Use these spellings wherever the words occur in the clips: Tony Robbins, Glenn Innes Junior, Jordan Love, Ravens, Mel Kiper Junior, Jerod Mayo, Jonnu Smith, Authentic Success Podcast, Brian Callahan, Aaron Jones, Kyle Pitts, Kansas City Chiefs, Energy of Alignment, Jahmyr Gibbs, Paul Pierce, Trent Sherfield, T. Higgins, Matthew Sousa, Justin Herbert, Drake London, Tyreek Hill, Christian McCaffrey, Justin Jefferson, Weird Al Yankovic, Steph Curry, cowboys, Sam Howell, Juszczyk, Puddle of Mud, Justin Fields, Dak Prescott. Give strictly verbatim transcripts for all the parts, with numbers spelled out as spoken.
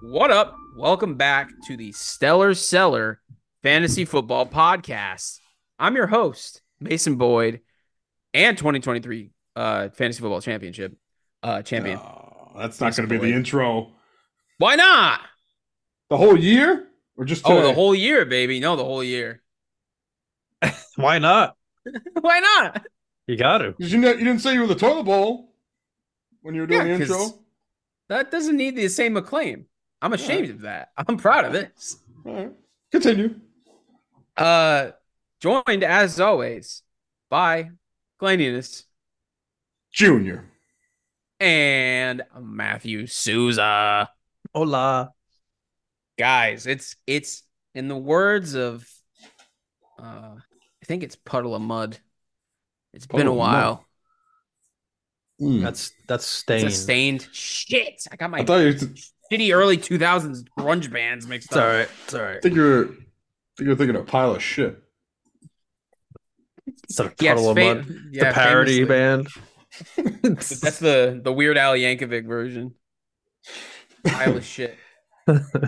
What up? Welcome back to the Stellar Cellar Fantasy Football Podcast. I'm your host, Mason Boyd, and twenty twenty-three uh, Fantasy Football Championship uh, champion. Oh, that's not going to be the intro. Why not? The whole year? Or just today? Oh, the whole year, baby. No, the whole year. Why not? Why not? You got to. Because you, you didn't say you were the toilet bowl when you were doing yeah, the intro. That doesn't need the same acclaim. I'm ashamed right. of that. I'm proud of it. All right. Continue. Uh, joined, as always, by Glenn Innes Junior and Matthew Sousa. Hola. Guys, it's it's in the words of, uh, I think it's Puddle of Mud. It's Puddle been a while. Mud. Mm. That's that's stained. It's a stained. Shit. I got my I shitty th- early two thousands grunge bands mixed it's up. All right. It's all right. I think you're, I think you're thinking of Pile of Shit. It's a yes, Puddle fam- of Mud. Yeah, the parody famously. Band. That's the, the Weird Al Yankovic version. Pile of Shit.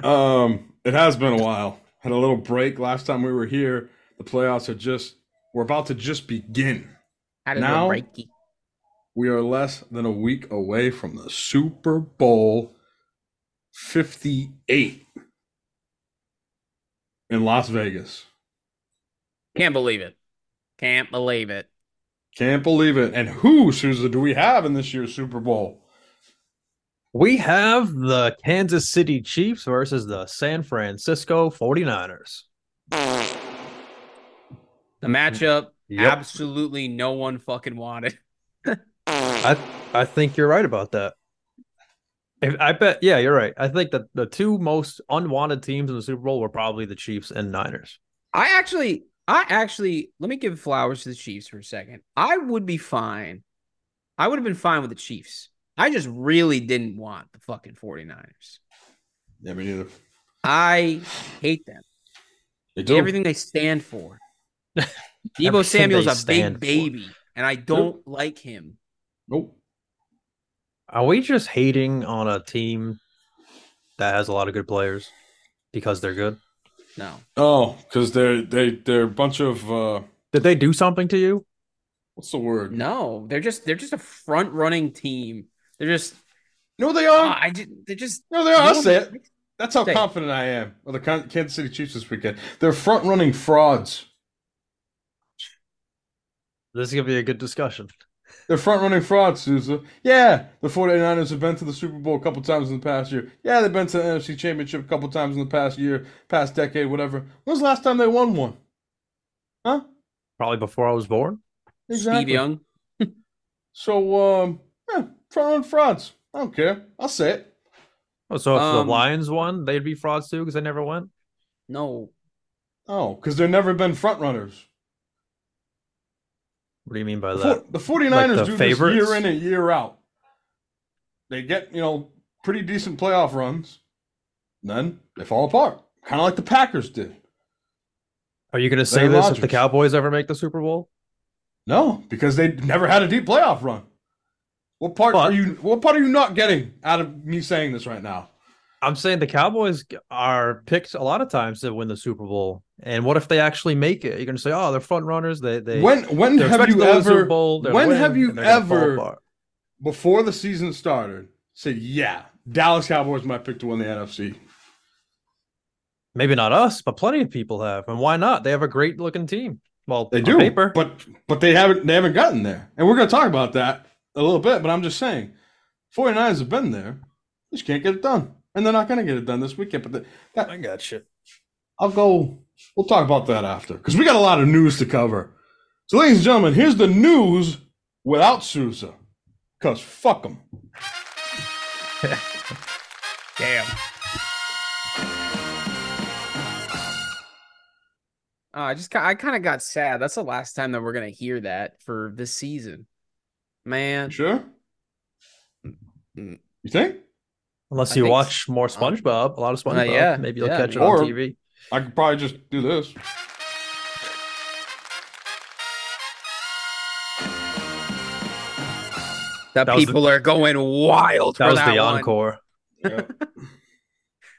Um, it has been a while. Had a little break last time we were here. The playoffs are just, we're about to just begin. Had a little breaky. We are less than a week away from the Super Bowl fifty-eight in Las Vegas. Can't believe it. Can't believe it. Can't believe it. And who, Sousa, do we have in this year's Super Bowl? We have the Kansas City Chiefs versus the San Francisco forty-niners. The matchup, yep. Absolutely no one fucking wanted. I I think you're right about that. If, I bet, yeah, you're right. I think that the two most unwanted teams in the Super Bowl were probably the Chiefs and Niners. I actually, I actually, let me give flowers to the Chiefs for a second. I would be fine. I would have been fine with the Chiefs. I just really didn't want the fucking forty-niners. Yeah, me neither. I hate them. They do. Everything they stand for. Debo Samuel's a big baby, and I don't nope. like him. Nope. Are we just hating on a team that has a lot of good players because they're good? No. Oh, because they're they they're a bunch of. Uh... Did they do something to you? What's the word? No, they're just they're just a front running team. They're just. No, they are. Uh, I just, they're just. No, they are. That's it. That's how confident I am of the Kansas City Chiefs this weekend. They're front running frauds. This is gonna be a good discussion. They're front-running frauds, Sousa. Yeah, the forty-niners have been to the Super Bowl a couple times in the past year. Yeah, they've been to the N F C Championship a couple times in the past year, past decade, whatever. When's the last time they won one? Huh? Probably before I was born. Exactly. Steve Young. so, um, yeah, front-running frauds. I don't care. I'll say it. Oh, so if um, the Lions won, they'd be frauds too because they never went? No. Oh, because they've never been front-runners. What do you mean by that? The forty-niners like the do favorites? This year in and year out. They get, you know, pretty decent playoff runs. Then they fall apart. Kind of like the Packers did. Are you going to say this Rodgers. If the Cowboys ever make the Super Bowl? No, because they never had a deep playoff run. What part but, are you What part are you not getting out of me saying this right now? I'm saying the Cowboys are picked a lot of times to win the Super Bowl. And what if they actually make it? You're going to say, "Oh, they're front runners." They they when when have you ever Bowl, when win, have you ever before the season started said, "Yeah, Dallas Cowboys might pick to win the N F C"? Maybe not us, but plenty of people have, and why not? They have a great looking team. Well, they do, paper. but but they haven't they haven't gotten there, and we're going to talk about that a little bit. But I'm just saying, forty-niners have been there, they just can't get it done, and they're not going to get it done this weekend. But they, that, I got shit. I'll go. We'll talk about that after, because we got a lot of news to cover. So, ladies and gentlemen, here's the news without Sousa, because fuck them. Damn. Uh, I just I kind of got sad. That's the last time that we're going to hear that for this season. Man. You sure? You think? Unless you think watch so. more SpongeBob, a lot of SpongeBob. Uh, yeah, Maybe you'll yeah, catch it or- on T V. I could probably just do this. The that people the, are going wild. That for was that the one. Encore. Yep.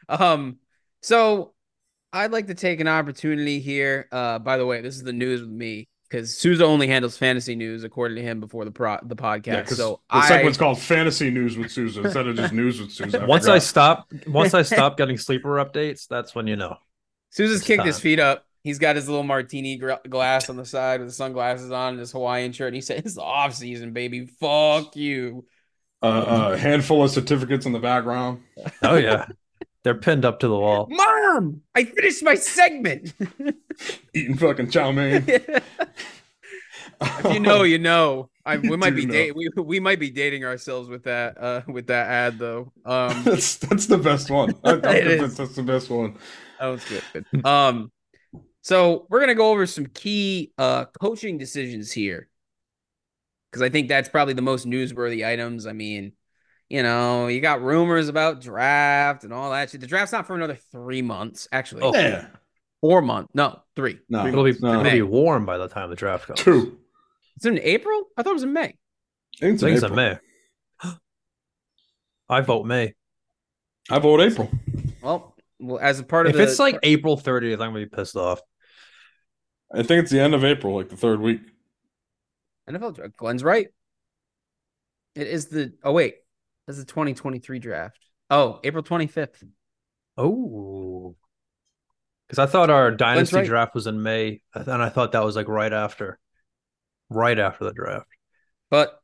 Um, so I'd like to take an opportunity here. Uh, by the way, this is the news with me, because Sousa only handles fantasy news, according to him, before the pro- the podcast. Yeah, so the I... segment's called Fantasy News with Sousa instead of just News with Sousa. I once forgot. I stop, once I stop getting sleeper updates, that's when you know. Sousa's kicked time. His feet up. He's got his little martini gr- glass on the side with the sunglasses on and his Hawaiian shirt. And he said, "It's the off season, baby. Fuck you." A uh, uh, handful of certificates in the background. Oh yeah, they're pinned up to the wall. Mom, I finished my segment. Eating fucking chow mein. Yeah. If you know, you know. I, we you might be da- we we might be dating ourselves with that uh, with that ad though. Um, that's that's the best one. I, that's, that's the best one. That was good. Um, so we're gonna go over some key uh, coaching decisions here, because I think that's probably the most newsworthy items. I mean, you know, you got rumors about draft and all that shit. The draft's not for another three months, actually. Oh, yeah. Four months. No, three. No, three it'll, be, no. it'll be warm by the time the draft comes. True. It's in April? I thought it was in May. I think it's, I think in, it's in May. I vote May. I vote April. Well, well as a part of if the... If it's like April thirtieth, I'm going to be pissed off. I think it's the end of April, like the third week. N F L draft. Glenn's right. It is the oh wait, that's the twenty twenty-three draft. Oh, April twenty-fifth. Oh, because I thought our dynasty right. draft was in May, and I thought that was like right after, right after the draft. But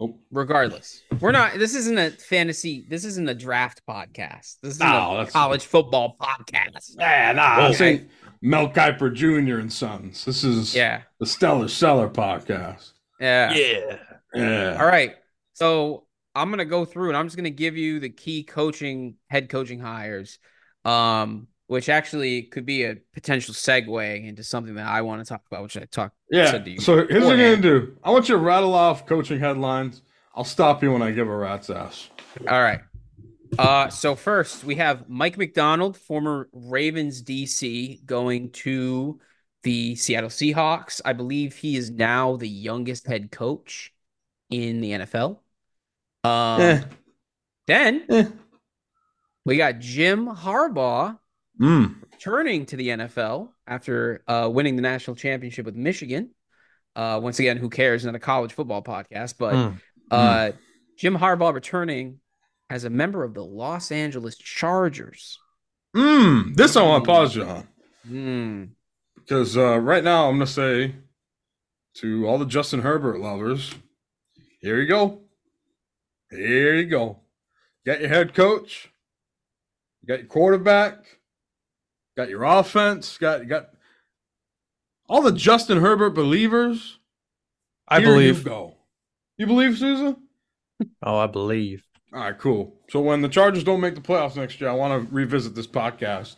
oh. regardless, we're not. This isn't a fantasy. This isn't a draft podcast. This is no, a college football podcast. Yeah, no, nah, okay. Mel Kiper Junior and Sons. This is yeah. the Stellar Seller podcast. Yeah. Yeah. Yeah. All right. So I'm going to go through and I'm just going to give you the key coaching, head coaching hires, um, which actually could be a potential segue into something that I want to talk about, which I talked yeah. to you. So here's beforehand. What you're going to do. I want you to rattle off coaching headlines. I'll stop you when I give a rat's ass. All right. Uh, so first, we have Mike McDonald, former Ravens D C, going to the Seattle Seahawks. I believe he is now the youngest head coach in the N F L. Um, eh. Then eh. we got Jim Harbaugh mm. returning to the N F L after uh, winning the national championship with Michigan. Uh, once again, who cares? Not a college football podcast, but mm. Uh, mm. Jim Harbaugh returning as a member of the Los Angeles Chargers. Mm, this I want to pause you on. Mm. Because uh, right now I'm going to say to all the Justin Herbert lovers, here you go. Here you go. You got your head coach. You got your quarterback. You got your offense. You got, you got all the Justin Herbert believers. I here believe. You go. You believe, Sousa? Oh, I believe. All right, cool. So when the Chargers don't make the playoffs next year, I want to revisit this podcast,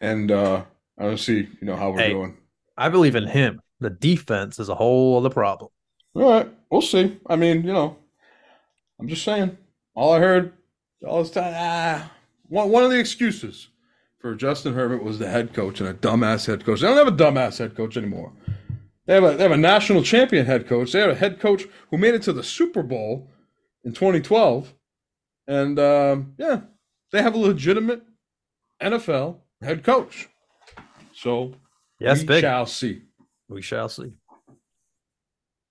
and uh, I want to see you know how we're hey, doing. I believe in him. The defense is a whole other problem. All right, we'll see. I mean, you know, I'm just saying. All I heard all this time, ah, one one of the excuses for Justin Herbert was the head coach and a dumbass head coach. They don't have a dumbass head coach anymore. They have a they have a national champion head coach. They have a head coach who made it to the Super Bowl in twenty twelve. And, um, yeah, they have a legitimate N F L head coach. So yes, we big. shall see. We shall see.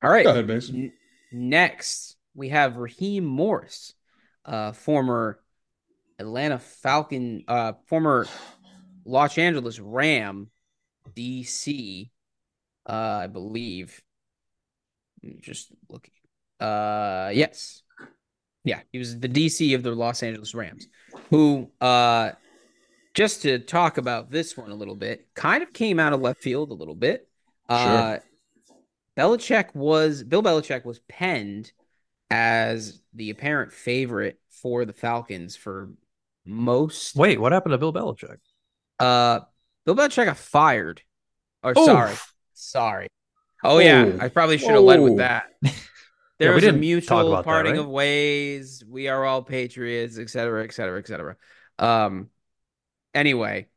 All right. Go ahead, Mason. Next, we have Raheem Morris, uh, former Atlanta Falcon, uh, former Los Angeles Ram, D C, uh, I believe. Let me just look. Uh, yes. Yeah, he was the D C of the Los Angeles Rams, who, uh, just to talk about this one a little bit, kind of came out of left field a little bit. Uh, sure. Belichick was, Bill Belichick was penned as the apparent favorite for the Falcons for most. Wait, what happened to Bill Belichick? Uh, Bill Belichick got fired. Or oh, sorry. Sorry. Oh, oh, yeah. I probably should have oh. led with that. There yeah, was a mutual parting that, right? of ways. We are all patriots, et cetera, et cetera, et cetera. Um, anyway,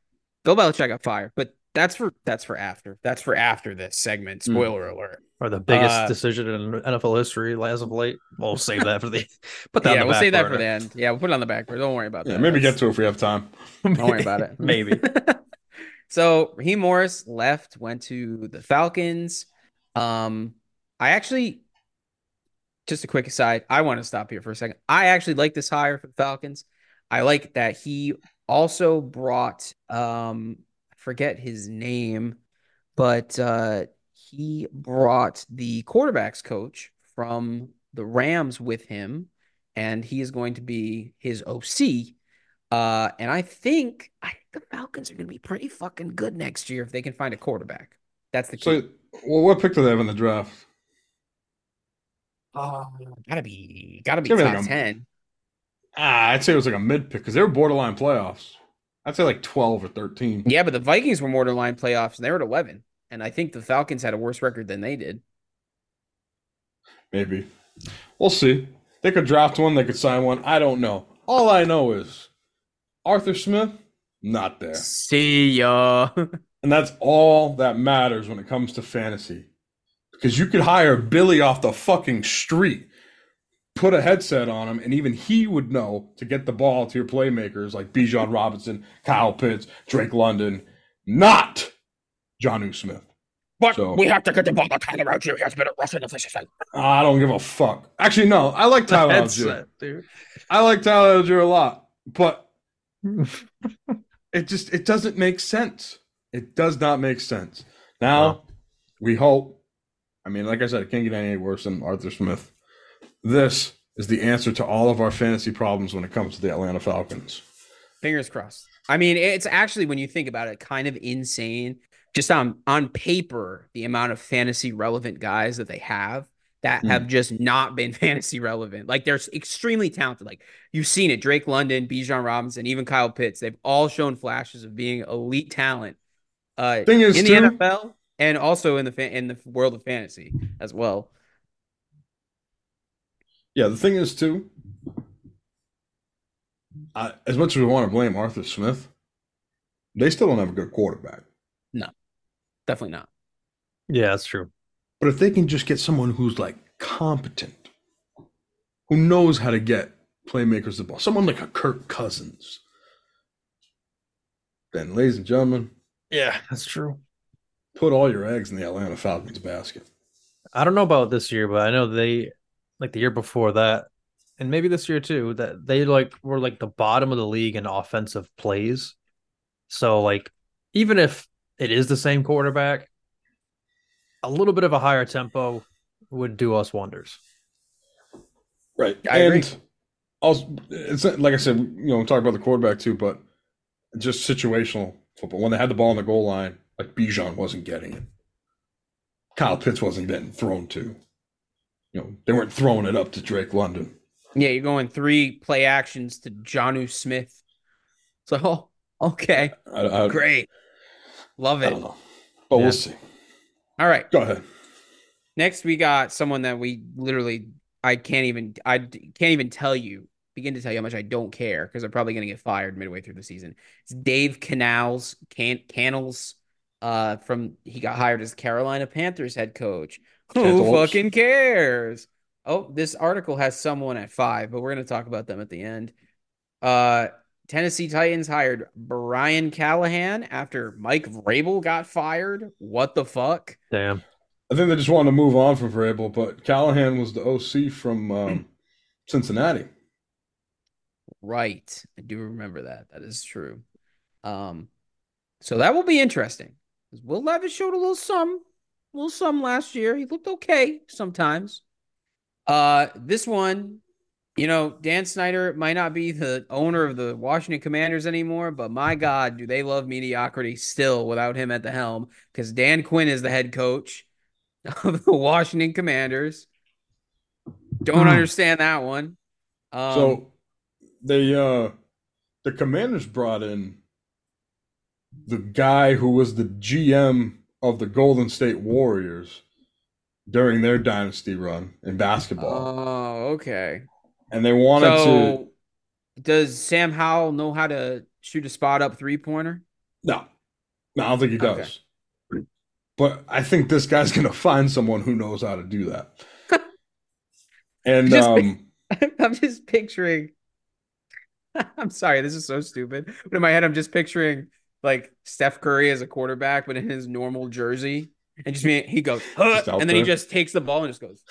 Bill Belichick got fired, but that's for that's for after. That's for after this segment. Spoiler mm. alert. Or the biggest uh, decision in N F L history as of late. We'll save that for the put that. Yeah, on the we'll back save that burner. for the end. Yeah, we'll put it on the back burner. Don't worry about yeah, that. Maybe That's... get to it if we have time. Don't worry about it. Maybe. So Raheem Morris left, went to the Falcons. Um, I actually, just a quick aside, I want to stop here for a second. I actually like this hire for the Falcons. I like that he also brought, um, I forget his name, but uh, he brought the quarterbacks coach from the Rams with him, and he is going to be his O C. Uh, and I think I think the Falcons are going to be pretty fucking good next year if they can find a quarterback. That's the key. So, well, what pick do they have in the draft? Uh, gotta be, gotta be top like a, ten. Ah, I'd say it was like a mid pick because they were borderline playoffs. I'd say like twelve or thirteen. Yeah, but the Vikings were borderline playoffs and they were at eleven. And I think the Falcons had a worse record than they did. Maybe. We'll see. They could draft one. They could sign one. I don't know. All I know is Arthur Smith, not there. See ya. And that's all that matters when it comes to fantasy. Because you could hire Billy off the fucking street, put a headset on him, and even he would know to get the ball to your playmakers like Bijan Robinson, Kyle Pitts, Drake London, not Jonnu Smith. But so, we have to get the ball to Tyler Algier. He has been a Russian efficiency. I don't give a fuck. Actually, no. I like Tyler Algier. Dude. I like Tyler Algier a lot. But it just it doesn't make sense. It does not make sense. Now, wow. we hope. I mean, like I said, it can't get any worse than Arthur Smith. This is the answer to all of our fantasy problems when it comes to the Atlanta Falcons. Fingers crossed. I mean, it's actually, when you think about it, kind of insane. Just on, on paper, the amount of fantasy relevant guys that they have that mm. have just not been fantasy relevant. Like, they're extremely talented. Like, you've seen it. Drake London, Bijan Robinson, even Kyle Pitts. They've all shown flashes of being elite talent uh, Thing is, in the too, N F L and also in the fa- in the world of fantasy as well. Yeah, the thing is, too, I, as much as we want to blame Arthur Smith, they still don't have a good quarterback. No, definitely not. Yeah, that's true. But if they can just get someone who's like competent, who knows how to get playmakers the ball, someone like a Kirk Cousins, then, ladies and gentlemen, yeah, that's true. Put all your eggs in the Atlanta Falcons basket. I don't know about this year, but I know they, like the year before that, and maybe this year too, that they like were like the bottom of the league in offensive plays. So like, even if it is the same quarterback, a little bit of a higher tempo would do us wonders. Right. I and agree. Also, it's like I said, you know, I'm talking about the quarterback too, but just situational football. When they had the ball on the goal line, like Bijan wasn't getting it. Kyle Pitts wasn't getting thrown to. You know, they weren't throwing it up to Drake London. Yeah, you're going three play actions to Jonnu Smith. So, okay. I, I, Great. Love it. I don't know. But yeah. We'll see. All right. Go ahead. Next, we got someone that we literally, I can't even, I can't even tell you, begin to tell you how much I don't care because I'm probably going to get fired midway through the season. It's Dave Canales, Can- Canales, uh, from, he got hired as Carolina Panthers head coach. Who fucking cares? Oh, this article has someone at five, but we're going to talk about them at the end. Uh, Tennessee Titans hired Brian Callahan after Mike Vrabel got fired. What the fuck? Damn. I think they just wanted to move on from Vrabel, but Callahan was the O C from um, Cincinnati. Right. I do remember that. That is true. Um, so that will be interesting. Will Levis showed a little something, a little something last year. He looked okay sometimes. Uh, this one... You know, Dan Snyder might not be the owner of the Washington Commanders anymore, but my God, do they love mediocrity still without him at the helm? Because Dan Quinn is the head coach of the Washington Commanders. Don't mm. understand that one. Um, so they, uh, the Commanders brought in the guy who was the G M of the Golden State Warriors during their dynasty run in basketball. Oh, okay. And they wanted so, to. Does Sam Howell know how to shoot a spot up three pointer? No, no, I don't think he does. Okay. But I think this guy's going to find someone who knows how to do that. And just, um, I'm just picturing – I'm sorry, this is so stupid. But in my head, I'm just picturing, like, Steph Curry as a quarterback, but in his normal jersey. And just being, he goes, huh, and then there. He just takes the ball and just goes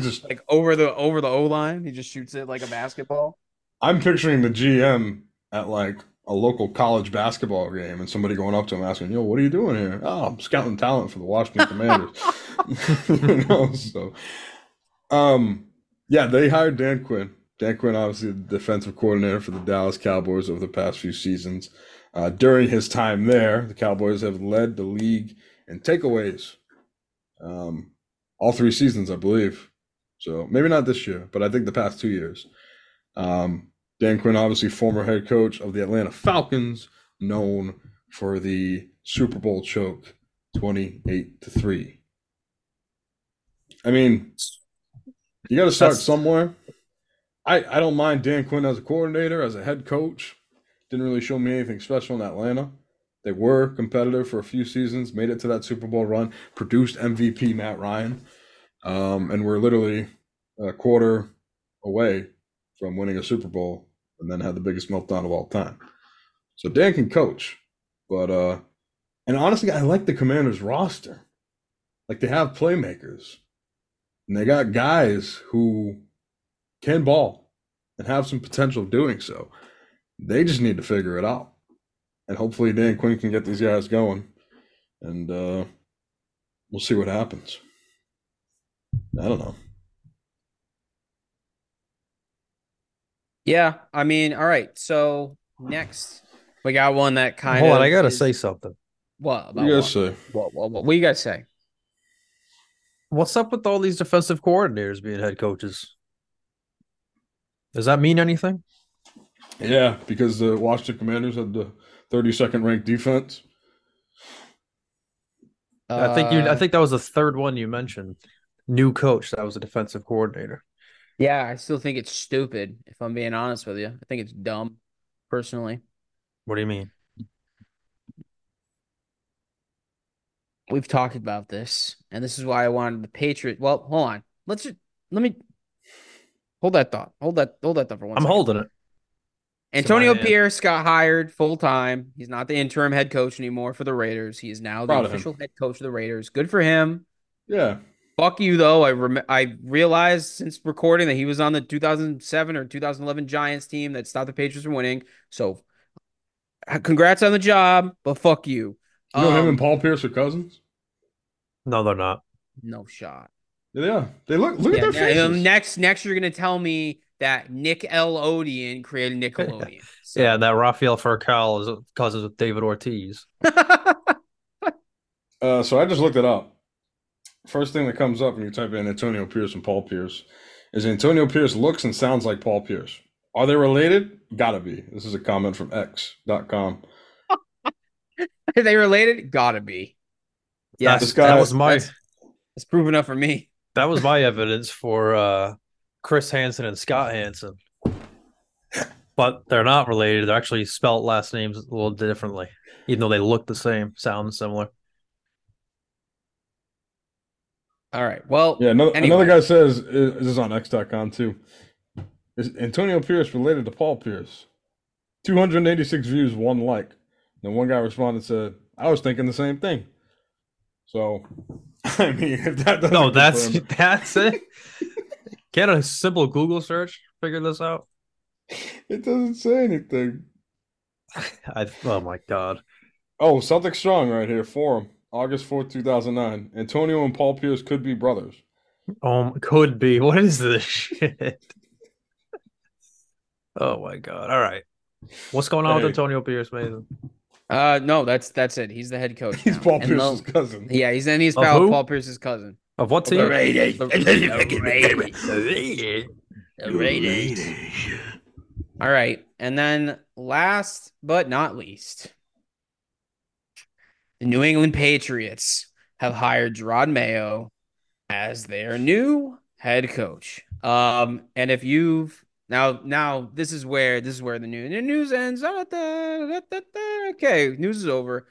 just, like over the over the O-line. He just shoots it like a basketball. I'm picturing the G M at, like, a local college basketball game and somebody going up to him asking, yo, what are you doing here? Oh, I'm scouting talent for the Washington Commanders. You know, so, um, yeah, they hired Dan Quinn. Dan Quinn, obviously the defensive coordinator for the Dallas Cowboys over the past few seasons. Uh, during his time there, the Cowboys have led the league in takeaways um, all three seasons, I believe. So maybe not this year, but I think the past two years. Um, Dan Quinn, obviously former head coach of the Atlanta Falcons, known for the Super Bowl choke, twenty-eight to three. I mean, you got to start That's... somewhere. I, I don't mind Dan Quinn as a coordinator, as a head coach. Didn't really show me anything special in Atlanta. They were competitive for a few seasons, made it to that Super Bowl run, produced M V P Matt Ryan, um, and were literally a quarter away from winning a Super Bowl, and then had the biggest meltdown of all time. So Dan can coach, but uh, and honestly, I like the Commanders roster. Like, they have playmakers, and they got guys who can ball and have some potential of doing so. They just need to figure it out, and hopefully Dan Quinn can get these guys going, and uh, we'll see what happens. I don't know. Yeah, I mean, all right. So next, we got one that kind Hold of. Hold on, I gotta is, say something. What? About you gotta what? Say. What, what, what? What you guys say? What's up with all these defensive coordinators being head coaches? Does that mean anything? Yeah, because the Washington Commanders had the thirty-second ranked defense. Uh, I think you. I think that was the third one you mentioned. New coach that was a defensive coordinator. Yeah, I still think it's stupid, if I'm being honest with you. I think it's dumb, personally. What do you mean? We've talked about this, and this is why I wanted the Patriots. Well, hold on. Let's just let me hold that thought. Hold that hold that thought for one I'm second. I'm holding it. Antonio Pierce got hired full-time. He's not the interim head coach anymore for the Raiders. He is now the official head coach of the Raiders. Good for him. Yeah. Fuck you, though. I rem- I realized since recording that he was on the two thousand seven or two thousand eleven Giants team that stopped the Patriots from winning. So, congrats on the job, but fuck you. You know um, him and Paul Pierce are cousins? No, they're not. No shot. Yeah, they look. Look yeah, at their faces. Um, next, next, you're gonna tell me that Nick Elodian created Nickelodeon. So. Yeah, that Rafael Furcal is cousins with David Ortiz. uh, so I just looked it up. First thing that comes up when you type in Antonio Pierce and Paul Pierce is Antonio Pierce looks and sounds like Paul Pierce. Are they related? Gotta be. This is a comment from X dot com. Are they related? Gotta be. Yeah, that, that was my. That's, that's proof enough for me. That was my evidence for uh, Chris Hansen and Scott Hansen. But they're not related. They're actually spelt last names a little differently, even though they look the same, sound similar. All right. Well, yeah. Another, anyway. another guy says, this is on X dot com too. Is Antonio Pierce related to Paul Pierce? two hundred eighty-six views, one like. Then one guy responded and said, "I was thinking the same thing." So, I mean, if that doesn't no, that's confirm... that's it. Can a simple Google search figure this out? It doesn't say anything. I oh my god. Oh, Celtic Strong right here. Forum. August fourth, two thousand nine. Antonio and Paul Pierce could be brothers. Um, could be. What is this shit? Oh, my God. All right. What's going on hey. with Antonio Pierce, Mason? Uh, no, that's that's it. He's the head coach. He's now. Paul and Pierce's the, cousin. Yeah, he's and he's Paul, Paul Pierce's cousin. Of what team? The Raiders. The Raiders. The Raiders. All right. And then last but not least, the New England Patriots have hired Jerod Mayo as their new head coach. Um, and if you've now, now this is where this is where the news, the news ends. Okay, news is over.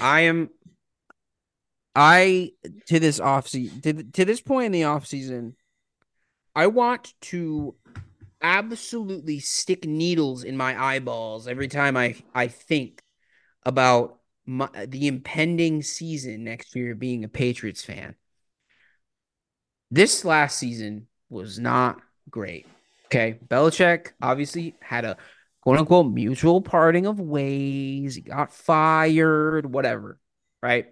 I am I to this offseason to, to this point in the offseason, I want to absolutely stick needles in my eyeballs every time I, I think about my, the impending season next year being a Patriots fan. This last season was not great. Okay, Belichick obviously had a quote-unquote mutual parting of ways. He got fired, whatever, right?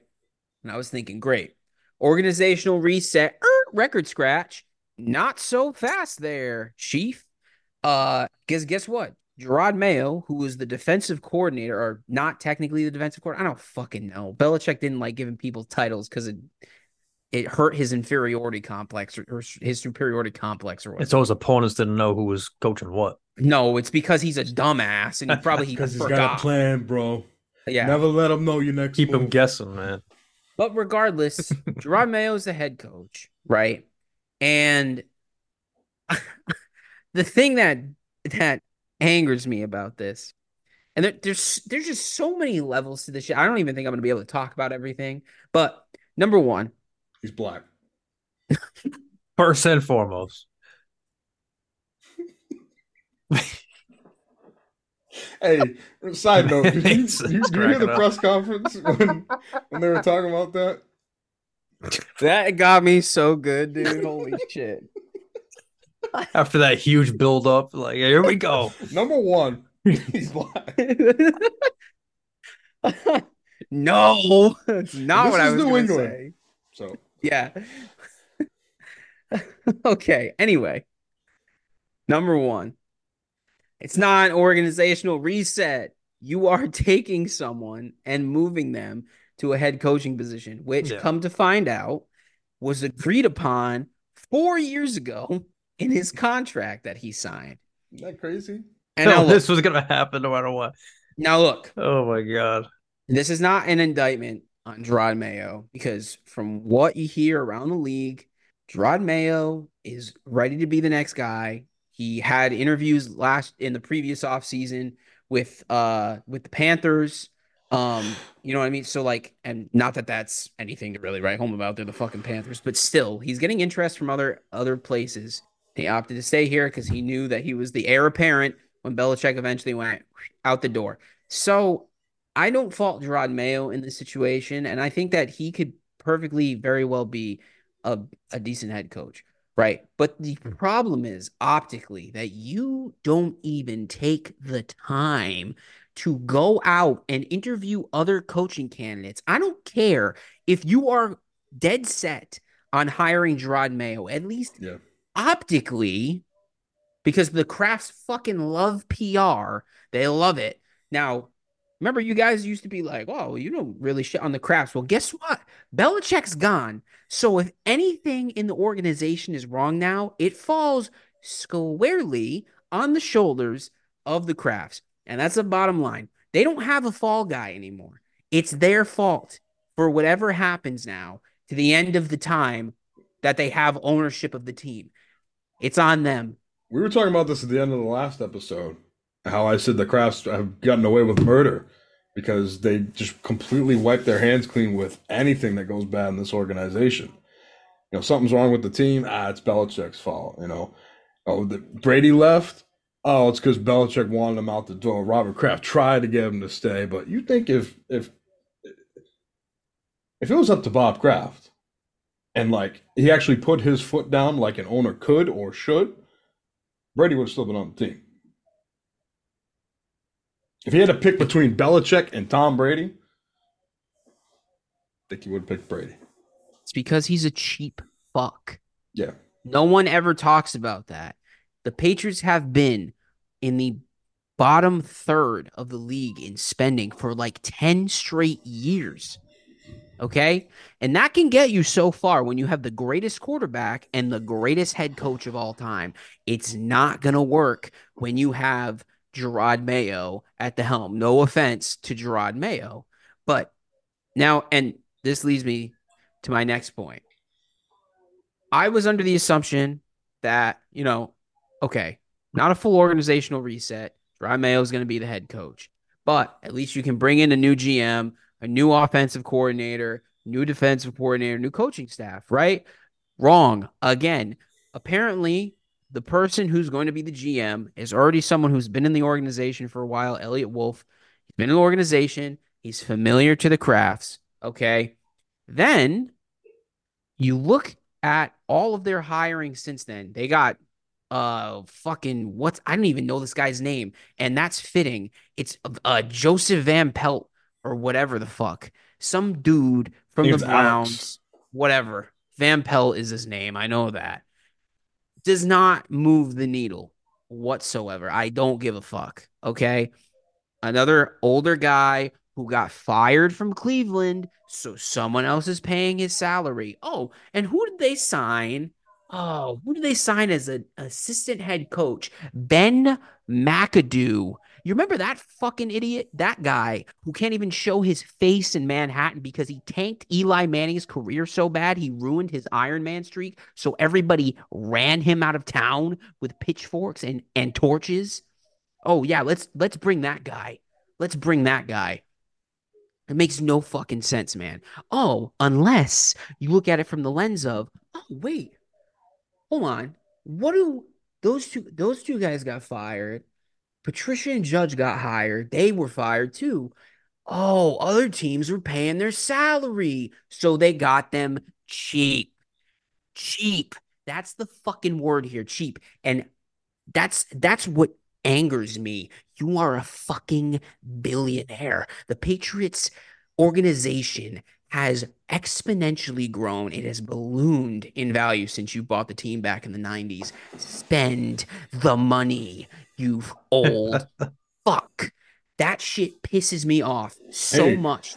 And I was thinking, great. Organizational reset, er, record scratch. Not so fast there, Chief. Uh, guess, guess what? Jerod Mayo, who was the defensive coordinator, or not technically the defensive coordinator, I don't fucking know. Belichick didn't like giving people titles because it it hurt his inferiority complex or, or his superiority complex or whatever. It's always opponents didn't know who was coaching what. No, it's because he's a dumbass and he probably he because he's got a plan, bro. Yeah, never let him know your next. Keep move. him guessing, man. But regardless, Jerod Mayo is the head coach, right? And the thing that that angers me about this, and there, there's there's just so many levels to this shit. I don't even think I'm going to be able to talk about everything. But number one, he's black. First and foremost. Hey, side note, did you, did you hear the up. press conference when, when they were talking about that? That got me so good, dude. Holy shit. After that huge build-up, like, here we go. Number one, he's black. No, that's not this what I was going to say. So. Yeah. Okay, anyway. Number one. It's not an organizational reset. You are taking someone and moving them to a head coaching position, which, yeah. come to find out, was agreed upon four years ago in his contract that he signed. Isn't that crazy? And no, look, this was going to happen no matter what. Now look. Oh, my God. This is not an indictment on Jerod Mayo, because from what you hear around the league, Jerod Mayo is ready to be the next guy. He had interviews last in the previous offseason with uh with the Panthers. Um, you know what I mean? So like, and not that that's anything to really write home about. They're the fucking Panthers, but still, he's getting interest from other other places. He opted to stay here because he knew that he was the heir apparent when Belichick eventually went out the door. So I don't fault Jerod Mayo in this situation, and I think that he could perfectly very well be a, a decent head coach. Right. But the problem is optically that you don't even take the time to go out and interview other coaching candidates. I don't care if you are dead set on hiring Jerod Mayo, at least yeah. optically, because the Crafts fucking love P R. They love it. Now, remember, you guys used to be like, oh, you don't really shit on the Crafts. Well, guess what? Belichick's gone. So if anything in the organization is wrong now, it falls squarely on the shoulders of the Crafts. And that's the bottom line. They don't have a fall guy anymore. It's their fault for whatever happens now to the end of the time that they have ownership of the team. It's on them. We were talking about this at the end of the last episode. How I said the Crafts have gotten away with murder because they just completely wipe their hands clean with anything that goes bad in this organization. You know, something's wrong with the team. Ah, it's Belichick's fault. You know, oh, the, Brady left. Oh, it's because Belichick wanted him out the door. Robert Kraft tried to get him to stay, but you think if if if it was up to Bob Kraft and like he actually put his foot down like an owner could or should, Brady would have still been on the team. If he had to pick between Belichick and Tom Brady, I think he would pick Brady. It's because he's a cheap fuck. Yeah. No one ever talks about that. The Patriots have been in the bottom third of the league in spending for like ten straight years. Okay? And that can get you so far when you have the greatest quarterback and the greatest head coach of all time. It's not going to work when you have Jerod Mayo at the helm. No offense to Jerod Mayo, but now, and this leads me to my next point. I was under the assumption that, you know, okay, not a full organizational reset. Jerod Mayo is going to be the head coach, but at least you can bring in a new G M, a new offensive coordinator, new defensive coordinator, new coaching staff, right? Wrong. Again, apparently the person who's going to be the G M is already someone who's been in the organization for a while, Elliot Wolf. He's been in the organization. He's familiar to the crafts, okay? Then you look at all of their hiring since then. They got uh fucking what's I don't even know this guy's name, and that's fitting. It's uh Joseph Van Pelt or whatever the fuck. Some dude from Name's the Browns, Alex. Whatever. Van Pelt is his name. I know that. Does not move the needle whatsoever. I don't give a fuck, okay? Another older guy who got fired from Cleveland, so someone else is paying his salary. Oh, and who did they sign? Oh, who did they sign as an assistant head coach? Ben McAdoo. You remember that fucking idiot? That guy who can't even show his face in Manhattan because he tanked Eli Manning's career so bad he ruined his Iron Man streak, so everybody ran him out of town with pitchforks and, and torches. Oh, yeah, let's let's bring that guy. Let's bring that guy. It makes no fucking sense, man. Oh, unless you look at it from the lens of, oh, wait, hold on. What do those two those two guys got fired? Patricia and Judge got hired. They were fired too. Oh, other teams were paying their salary. So they got them cheap. Cheap. That's the fucking word here, cheap. And that's that's what angers me. You are a fucking billionaire. The Patriots organization has exponentially grown. It has ballooned in value since you bought the team back in the nineties. Spend the money, you old fuck. That shit pisses me off so hey, much.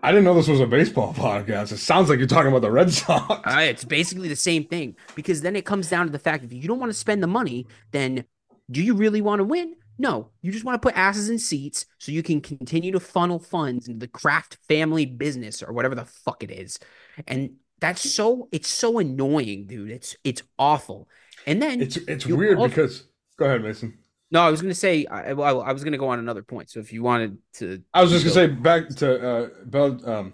I didn't know this was a baseball podcast. It sounds like you're talking about the Red Sox. Uh, it's basically the same thing, because then it comes down to the fact that if you don't want to spend the money, then do you really want to win? No, you just want to put asses in seats so you can continue to funnel funds into the Kraft family business or whatever the fuck it is. And that's so, it's so annoying, dude. It's it's awful. And then it's it's weird also, because go ahead, Mason. No, I was going to say, I, I, I was going to go on another point. So if you wanted to, I was just going to say back to uh, Bell, um,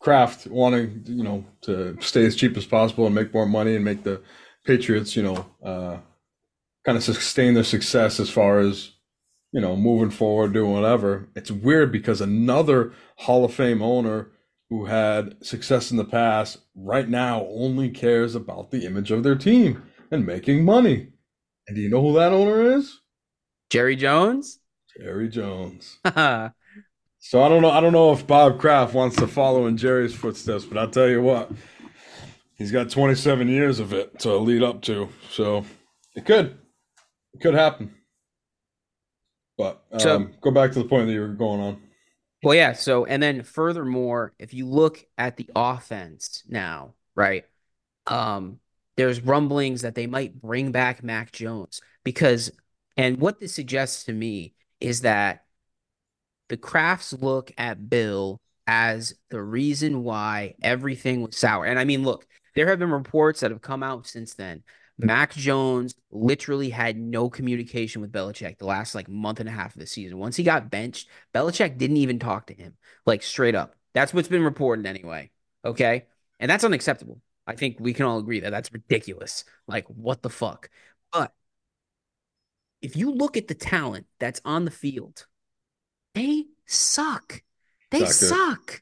Kraft wanting, you know, to stay as cheap as possible and make more money and make the Patriots, you know, uh, kind of sustain their success as far as, you know, moving forward, doing whatever. It's weird because another Hall of Fame owner who had success in the past right now only cares about the image of their team and making money. And do you know who that owner is? Jerry Jones? Jerry Jones. So I don't know. I don't know if Bob Kraft wants to follow in Jerry's footsteps, but I'll tell you what, he's got twenty-seven years of it to lead up to. So it could. It could happen. But um, so, go back to the point that you were going on. Well, yeah. So, and then furthermore, if you look at the offense now, right, um, there's rumblings that they might bring back Mac Jones because, and what this suggests to me is that the Crafts look at Bill as the reason why everything was sour. And I mean, look, there have been reports that have come out since then. Mac Jones literally had no communication with Belichick the last like month and a half of the season. Once he got benched, Belichick didn't even talk to him, like straight up. That's what's been reported anyway. Okay. And that's unacceptable. I think we can all agree that that's ridiculous. Like, what the fuck? But if you look at the talent that's on the field, they suck. They suck.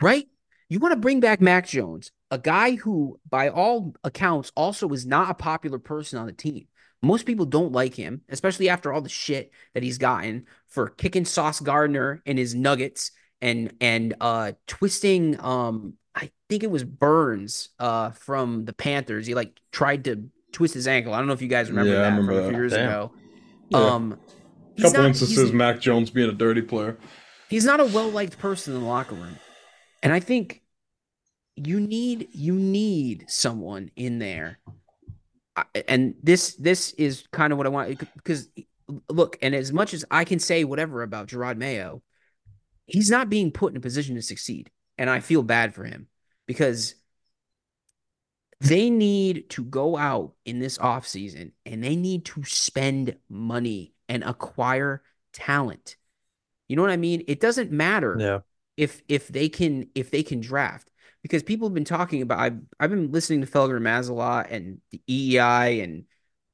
Right? You want to bring back Mac Jones, a guy who, by all accounts, also is not a popular person on the team. Most people don't like him, especially after all the shit that he's gotten for kicking Sauce Gardner and his Nuggets and and uh, twisting, um, I think it was Burns uh, from the Panthers. He like tried to twist his ankle. I don't know if you guys remember yeah, that remember from a few years Damn. ago. Yeah. Um, a couple not, instances, Mac Jones being a dirty player. He's not a well-liked person in the locker room. And I think You need you need someone in there, and this this is kind of what I want, because look, and as much as I can say whatever about Jerod Mayo, he's not being put in a position to succeed, and I feel bad for him because they need to go out in this offseason and they need to spend money and acquire talent. You know what I mean? It doesn't matter. Yeah. if if they can if they can draft, because people have been talking about. I've I've been listening to Felger and Maz a lot, and the E E I, and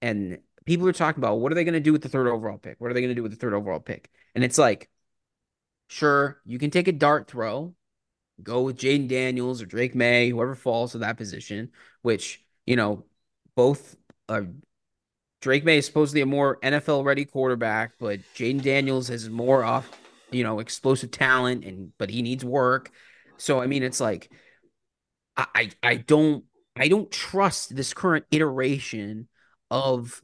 and people are talking about what are they going to do with the third overall pick? What are they going to do with the third overall pick? And it's like, sure, you can take a dart throw, go with Jaden Daniels or Drake May, whoever falls to that position. Which, you know, both are. Drake May is supposedly a more N F L-ready quarterback, but Jaden Daniels has more off, you know, explosive talent, and but he needs work. So I mean, it's like I, I I don't I don't trust this current iteration of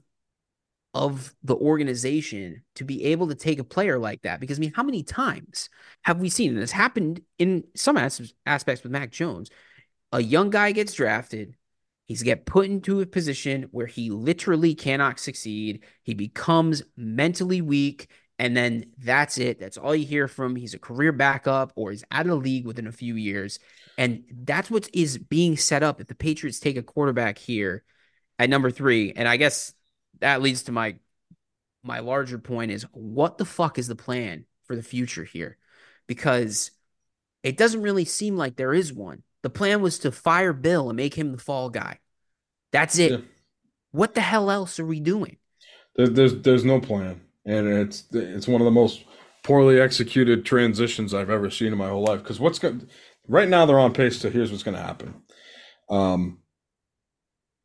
of the organization to be able to take a player like that, because I mean, how many times have we seen, and it's happened in some as- aspects with Mac Jones, a young guy gets drafted. He's get put into a position where he literally cannot succeed. He becomes mentally weak, and then that's it. That's all you hear from. He's a career backup, or he's out of the league within a few years. And that's what is being set up if the Patriots take a quarterback here at number three. And I guess that leads to my my larger point is, what the fuck is the plan for the future here? Because it doesn't really seem like there is one. The plan was to fire Bill and make him the fall guy. That's it. Yeah. What the hell else are we doing? There's, there's there's no plan, and it's it's one of the most poorly executed transitions I've ever seen in my whole life. Because what's going right now, they're on pace to here's what's going to happen. Um,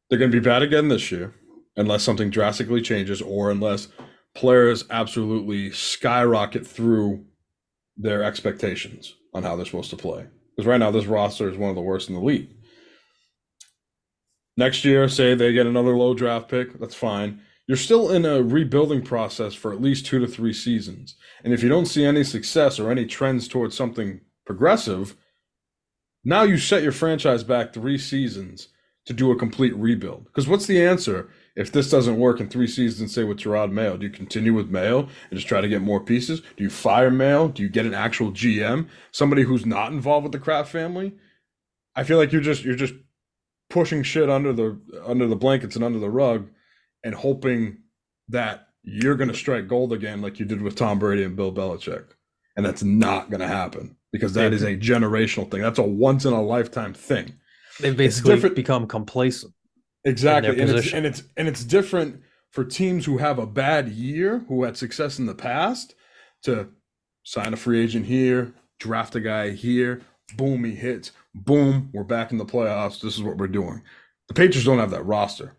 they're going to be bad again this year, unless something drastically changes, or unless players absolutely skyrocket through their expectations on how they're supposed to play. Because right now, this roster is one of the worst in the league. Next year, say they get another low draft pick, that's fine. You're still in a rebuilding process for at least two to three seasons. And if you don't see any success or any trends towards something progressive, now you set your franchise back three seasons to do a complete rebuild. Because what's the answer if this doesn't work in three seasons, say with Jerod Mayo? Do you continue with Mayo and just try to get more pieces? Do you fire Mayo? Do you get an actual G M, somebody who's not involved with the Kraft family? I feel like you're just you're just pushing shit under the under the blankets and under the rug, and hoping that you're going to strike gold again like you did with Tom Brady and Bill Belichick, and that's not going to happen, because that is a generational thing. That's a once in a lifetime thing. They've basically become complacent. Exactly, and it's, and it's and it's different for teams who have a bad year, who had success in the past, to sign a free agent here, draft a guy here, boom, he hits, boom, we're back in the playoffs, this is what we're doing. The Patriots don't have that roster.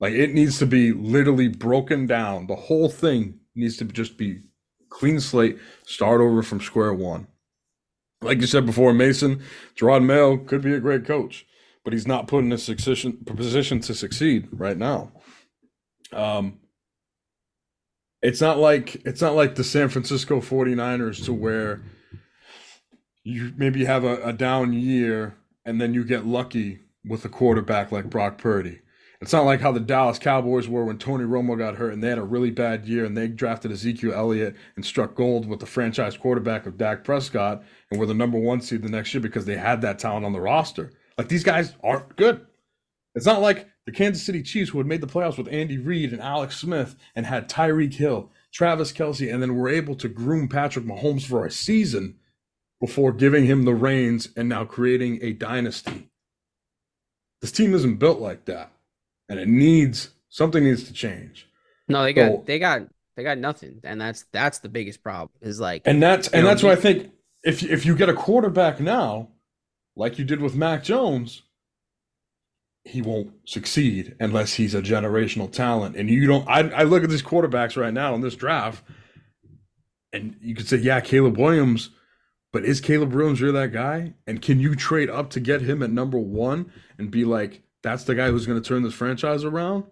Like, it needs to be literally broken down. The whole thing needs to just be clean slate, start over from square one. Like you said before, Mason, Jerod Mayo could be a great coach, but he's not put in a succession, position to succeed right now. Um, it's not like it's not like the San Francisco forty-niners, to where you maybe have a, a down year and then you get lucky with a quarterback like Brock Purdy. It's not like how the Dallas Cowboys were when Tony Romo got hurt and they had a really bad year and they drafted Ezekiel Elliott and struck gold with the franchise quarterback of Dak Prescott and were the number one seed the next year because they had that talent on the roster. Like, these guys aren't good. It's not like the Kansas City Chiefs, who had made the playoffs with Andy Reid and Alex Smith and had Tyreek Hill, Travis Kelce, and then were able to groom Patrick Mahomes for a season before giving him the reins and now creating a dynasty. This team isn't built like that, and it needs something needs to change. No, they got so, they got they got nothing, and that's that's the biggest problem. Is like, and that's and that's why I think if if you get a quarterback now, like you did with Mac Jones, he won't succeed unless he's a generational talent. And you don't, I, I look at these quarterbacks right now in this draft, and you could say, yeah, Caleb Williams, but is Caleb Williams really that guy? And can you trade up to get him at number one and be like, that's the guy who's going to turn this franchise around?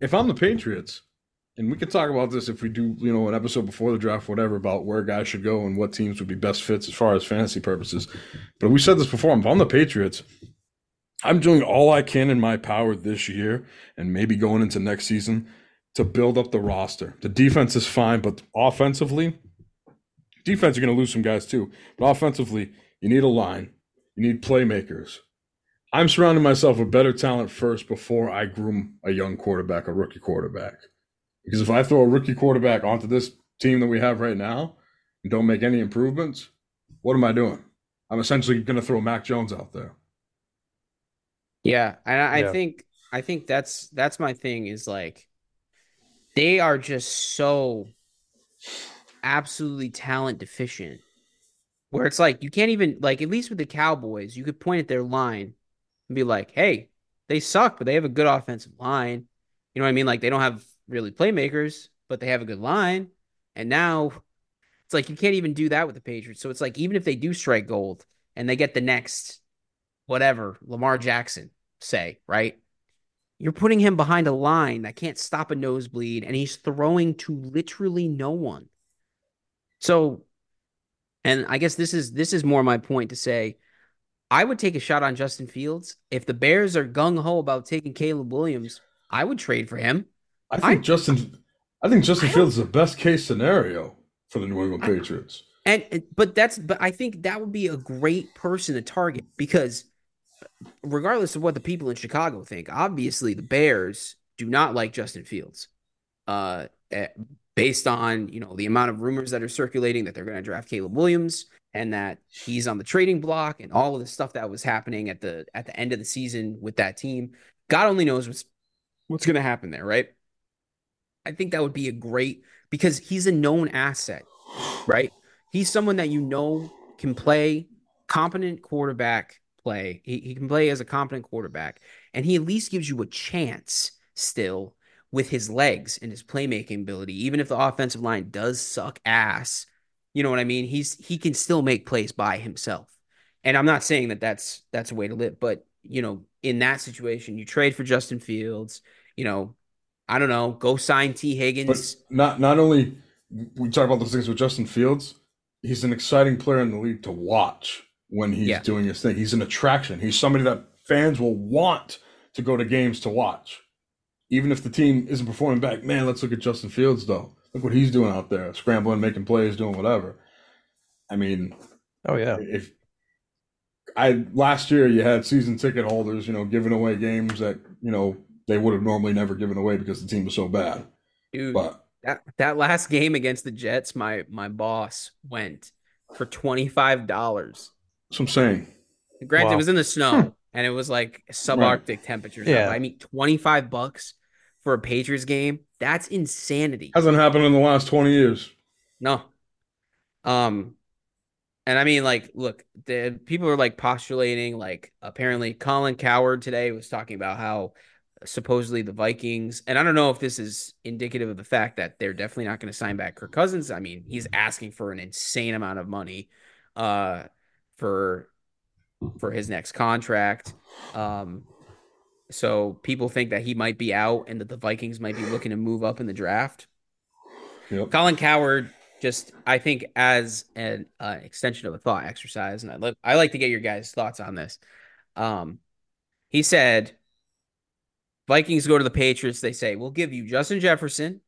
If I'm the Patriots, and we can talk about this if we do, you know, an episode before the draft, whatever, about where guys should go and what teams would be best fits as far as fantasy purposes. But we said this before. If I'm the Patriots, I'm doing all I can in my power this year and maybe going into next season to build up the roster. The defense is fine, but offensively, defense, you're going to lose some guys too. But offensively, you need a line. You need playmakers. I'm surrounding myself with better talent first before I groom a young quarterback, a rookie quarterback. Because if I throw a rookie quarterback onto this team that we have right now and don't make any improvements, what am I doing? I'm essentially going to throw Mac Jones out there. Yeah, and I, yeah. I think I think that's that's my thing is like they are just so absolutely talent deficient where it's like you can't even, like, at least with the Cowboys, you could point at their line and be like, hey, they suck, but they have a good offensive line. You know what I mean? Like, they don't have really playmakers, but they have a good line. And now it's like you can't even do that with the Patriots. So it's like even if they do strike gold and they get the next whatever, Lamar Jackson, say, right? You're putting him behind a line that can't stop a nosebleed, and he's throwing to literally no one. So, and I guess this is this is more my point to say, I would take a shot on Justin Fields. If the Bears are gung-ho about taking Caleb Williams, I would trade for him. I think I, Justin I think Justin I Fields is the best case scenario for the New England I, Patriots. And, and but that's but I think that would be a great person to target, because regardless of what the people in Chicago think, obviously the Bears do not like Justin Fields. Uh, based on, you know, the amount of rumors that are circulating that they're going to draft Caleb Williams and that he's on the trading block and all of the stuff that was happening at the at the end of the season with that team. God only knows what's what's going to happen there, right? I think that would be a great, because he's a known asset, right? He's someone that, you know, can play competent quarterback play. He, he can play as a competent quarterback, and he at least gives you a chance still with his legs and his playmaking ability. Even if the offensive line does suck ass, you know what I mean? He's, he can still make plays by himself. And I'm not saying that that's, that's a way to live, but, you know, in that situation, you trade for Justin Fields, you know, I don't know, go sign T. Higgins. But not, not only we talk about those things with Justin Fields, he's an exciting player in the league to watch when he's yeah. doing his thing. He's an attraction. He's somebody that fans will want to go to games to watch. Even if the team isn't performing back, man, let's look at Justin Fields, though. Look what he's doing out there, scrambling, making plays, doing whatever. I mean, oh, yeah. If I last year you had season ticket holders, you know, giving away games that, you know, they would have normally never given away because the team was so bad. Dude, but that, that last game against the Jets, my my boss went for twenty-five dollars. That's what I'm saying. Granted, wow. It was in the snow. And it was like subarctic right. temperatures. Yeah. I mean, twenty-five bucks for a Patriots game. That's insanity. Hasn't happened in the last twenty years. No. Um, and I mean, like, look, the people are like postulating, like, apparently Colin Cowherd today was talking about how supposedly the Vikings, and I don't know if this is indicative of the fact that they're definitely not going to sign back Kirk Cousins. I mean, he's asking for an insane amount of money, uh, for. for his next contract. Um, so people think that he might be out and that the Vikings might be looking to move up in the draft. Yep. Colin Cowherd, just, I think, as an uh, extension of a thought exercise, and I, li- I like to get your guys' thoughts on this. Um, he said, Vikings go to the Patriots. They say, we'll give you Justin Jefferson,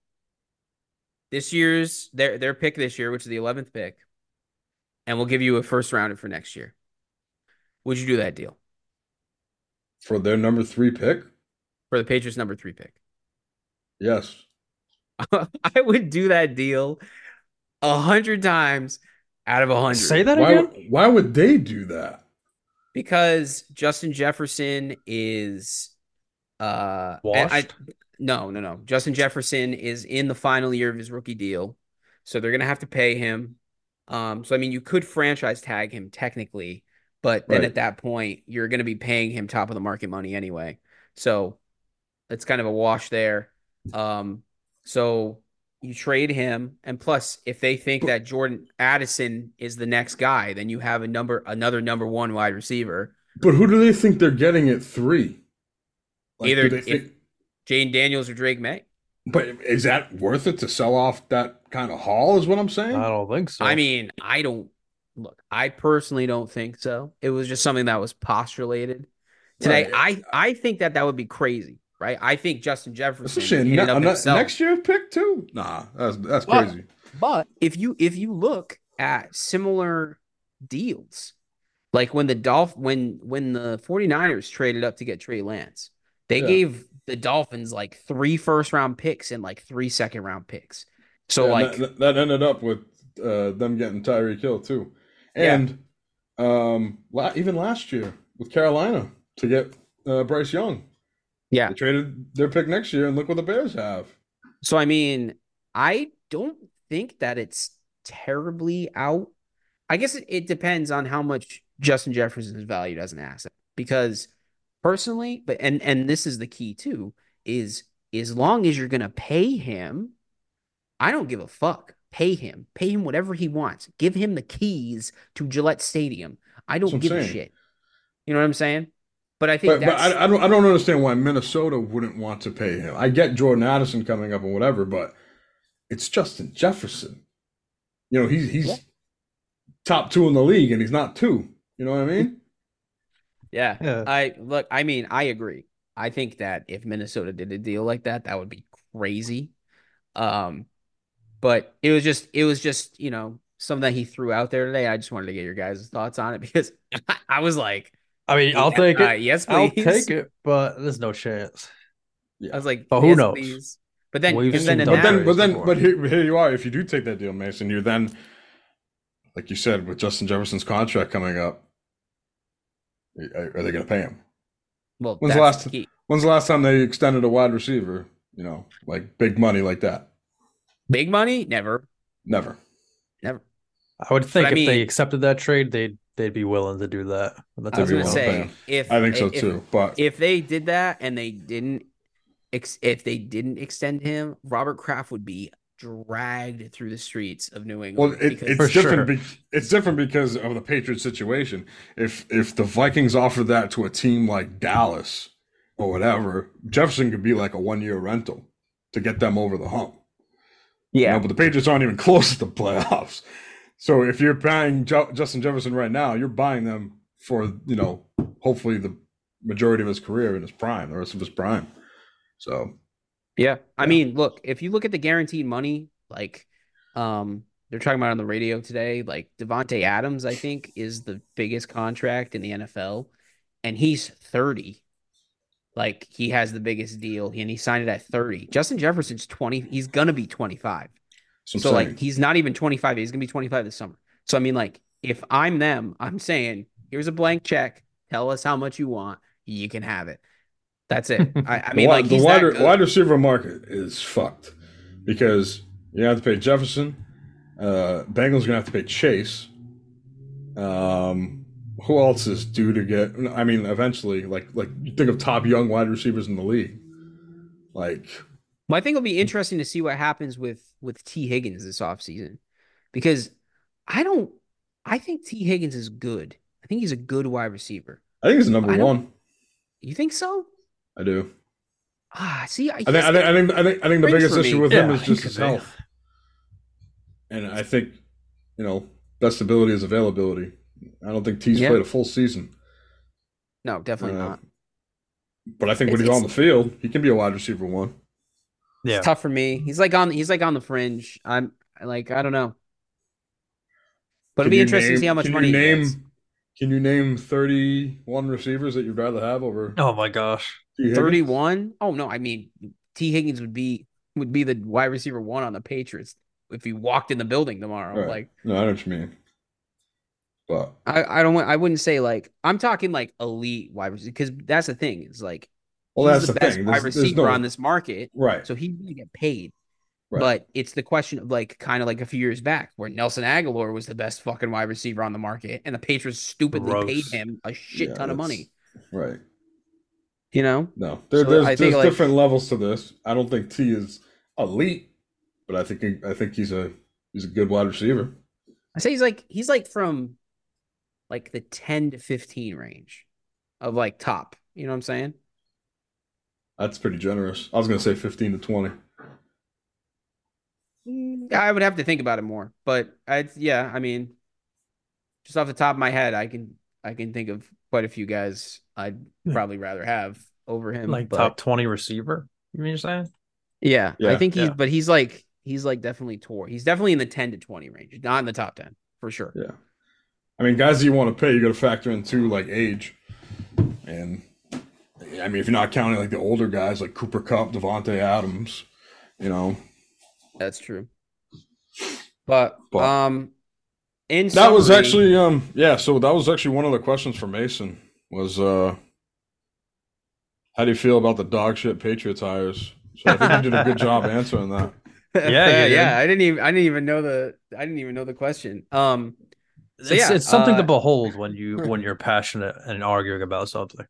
this year's, their, their pick this year, which is the eleventh pick, and we'll give you a first rounder for next year. Would you do that deal? For their number three pick? For the Patriots' number three pick. Yes. I would do that deal a hundred times out of a hundred. Say that again? Why, why would they do that? Because Justin Jefferson is... Uh, Washed? I, no, no, no. Justin Jefferson is in the final year of his rookie deal, so they're going to have to pay him. Um, so, I mean, you could franchise tag him technically, but then right. at that point, you're going to be paying him top of the market money anyway. So it's kind of a wash there. Um, so you trade him. And plus, if they think that Jordan Addison is the next guy, then you have a number another number one wide receiver. But who do they think they're getting at three? Like, Either think... Jaden Daniels or Drake May. But is that worth it to sell off that kind of haul is what I'm saying? I don't think so. I mean, I don't. Look, I personally don't think so. It was just something that was postulated today. Right. I, I think that that would be crazy, right? I think Justin Jefferson ne- up ne- next year pick too. Nah, that's that's but, crazy. But if you if you look at similar deals, like when the Dolph when when the 49ers traded up to get Trey Lance, they yeah. gave the Dolphins like three first round picks and like three second round picks. So yeah, like that, that ended up with uh, them getting Tyreek Hill too. And yeah. um, la- even last year with Carolina to get uh, Bryce Young. Yeah. They traded their pick next year, and look what the Bears have. So, I mean, I don't think that it's terribly out. I guess it, it depends on how much Justin Jefferson's valued as an asset, because personally, but and and this is the key too, is as long as you're going to pay him, I don't give a fuck. Pay him. Pay him whatever he wants. Give him the keys to Gillette Stadium. I don't give saying. a shit. You know what I'm saying? But I think but, that's... But I, I, don't, I don't understand why Minnesota wouldn't want to pay him. I get Jordan Addison coming up and whatever, but it's Justin Jefferson. You know, he's, he's yeah. top two in the league, and he's not two. You know what I mean? yeah. yeah. I Look, I mean, I agree. I think that if Minnesota did a deal like that, that would be crazy. Um, but it was just, it was just, you know, something that he threw out there today. I just wanted to get your guys' thoughts on it, because I was like, I mean, I'll yeah, take it. Uh, yes, please. I'll take it, but there's no chance. Yeah. I was like, but who yes, knows? Please. But then, and then, but then, but then, before. but here, here you are. If you do take that deal, Mason, you're then, like you said, with Justin Jefferson's contract coming up, are they going to pay him? Well, when's the last? The when's the last time they extended a wide receiver? You know, like big money like that. Big money, never, never, never. I would think but if I mean, they accepted that trade, they'd they'd be willing to do that. That's I was going to say, if I think so if, too. But if they did that and they didn't, ex- if they didn't extend him, Robert Kraft would be dragged through the streets of New England. Well, it, it's different. Sure. Be- it's different because of the Patriots situation. If if the Vikings offered that to a team like Dallas or whatever, Jefferson could be like a one year rental to get them over the hump. Yeah, you know, but the Patriots aren't even close to the playoffs. So if you're buying jo- Justin Jefferson right now, you're buying them for, you know, hopefully the majority of his career in his prime, the rest of his prime. So, yeah, I yeah. mean, look, if you look at the guaranteed money, like um, they're talking about on the radio today, like Devontae Adams, I think, is the biggest contract in the N F L, and he's thirty. Like, he has the biggest deal, and he signed it at thirty. Justin Jefferson's twenty. He's going to be twenty-five. So, so like, he's not even twenty-five. He's going to be twenty-five this summer. So, I mean, like, if I'm them, I'm saying, here's a blank check. Tell us how much you want. You can have it. That's it. I, I mean, the like, he's the wider, wide receiver market is fucked because you have to pay Jefferson. Uh, Bengals are going to have to pay Chase. Um... Who else is due to get? I mean, eventually, like like you think of top young wide receivers in the league. Like, well, I think it'll be interesting to see what happens with with T. Higgins this offseason, because I don't. I think T. Higgins is good. I think he's a good wide receiver. I think he's number one. You think so? I do. Ah, see, I, I, think, I think I think I think I think the biggest issue with yeah, him is just his health, and I think you know best ability is availability. I don't think T's yeah. played a full season. No, definitely uh, not. But I think when it's, he's on the field, he can be a wide receiver one. It's yeah. tough for me. He's like on he's like on the fringe. I'm like, I don't know. But it'll be interesting name, to see how much can money you name, he gets. Can you name thirty-one receivers that you'd rather have over? Oh my gosh. thirty-one? Oh no, I mean T. Higgins would be would be the wide receiver one on the Patriots if he walked in the building tomorrow. Right. Like no, I know what you mean. But I, I don't want I wouldn't say like I'm talking like elite wide receiver, because that's the thing is like well he's that's the, the best thing. There's, wide receiver no, on this market, right? So he's gonna get paid, right. But it's the question of like kind of like a few years back where Nelson Aguilar was the best fucking wide receiver on the market, and the Patriots stupidly Gross. paid him a shit yeah, ton of money, right? You know, no, there, so there's, I there's think, different like, levels to this. I don't think T is elite, but I think he, I think he's a he's a good wide receiver. I say he's like he's like from. Like the ten to fifteen range of like top. You know what I'm saying? That's pretty generous. I was going to say fifteen to twenty. I would have to think about it more, but I, yeah, I mean, just off the top of my head, I can, I can think of quite a few guys I'd probably rather have over him. Like but... top twenty receiver. You mean you're saying? Yeah, yeah I think he's, yeah. but he's like, he's like definitely tore. He's definitely in the ten to twenty range, not in the top ten for sure. Yeah. I mean, guys that you want to pay, you got to factor in, too, like, age. And, I mean, if you're not counting, like, the older guys, like Cooper Kupp, Devontae Adams, you know. That's true. But, but um, in summary, that was actually um yeah. So that was actually one of the questions for Mason was uh, how do you feel about the dog shit Patriots hires? So I think you did a good job answering that. Yeah, yeah. I didn't even I didn't even know the I didn't even know the question. Um, so it's, yeah, it's something uh, to behold when you when you're passionate and arguing about something.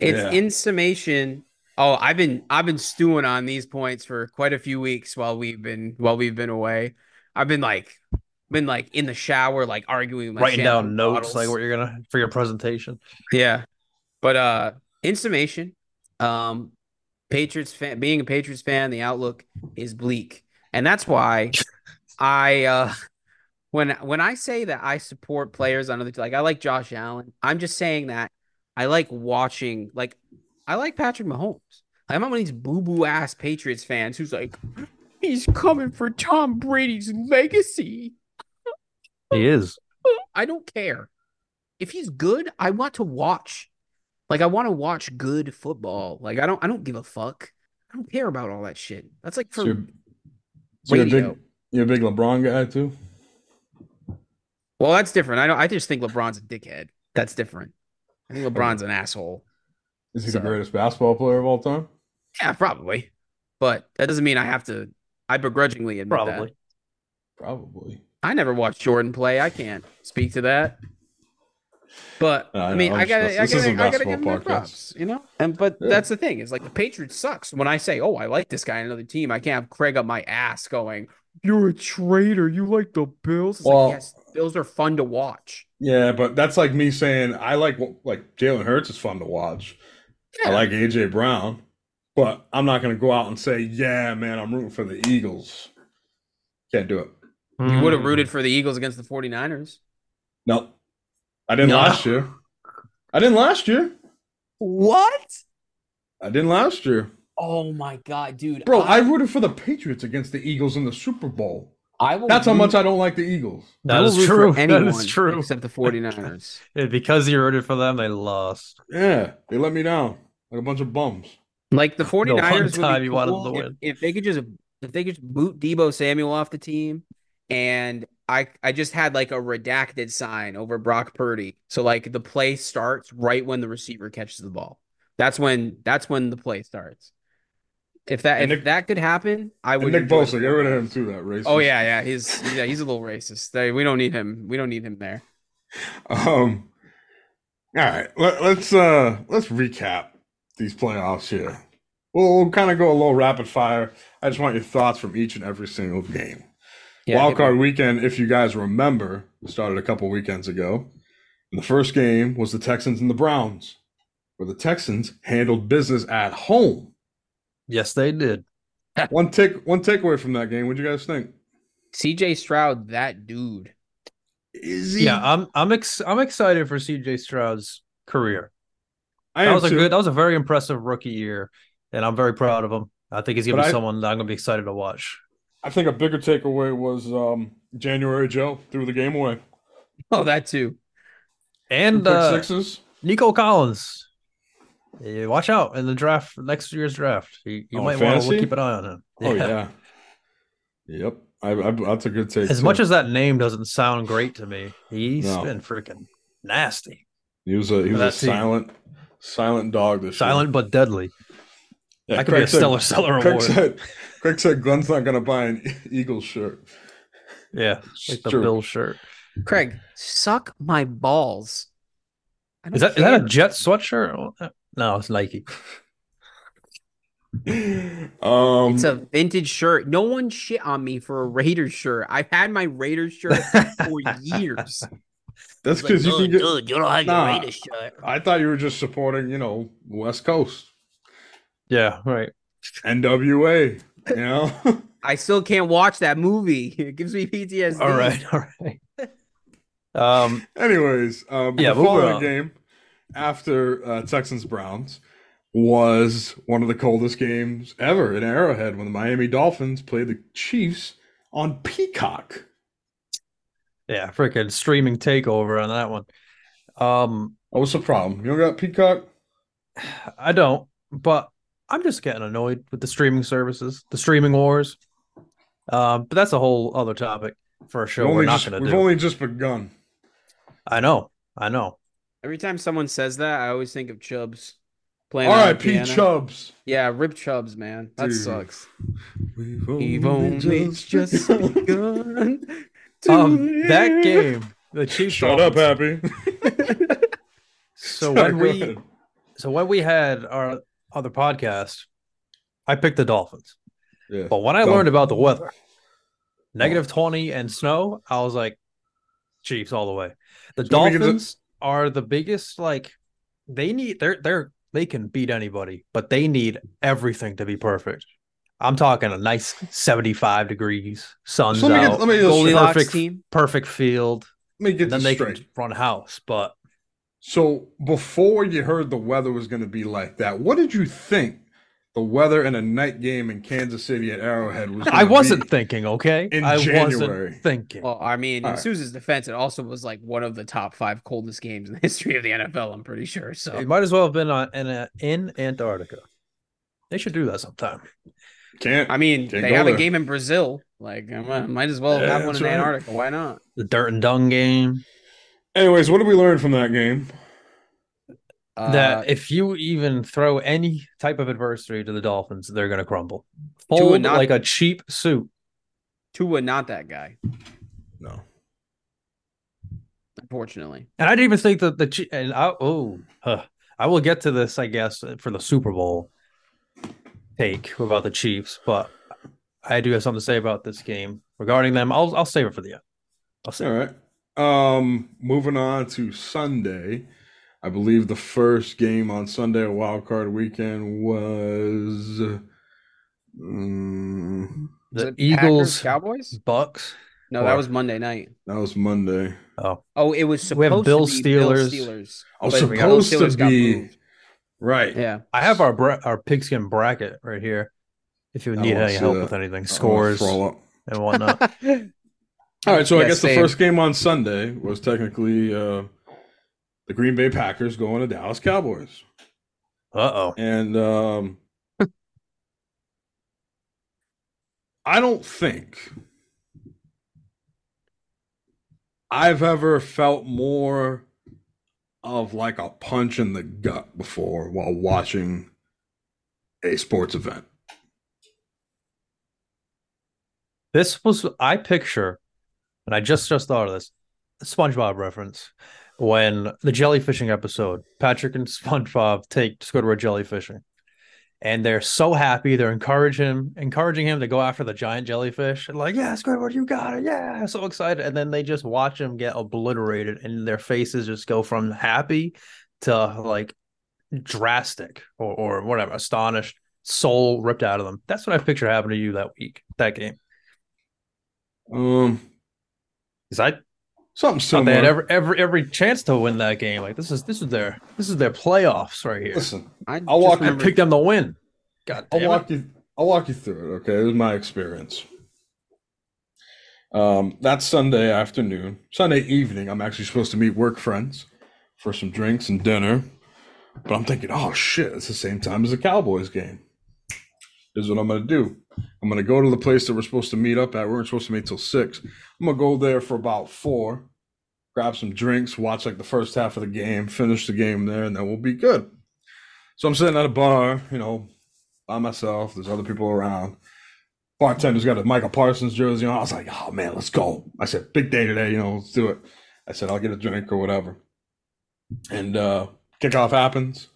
It's yeah. in summation. Oh, I've been I've been stewing on these points for quite a few weeks while we've been while we've been away. I've been like been like in the shower, like arguing, with my writing down notes, bottles. Like what you're gonna for your presentation. Yeah, but uh, in summation, um, Patriots fan, being a Patriots fan, the outlook is bleak, and that's why I uh, when when I say that I support players on other like I like Josh Allen, I'm just saying that I like watching like. I like Patrick Mahomes. I'm not one of these boo-boo-ass Patriots fans who's like, he's coming for Tom Brady's legacy. He is. I don't care. If he's good, I want to watch. Like, I want to watch good football. Like, I don't I don't give a fuck. I don't care about all that shit. That's like for so you're, so radio. You're a, big, you're a big LeBron guy, too? Well, that's different. I don't, I just think LeBron's a dickhead. That's different. I think LeBron's an asshole. Is he so, the greatest basketball player of all time? Yeah, probably. But that doesn't mean I have to. I begrudgingly admit probably. that. Probably. I never watched Jordan play. I can't speak to that. But no, I mean, I got I got to give him their props, you know. And but yeah. that's the thing. It's like the Patriots sucks. When I say, "Oh, I like this guy," in another team, I can't have Craig up my ass going, "You're a traitor. You like the Bills." It's well, like, yes, the Bills are fun to watch. Yeah, but that's like me saying I like like Jalen Hurts is fun to watch. Yeah. I like A J Brown, but I'm not going to go out and say, yeah, man, I'm rooting for the Eagles. Can't do it. You would have rooted for the Eagles against the forty-niners. No, I didn't no. last year. I didn't last year. What? I didn't last year. Oh, my God, dude. Bro, I, I rooted for the Patriots against the Eagles in the Super Bowl. I will That's root... how much I don't like the Eagles. That is true. That is true. Except the forty-niners. Because you rooted for them, they lost. Yeah, they let me down. Like a bunch of bums. Like the forty-niners no, would be cool if, if they could just if they could just boot Deebo Samuel off the team, and I I just had like a redacted sign over Brock Purdy. So like the play starts right when the receiver catches the ball. That's when that's when the play starts. If that if Nick, that could happen, I would. Nick Bosa, get rid of him too. That racist. Oh yeah, yeah, he's yeah, he's a little racist. They, we don't need him. We don't need him there. Um. All right, let, let's uh let's recap these playoffs here. We'll, we'll kind of go a little rapid fire. I just want your thoughts from each and every single game. Yeah, Wildcard weekend, if you guys remember, started a couple weekends ago. And the first game was the Texans and the Browns, where the Texans handled business at home. Yes, they did. one take, one takeaway from that game. What do you guys think? C J Stroud, that dude. Is he? Yeah, I'm. I'm. Ex- I'm excited for C J Stroud's career. I that am was a too. good. That was a very impressive rookie year, and I'm very proud of him. I think he's gonna but be I, someone that I'm gonna be excited to watch. I think a bigger takeaway was um, January Joe threw the game away. Oh, that too. And uh, sixes. Nico Collins. Yeah, watch out in the draft, next year's draft. You, you oh, might fantasy? want to keep an eye on him. Yeah. Oh, yeah. Yep. I, I, that's a good take. As too. much as that name doesn't sound great to me, he's no. been freaking nasty. He was a, he was a silent team. silent dog this silent year. Silent but deadly. Yeah, I could Craig be a said, stellar seller Craig award. Said, Craig said Glenn's not going to buy an Eagles shirt. Yeah, like the Bills shirt. Craig, suck my balls. I don't is, that, is that a Jet sweatshirt? No, it's Nike. um, it's a vintage shirt. No one shit on me for a Raiders shirt. I've had my Raiders shirt for years. That's because like, you can get. Dude, you don't have nah, your Raiders shirt. I thought you were just supporting, you know, West Coast. Yeah, right. N W A. You know, I still can't watch that movie. It gives me P T S D. All right, all right. Um. Anyways, um, yeah, the following game. After uh, Texans Browns was one of the coldest games ever in Arrowhead when the Miami Dolphins played the Chiefs on Peacock. Yeah, freaking streaming takeover on that one. Um, oh, what's the problem? You don't got Peacock? I don't, but I'm just getting annoyed with the streaming services, the streaming wars. Uh, but that's a whole other topic. for a show we're not going to do. We've only just begun. I know. I know. Every time someone says that, I always think of Chubbs. R I P Chubbs. Yeah, rip Chubbs, man. That Dude. sucks. We've only, We've only just, just begun. Um, that game, the Chiefs. Shut up, Happy. so Sorry, when we, ahead. so when we had our other podcast, I picked the Dolphins. Yeah. But when I Dumb. learned about the weather, negative twenty and snow, I was like, Chiefs all the way. The so Dolphins the- are the biggest. Like they need. They're they're. They can beat anybody, but they need everything to be perfect. I'm talking a nice seventy-five degrees, sun's so let me get, out, let me Goldilocks perfect, team. perfect field. Let me get then this they straight. Can run house. But so before you heard the weather was going to be like that, what did you think the weather in a night game in Kansas City at Arrowhead was? I wasn't be thinking. Okay, in I January. wasn't thinking. Well, I mean, in right. Sousa's defense, it also was like one of the top five coldest games in the history of the N F L. I'm pretty sure. So it might as well have been on in, a, in Antarctica. They should do that sometime. Can't. I mean, can't they have there. a game in Brazil. Like, I might as well yeah, have one in right. Antarctica. Why not? The dirt and dung game. Anyways, what did we learn from that game? That uh, if you even throw any type of adversity to the Dolphins, they're going to crumble. Fold not, like a cheap suit. Tua, not that guy. No. Unfortunately. And I didn't even think that the... and I, oh, huh. I will get to this, I guess, for the Super Bowl take about the Chiefs, but I do have something to say about this game regarding them. I'll I'll save it for the end. I'll save All it. right. Um, moving on to Sunday. I believe the first game on Sunday, Wild Card Weekend, was um, the Eagles, Packers, Cowboys, Bucks. No, or, that was Monday night. That was Monday. Oh, oh, it was supposed we have Bill to be Steelers. Bill Steelers. Oh, supposed Steelers to be right. Yeah, I have our bra- our pigskin bracket right here. If you would need any help that. with anything, scores and whatnot. All right, so yeah, I guess same. the first game on Sunday was technically. Uh, The Green Bay Packers going to Dallas Cowboys. Uh-oh. And um, I don't think I've ever felt more of like a punch in the gut before while watching a sports event. This was, I picture, and I just, just thought of this, a SpongeBob reference. When the jellyfishing episode, Patrick and SpongeBob take Squidward jellyfishing, and they're so happy, they're encouraging him, encouraging him to go after the giant jellyfish, and like, yeah, Squidward, you got it, yeah, so excited, and then they just watch him get obliterated, and their faces just go from happy to like drastic or, or whatever, astonished, soul ripped out of them. That's what I picture happened to you that week, that game. Um, is that? Something similar. They had every, every every chance to win that game. Like this is this is their this is their playoffs right here. Listen, I I'll walk you pick them to win. God damn I'll walk it. you I'll walk you through it. Okay, it was my experience. Um, that Sunday afternoon, Sunday evening, I'm actually supposed to meet work friends for some drinks and dinner. But I'm thinking, oh shit, it's the same time as the Cowboys game. This is what I'm gonna do. I'm going to go to the place that we're supposed to meet up at. We weren't supposed to meet till six. I'm going to go there for about four, grab some drinks, watch like the first half of the game, finish the game there, and then we'll be good. So I'm sitting at a bar, you know, by myself. There's other people around. Bartender's got a Michael Parsons jersey on. I was like, oh, man, let's go. I said, big day today, you know, let's do it. I said, I'll get a drink or whatever. And uh, kickoff happens.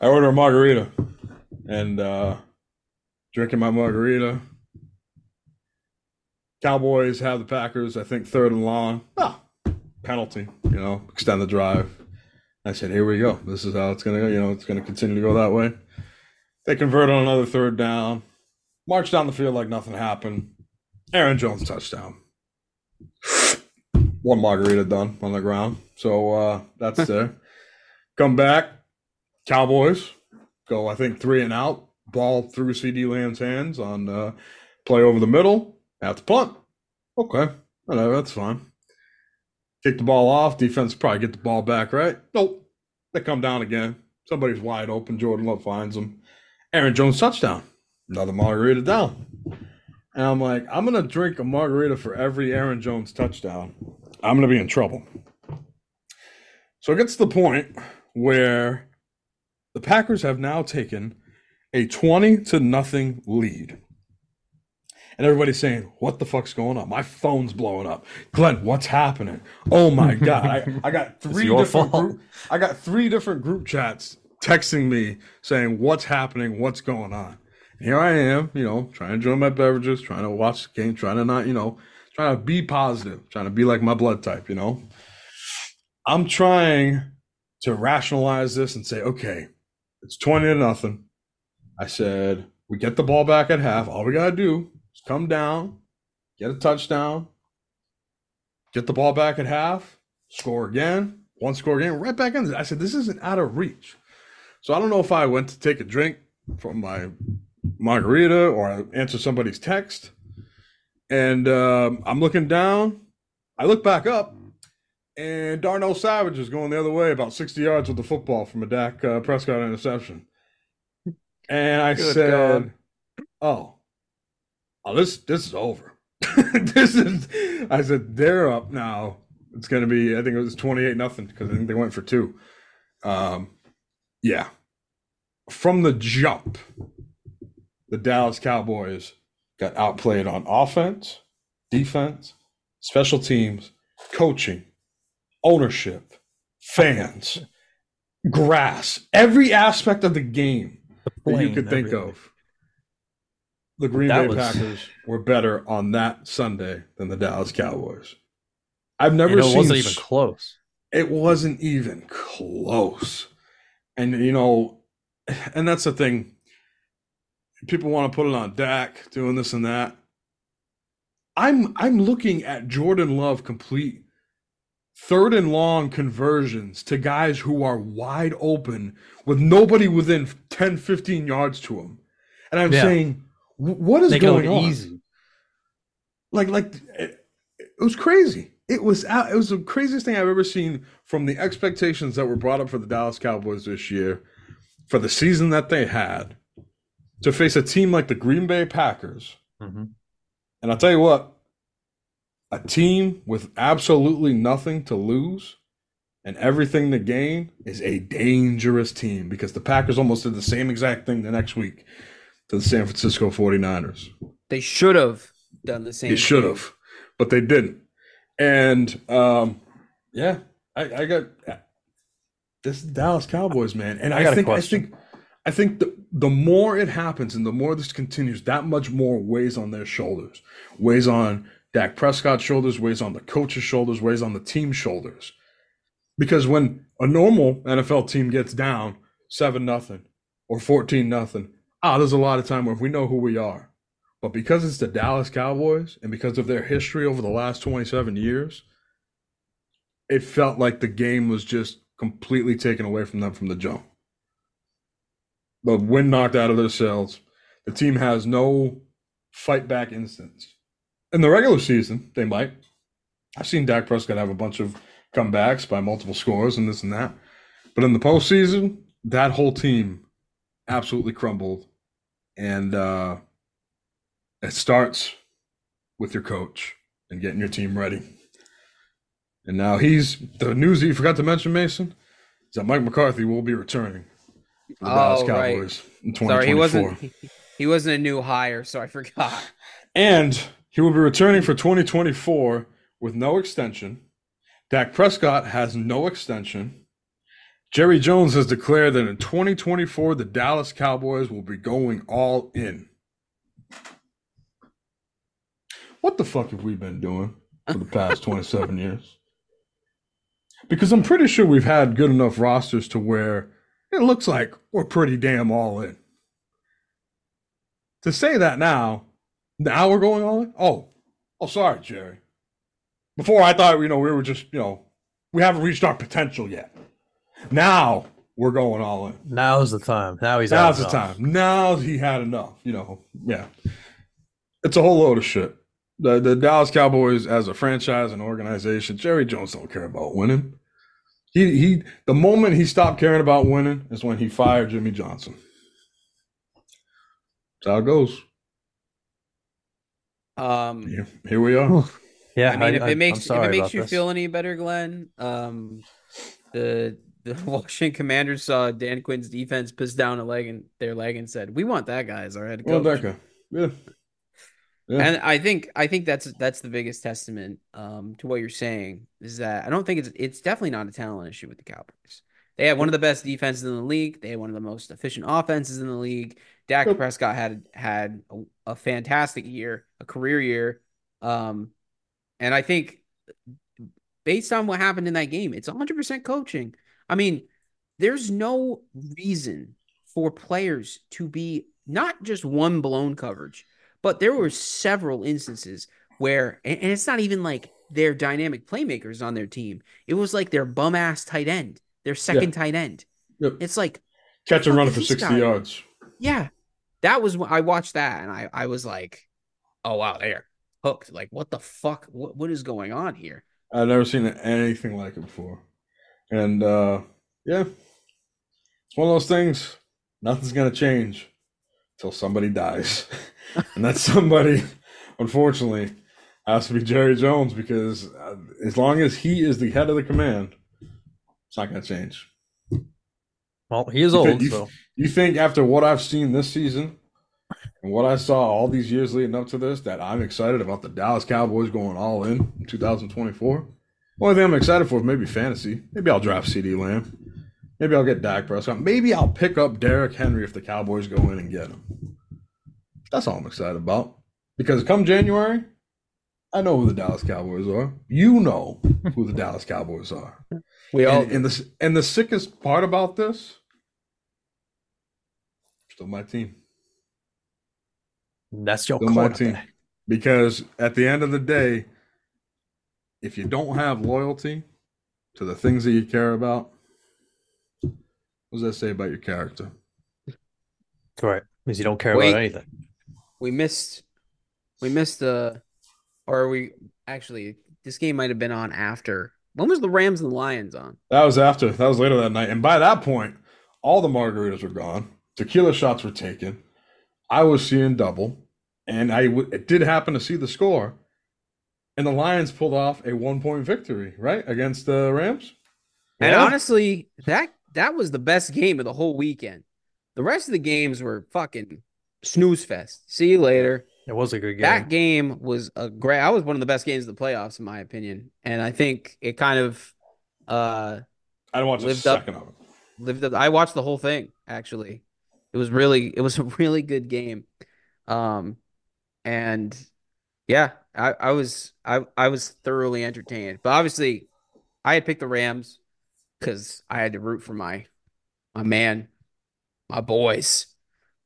I order a margarita. And, uh, drinking my margarita. Cowboys have the Packers, I think, third and long. Ah, penalty, you know, extend the drive. I said, here we go. This is how it's going to go. You know, it's going to continue to go that way. They convert on another third down. March down the field like nothing happened. Aaron Jones touchdown. One margarita done on the ground. So uh, that's there. Come back. Cowboys go, I think, three and out. Ball through C D Lamb's hands on uh, play over the middle. That's a punt. Okay. Whatever, that's fine. Kick the ball off. Defense probably get the ball back, right? Nope. They come down again. Somebody's wide open. Jordan Love finds him. Aaron Jones touchdown. Another margarita down. And I'm like, I'm going to drink a margarita for every Aaron Jones touchdown. I'm going to be in trouble. So it gets to the point where the Packers have now taken a twenty to nothing lead. And everybody's saying, what the fuck's going on? My phone's blowing up. Glenn, what's happening? Oh, my God. I, I got three different group, I got three different group chats texting me saying, what's happening? What's going on? And here I am, you know, trying to enjoy my beverages, trying to watch the game, trying to not, you know, trying to be positive, trying to be like my blood type, you know. I'm trying to rationalize this and say, okay, it's twenty to nothing. I said, we get the ball back at half. All we got to do is come down, get a touchdown, get the ball back at half, score again, one score again, right back in. I said, this isn't out of reach. So I don't know if I went to take a drink from my margarita or I answered somebody's text. And um, I'm looking down. I look back up. And Darnell Savage is going the other way about sixty yards with the football from a Dak uh, Prescott interception. And I Good said, God. oh, oh, this this is over. this is, I said, they're up now. It's going to be, I think it was twenty-eight nothing because I think they went for two. Um, yeah. From the jump, the Dallas Cowboys got outplayed on offense, defense, special teams, coaching, ownership, fans, grass, every aspect of the game the that you could think everything. of. The Green that Bay was... Packers were better on that Sunday than the Dallas Cowboys. I've never and seen... It wasn't even close. It wasn't even close. And, you know, and that's the thing. People want to put it on Dak, doing this and that. I'm I'm looking at Jordan Love complete third and long conversions to guys who are wide open with nobody within ten, fifteen yards to them. And I'm yeah. saying, what is they going on? Easy. Like, like it, it was crazy. It was it was the craziest thing I've ever seen from the expectations that were brought up for the Dallas Cowboys this year, for the season that they had, to face a team like the Green Bay Packers. Mm-hmm. And I'll tell you what, a team with absolutely nothing to lose and everything to gain is a dangerous team, because the Packers almost did the same exact thing the next week to the San Francisco forty-niners. They should have done the same thing. They should have, but they didn't. And, um, yeah, I, I got – this is Dallas Cowboys, man. And I, I think I think, I think the, the more it happens and the more this continues, that much more weighs on their shoulders, weighs on – Dak Prescott's shoulders, weighs on the coach's shoulders, weighs on the team's shoulders. Because when a normal N F L team gets down seven nothing or fourteen nothing, ah, there's a lot of time where we know who we are. But because it's the Dallas Cowboys and because of their history over the last twenty-seven years, it felt like the game was just completely taken away from them from the jump. The wind knocked out of their sails. The team has no fight back instincts. In the regular season, they might. I've seen Dak Prescott have a bunch of comebacks by multiple scores and this and that. But in the postseason, that whole team absolutely crumbled. And uh, it starts with your coach and getting your team ready. And now he's – the news that you forgot to mention, Mason, is that Mike McCarthy will be returning to the oh, Dallas Cowboys right. in twenty twenty-four. Sorry, he wasn't, he, he wasn't a new hire, so I forgot. And – he will be returning for twenty twenty-four with no extension. Dak Prescott has no extension. Jerry Jones has declared that in twenty twenty-four, the Dallas Cowboys will be going all in. What the fuck have we been doing for the past twenty-seven years? Because I'm pretty sure we've had good enough rosters to where it looks like we're pretty damn all in. To say that now, now we're going all in? Oh, oh, sorry, Jerry. Before I thought, you know, we were just, you know, we haven't reached our potential yet. Now we're going all in. Now's the time. Now he's Now's the enough. time. Now he had enough, you know. Yeah. It's a whole load of shit. The, the Dallas Cowboys as a franchise and organization, Jerry Jones don't care about winning. He he. The moment he stopped caring about winning is when he fired Jimmy Johnson. That's how it goes. Um, yeah, here we are. Yeah, I mean, I, if it makes if it makes you this. feel any better, Glenn, um, the the Washington Commanders saw Dan Quinn's defense piss down a leg and their leg and said, "We want that guy as our head coach." Well, that guy. Yeah. Yeah. And I think I think that's that's the biggest testament um, to what you're saying is that I don't think it's it's definitely not a talent issue with the Cowboys. They had one of the best defenses in the league. They had one of the most efficient offenses in the league. Dak yep. Prescott had had a, a fantastic year, a career year. Um, and I think based on what happened in that game, it's one hundred percent coaching. I mean, there's no reason for players to be not just one blown coverage, but there were several instances where, and, and it's not even like their dynamic playmakers on their team. It was like their bum ass tight end. Their second yeah. tight end. Yep. It's like catch and run for sixty guy? yards. Yeah, that was when I watched that, and I, I was like, "Oh wow, they are hooked!" Like, what the fuck? What what is going on here? I've never seen anything like it before, and uh, yeah, it's one of those things. Nothing's gonna change until somebody dies, and that somebody, unfortunately, has to be Jerry Jones because as long as he is the head of the command. It's not going to change. Well, he is you old. Think, you, so. you think after what I've seen this season and what I saw all these years leading up to this that I'm excited about the Dallas Cowboys going all in in two thousand twenty-four? Only thing I'm excited for is maybe fantasy. Maybe I'll draft C D Lamb. Maybe I'll get Dak Prescott. Maybe I'll pick up Derrick Henry if the Cowboys go in and get him. That's all I'm excited about. Because come January, I know who the Dallas Cowboys are. You know who the Dallas Cowboys are. We all and, and the and the sickest part about this, still my team. That's your still my team, because at the end of the day, if you don't have loyalty to the things that you care about, what does that say about your character? That's right, because you don't care Wait, about anything. We missed, we missed the, or we actually this game might have been on after. When was the Rams and the Lions on? That was after. That was later that night. And by that point, all the margaritas were gone. Tequila shots were taken. I was seeing double. And I w- it did happen to see the score. And the Lions pulled off a one-point victory, right, against the Rams. Yeah. And honestly, that that was the best game of the whole weekend. The rest of the games were fucking snooze fest. See you later. It was a good game. That game was a great. I was one of the best games of the playoffs, in my opinion, and I think it kind of. Uh, I didn't watch a second up, of it. Lived up. I watched the whole thing. Actually, it was really, it was a really good game, um, and yeah, I, I was, I, I was thoroughly entertained. But obviously, I had picked the Rams because I had to root for my, my man, my boys,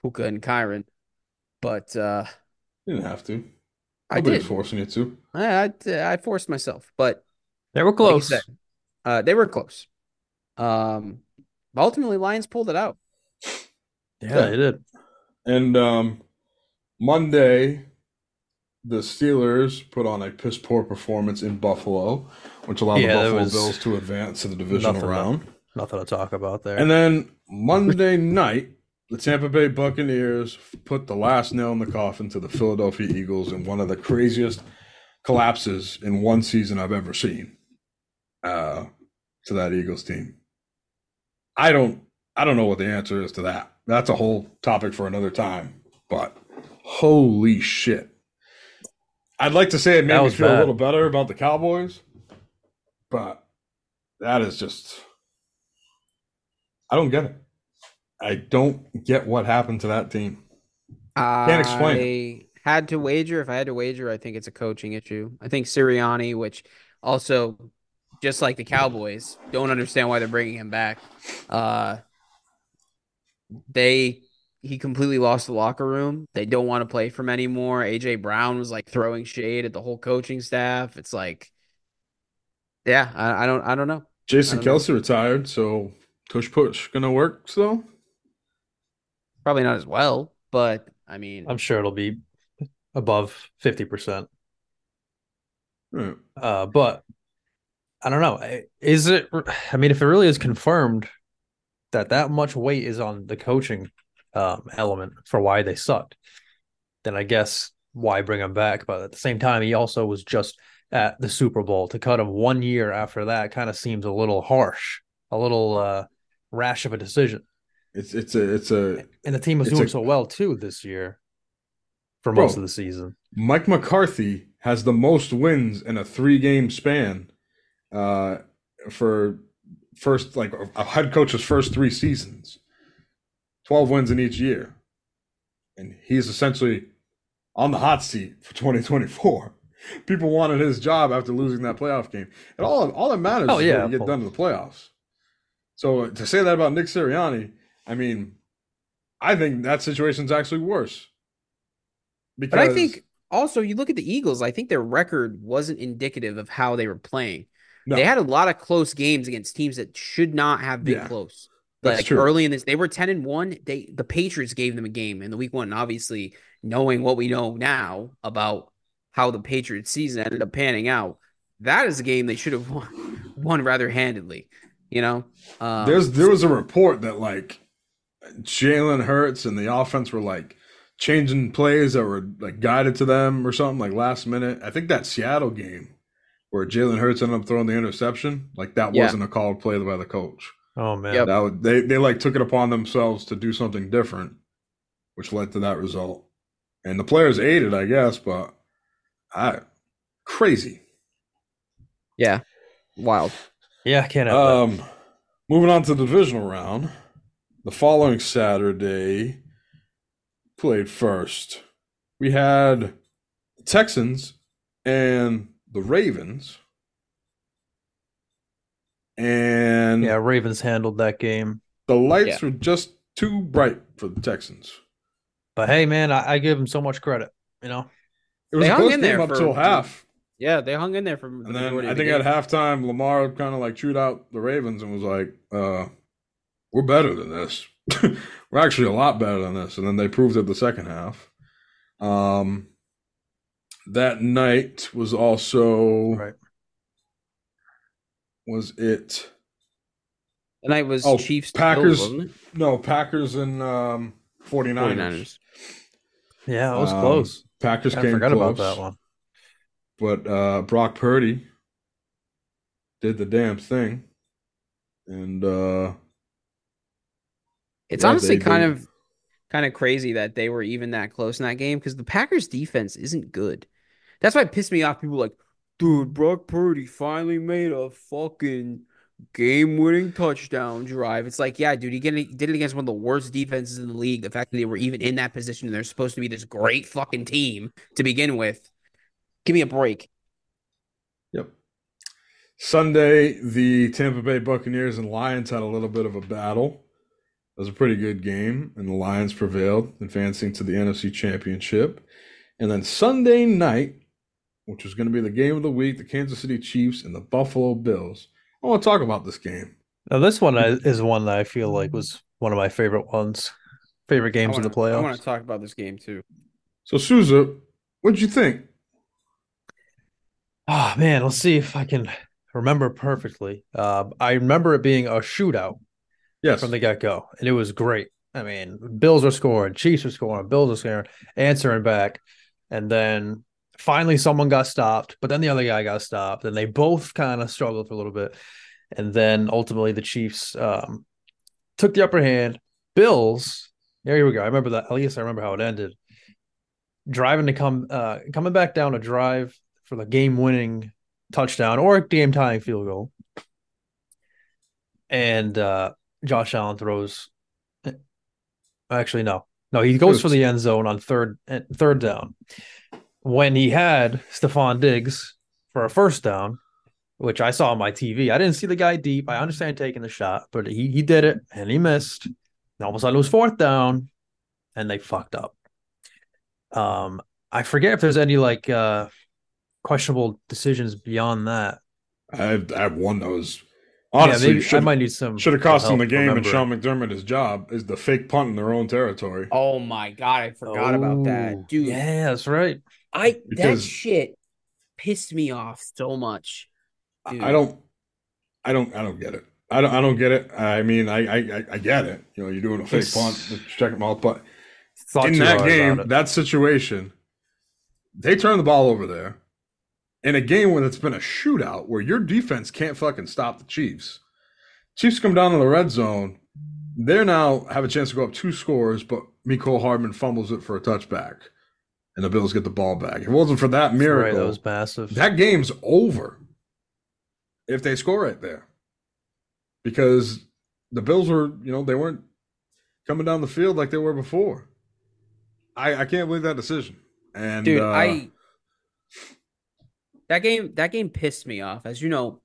Puka and Kyron, but. Uh, You didn't have to. I did. Forcing you to. I, I, I forced myself, but they were close. Like said, uh, they were close. Um, ultimately, Lions pulled it out. Yeah, yeah. They did. And um, Monday, the Steelers put on a piss poor performance in Buffalo, which allowed yeah, the Buffalo Bills to advance to the divisional round. To, nothing to talk about there. And then Monday night. The Tampa Bay Buccaneers put the last nail in the coffin to the Philadelphia Eagles in one of the craziest collapses in one season I've ever seen uh, to that Eagles team. I don't I don't know what the answer is to that. That's a whole topic for another time, but holy shit. I'd like to say it made me feel bad. a little better about the Cowboys, but that is just – I don't get it. I don't get what happened to that team. Can't explain. I it. had to wager. If I had to wager, I think it's a coaching issue. I think Sirianni, which also, just like the Cowboys, don't understand why they're bringing him back. Uh, they he completely lost the locker room. They don't want to play for him anymore. A J Brown was like throwing shade at the whole coaching staff. It's like, yeah, I, I don't, I don't know. Jason Kelce retired, so push push gonna work though. So? Probably not as well, but I mean, I'm sure it'll be above fifty percent. Mm. Uh, but I don't know. Is it? I mean, if it really is confirmed that that much weight is on the coaching um, element for why they sucked, then I guess why bring him back? But at the same time, he also was just at the Super Bowl. To cut him one year after that kind of seems a little harsh, a little uh, rash of a decision. It's it's a it's a and the team was doing a, so well too this year for most bro, of the season. Mike McCarthy has the most wins in a three-game span uh, for first like a head coach's first three seasons, twelve wins in each year, and he's essentially on the hot seat for twenty twenty-four. People wanted his job after losing that playoff game, and all all that matters oh, is yeah, to get done to the playoffs. So to say that about Nick Sirianni. I mean, I think that situation's actually worse. Because... But I think also you look at the Eagles, I think their record wasn't indicative of how they were playing. No. They had a lot of close games against teams that should not have been yeah, close. That's like true. Early in this, they were ten and one. They the Patriots gave them a game in the week one. And obviously, knowing what we know now about how the Patriots season ended up panning out, that is a game they should have won, won rather handedly. You know, um, there's there was a report that like Jalen Hurts and the offense were like changing plays that were like guided to them or something like last minute. I think that Seattle game where Jalen Hurts ended up throwing the interception, like that yeah. wasn't a called play by the coach. Oh man, yep. that would, they they like took it upon themselves to do something different, which led to that result. And the players aided, I guess, but I crazy. Yeah, wild. Yeah, I can't. Um, moving on to the divisional round. The following Saturday, played first. We had the Texans and the Ravens. And yeah, Ravens handled that game. The lights yeah. were just too bright for the Texans. But hey, man, I, I give them so much credit. You know, it was they a close game there up till half. Yeah, they hung in there for. The and then I think the at halftime, Lamar kind of like chewed out the Ravens and was like, uh, we're better than this. We're actually a lot better than this. And then they proved it the second half. Um, that night was also right. Was it? The night was oh, Chiefs Packers. Bills, wasn't it? No, Packers and um, forty-niners. forty-niners. Yeah, it was um, close. Packers I came forgot close. About that one. But uh, Brock Purdy did the damn thing. And uh, it's yeah, honestly kind did. of kind of crazy that they were even that close in that game because the Packers defense isn't good. That's why it pissed me off. People were like, dude, Brock Purdy finally made a fucking game-winning touchdown drive. It's like, yeah, dude, he did it against one of the worst defenses in the league. The fact that they were even in that position and they're supposed to be this great fucking team to begin with. Give me a break. Yep. Sunday, the Tampa Bay Buccaneers and Lions had a little bit of a battle. It was a pretty good game, and the Lions prevailed, advancing to the N F C Championship. And then Sunday night, which was going to be the game of the week, the Kansas City Chiefs and the Buffalo Bills. I want to talk about this game. Now, this one is one that I feel like was one of my favorite ones, favorite games wanna, of the playoffs. I want to talk about this game, too. So, Sousa, what'd you think? Oh, man, let's see if I can remember perfectly. Uh, I remember it being a shootout yes. from the get-go, and it was great. I mean, Bills are scoring, Chiefs are scoring, Bills are scoring, answering back, and then finally someone got stopped, but then the other guy got stopped, and they both kind of struggled for a little bit, and then ultimately the Chiefs um, took the upper hand. Bills, here we go, I remember that. At least I remember how it ended. Driving to come, uh, coming back down to drive, for the game-winning touchdown or game-tying field goal. And uh, Josh Allen throws – actually, no. No, he goes Oops. for the end zone on third third down. When he had Stephon Diggs for a first down, which I saw on my T V. I didn't see the guy deep. I understand taking the shot, but he, he did it, and he missed. And all of a sudden, it was fourth down, and they fucked up. Um, I forget if there's any, like uh, – questionable decisions beyond that. I've I've won those. Honestly, yeah, maybe, I might need some. Should have cost him the game remember. and Sean McDermott his job is the fake punt in their own territory. Oh my god, I forgot oh, about that, dude. Yeah, that's right. I because that shit pissed me off so much. Dude. I don't, I don't, I don't get it. I don't, I don't get it. I mean, I, I, I get it. You know, you're doing a fake it's, punt, check them out, but in that game, that situation. They turn the ball over there in a game when it's been a shootout where your defense can't fucking stop the Chiefs. Chiefs come down to the red zone. They now have a chance to go up two scores, but Mecole Hardman fumbles it for a touchback, and the Bills get the ball back. If it wasn't for that miracle, Sorry, that was massive. That game's over if they score right there, because the Bills were, you know, they weren't coming down the field like they were before. I, I can't believe that decision. And dude, uh, I that game that game pissed me off. As you know,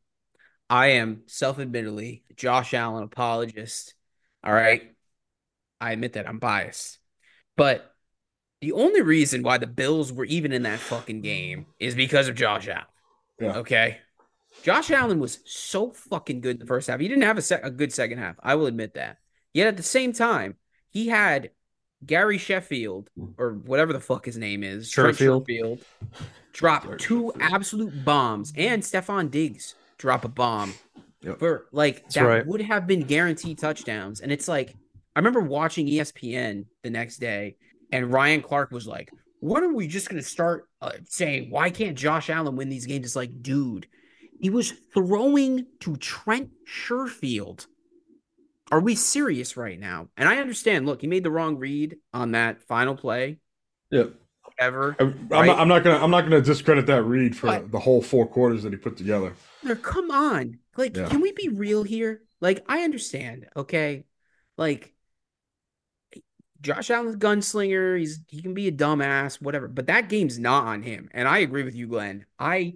I am self-admittedly a Josh Allen apologist. All right, I admit that I'm biased, but the only reason why the Bills were even in that fucking game is because of Josh Allen. Yeah. Okay, Josh Allen was so fucking good in the first half. He didn't have a, sec- a good second half. I will admit that. Yet at the same time, he had Gary Sheffield, or whatever the fuck his name is, Sheffield, Sheffield drop Sorry, two Sheffield. absolute bombs, and Stephon Diggs drop a bomb. Yep. For like That's that right. would have been guaranteed touchdowns. And it's like, I remember watching E S P N the next day, and Ryan Clark was like, "When are we just going to start uh, saying why can't Josh Allen win these games?" It's like, dude, he was throwing to Trent Sherfield. Are we serious right now? And I understand. Look, he made the wrong read on that final play. Yeah. Ever. I'm, right? I'm not going to. I'm not going to discredit that read for but, the whole four quarters that he put together. Come on, like, yeah. Can we be real here? Like, I understand. Okay, like, Josh Allen's gunslinger. He's he can be a dumbass, whatever. But that game's not on him. And I agree with you, Glenn. I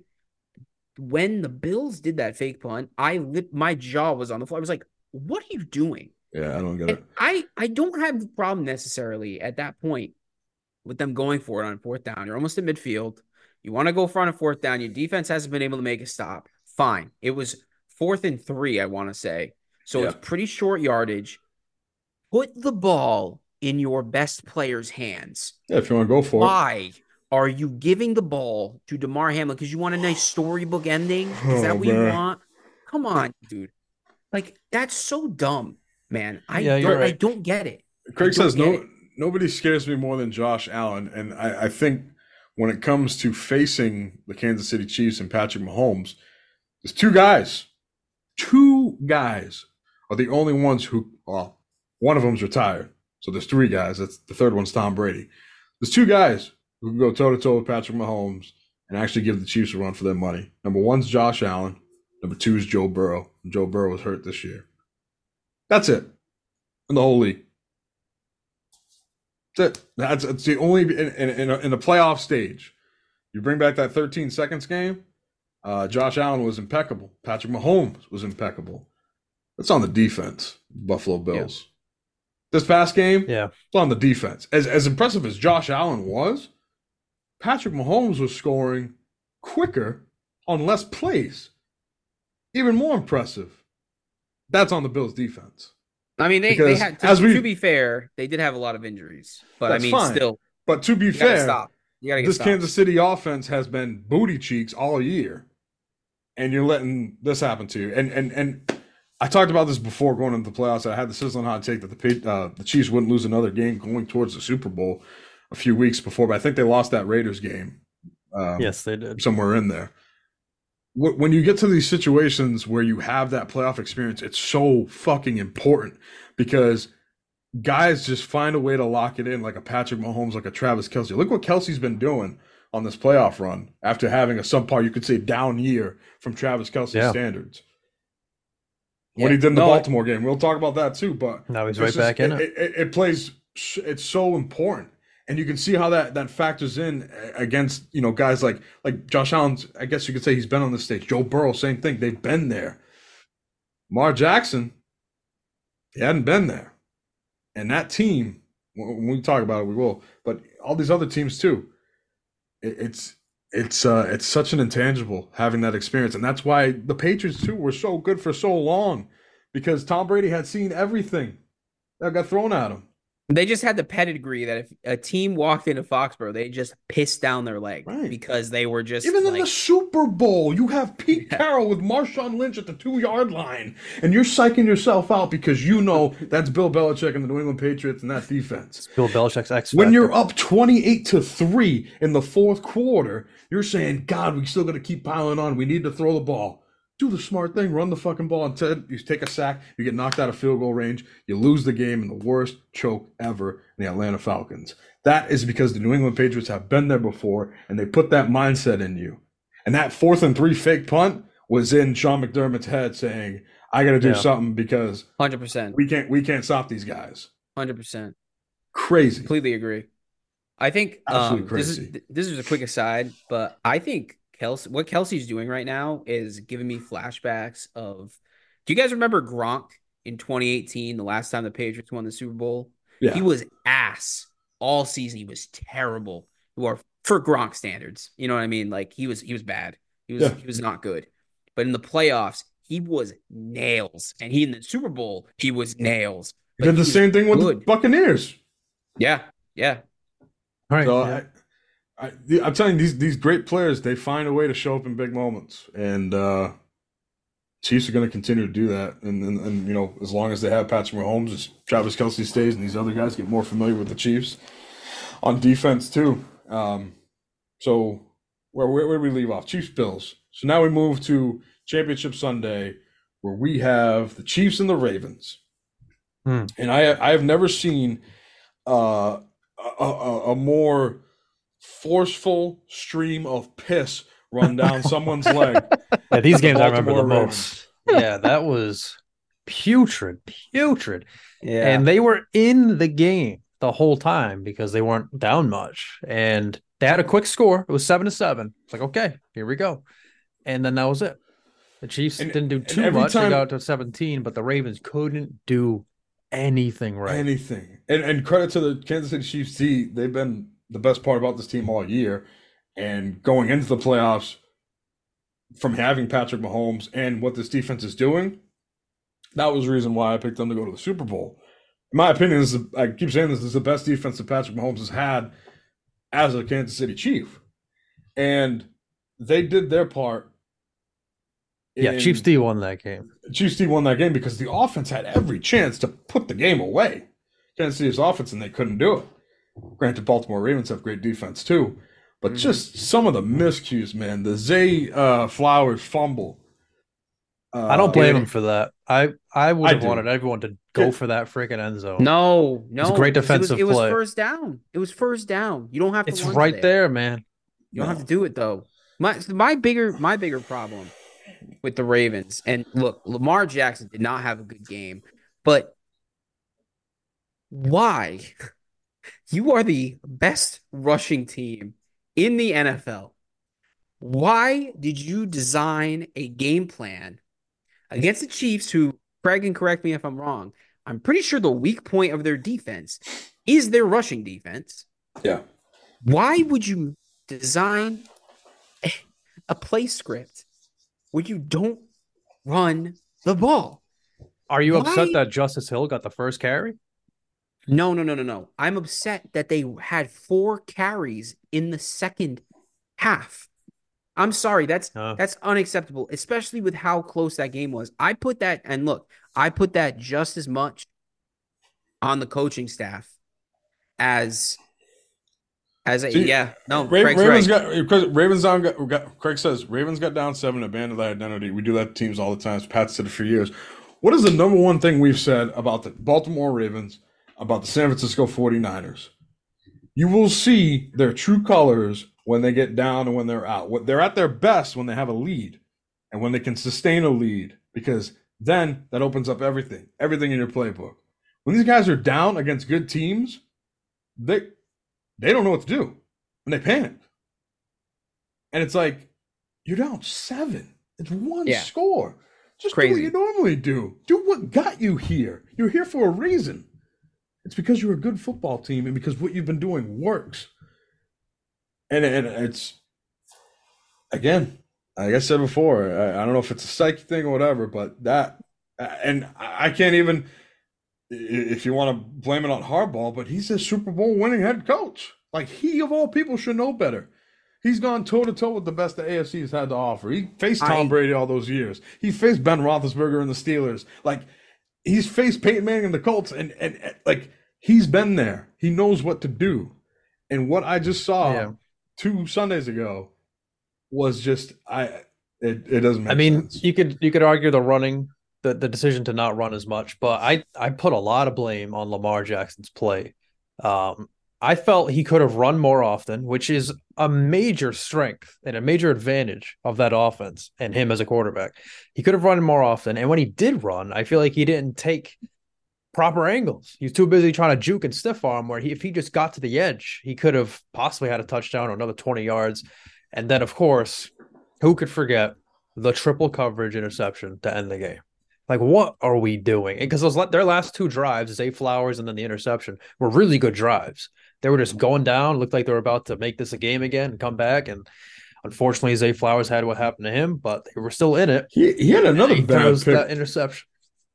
when the Bills did that fake punt, I lit, my jaw was on the floor. I was like, what are you doing? Yeah, I don't get and it. I, I don't have the problem necessarily at that point with them going for it on fourth down. You're almost at midfield. You want to go for it on fourth down. Your defense hasn't been able to make a stop. Fine. It was fourth and three, I want to say. So yeah. It's pretty short yardage. Put the ball in your best player's hands. Yeah, if you want to go for Why it. Why are you giving the ball to DeMar Hamlin? Because you want a nice storybook ending? Is oh, that what man. you want? Come on, dude. Like, that's so dumb, man. I, yeah, don't, right. I don't get it. Craig says, no, it. nobody scares me more than Josh Allen. And I, I think when it comes to facing the Kansas City Chiefs and Patrick Mahomes, there's two guys. Two guys are the only ones who – well, one of them's retired. So there's three guys. That's the third one's Tom Brady. There's two guys who can go toe-to-toe with Patrick Mahomes and actually give the Chiefs a run for their money. Number one's Josh Allen. Number two is Joe Burrow. Joe Burrow was hurt this year. That's it. In the whole league. That's it. That's, that's the only in, in, in the playoff stage. You bring back that thirteen seconds game, uh, Josh Allen was impeccable. Patrick Mahomes was impeccable. That's on the defense, Buffalo Bills. Yeah. This past game, yeah, on the defense. As as impressive as Josh Allen was, Patrick Mahomes was scoring quicker on less plays. Even more impressive. That's on the Bills' defense. I mean, they, they had to, as we, to be fair, they did have a lot of injuries, but I mean, fine. still. But to be you fair, gotta stop. You gotta get this stopped. Kansas City offense has been booty cheeks all year, and you're letting this happen to you. And and and. I talked about this before going into the playoffs. I had the sizzling hot take that the uh, the Chiefs wouldn't lose another game going towards the Super Bowl a few weeks before, but I think they lost that Raiders game. Um, yes, they did. Somewhere in there. When you get to these situations where you have that playoff experience, it's so fucking important because guys just find a way to lock it in, like a Patrick Mahomes, like a Travis Kelce. Look what Kelce's been doing on this playoff run after having a subpar, you could say, down year from Travis Kelce's yeah. standards. What yeah, he did in the no, Baltimore game. We'll talk about that too, but now he's right is, back in it, it. It, it plays it's so important. And you can see how that, that factors in against, you know, guys like like Josh Allen. I guess you could say he's been on the stage. Joe Burrow, same thing. They've been there. Lamar Jackson, he hadn't been there. And that team, when we talk about it, we will. But all these other teams too. It, it's It's uh, it's such an intangible having that experience, and that's why the Patriots too were so good for so long, because Tom Brady had seen everything that got thrown at him. They just had the pedigree that if a team walked into Foxborough, they just pissed down their leg right. because they were just even like, in the Super Bowl, you have Pete yeah. Carroll with Marshawn Lynch at the two-yard line, and you're psyching yourself out because you know that's Bill Belichick and the New England Patriots and that defense. It's Bill Belichick's X factor. When you're up twenty-eight to three in the fourth quarter, you're saying, "God, we still got to keep piling on. We need to throw the ball." Do the smart thing, run the fucking ball. Instead, you take a sack, you get knocked out of field goal range, you lose the game in the worst choke ever in the Atlanta Falcons. That is because the New England Patriots have been there before, and they put that mindset in you. And that fourth and three fake punt was in Sean McDermott's head saying, I got to do yeah. something because one hundred percent we can't we can't stop these guys. one hundred percent Crazy. Completely agree. I think Absolutely um, crazy. This is, this is a quick aside, but I think Kelce, what Kelce's doing right now is giving me flashbacks of, do you guys remember Gronk in twenty eighteen, the last time the Patriots won the Super Bowl? Yeah. He was ass all season. He was terrible for, for Gronk standards. You know what I mean? Like he was, he was bad. He was, yeah. he was not good, but in the playoffs, he was nails. And he, in the Super Bowl, he was nails. He did the same thing with good. the Buccaneers. Yeah. Yeah. All right. So yeah. I, I, I'm telling you, these these great players, they find a way to show up in big moments, and uh, Chiefs are going to continue to do that. And, and and you know, as long as they have Patrick Mahomes, as Travis Kelce stays, and these other guys get more familiar with the Chiefs on defense too. Um, so where where where do we leave off? Chiefs Bills. So now we move to Championship Sunday, where we have the Chiefs and the Ravens. Hmm. And I I have never seen uh, a, a, a more forceful stream of piss run down someone's leg. Yeah, these games I remember the most. Yeah, that was putrid, putrid. Yeah, and they were in the game the whole time because they weren't down much, and they had a quick score. It was seven to seven. It's like, okay, here we go, and then that was it. The Chiefs and, didn't do too much. Time, they got to seventeen, but the Ravens couldn't do anything right. Anything. And and credit to the Kansas City Chiefs. D, they've been the best part about this team all year, and going into the playoffs from having Patrick Mahomes and what this defense is doing, that was the reason why I picked them to go to the Super Bowl. In my opinion, this is, I keep saying this, this is the best defense that Patrick Mahomes has had as a Kansas City Chief. And they did their part. Yeah, Chiefs D won that game. Chiefs D won that game because the offense had every chance to put the game away. Kansas City's offense, and they couldn't do it. Granted, Baltimore Ravens have great defense too, but mm. just some of the miscues, man. The Zay uh, Flowers fumble. Uh, I don't blame him for that. I, I would have wanted everyone to go for that freaking end zone. No, no. It's a great defensive play. It was, it was play. first down. It was first down. You don't have to It's right there. there, man. You don't no. have to do it, though. My my bigger my bigger problem with the Ravens, and look, Lamar Jackson did not have a good game, but why? You are the best rushing team in the N F L. Why did you design a game plan against the Chiefs, who, Craig can correct me if I'm wrong, I'm pretty sure the weak point of their defense is their rushing defense. Yeah. Why would you design a play script where you don't run the ball? Are you Why? upset that Justice Hill got the first carry? No, no, no, no, no. I'm upset that they had four carries in the second half. I'm sorry. That's huh. that's unacceptable, especially with how close that game was. I put that, and look, I put that just as much on the coaching staff as as a, See, yeah. No, Ra- Ravens right. got Ravens down. Got, got, Craig says Ravens got down seven, abandoned that identity. We do that to teams all the time. Pat said it for years. What is the number one thing we've said about the Baltimore Ravens, about the San Francisco forty-niners? You will see their true colors when they get down and when they're out. They're at their best when they have a lead and when they can sustain a lead, because then that opens up everything, everything in your playbook. When these guys are down against good teams, they they don't know what to do, and they panic. And it's like, you're down seven. It's one yeah. score. Just Crazy. do what you normally do. Do what got you here. You're here for a reason. It's because you're a good football team and because what you've been doing works. And, and it's, again, like I said before, I, I don't know if it's a psyche thing or whatever, but that, and I can't even, if you want to blame it on Harbaugh, but he's a Super Bowl winning head coach. Like, he, of all people, should know better. He's gone toe-to-toe with the best the A F C has had to offer. He faced Tom I, Brady all those years. He faced Ben Roethlisberger and the Steelers. Like, he's faced Peyton Manning and the Colts, and, and, and like, he's been there. He knows what to do. And what I just saw yeah. two Sundays ago was just I. It, it doesn't make I mean, sense. you could you could argue the running, the, the decision to not run as much, but I, I put a lot of blame on Lamar Jackson's play. Um, I felt he could have run more often, which is a major strength and a major advantage of that offense and him as a quarterback. He could have run more often, and when he did run, I feel like he didn't take proper angles. He was too busy trying to juke and stiff arm, where he, if he just got to the edge, he could have possibly had a touchdown or another twenty yards. And then, of course, who could forget the triple coverage interception to end the game? Like, what are we doing? Because those their last two drives, Zay Flowers and then the interception, were really good drives. They were just going down, looked like they were about to make this a game again and come back. And unfortunately, Zay Flowers had what happened to him, but they were still in it. He, he had another he bad pick. That interception.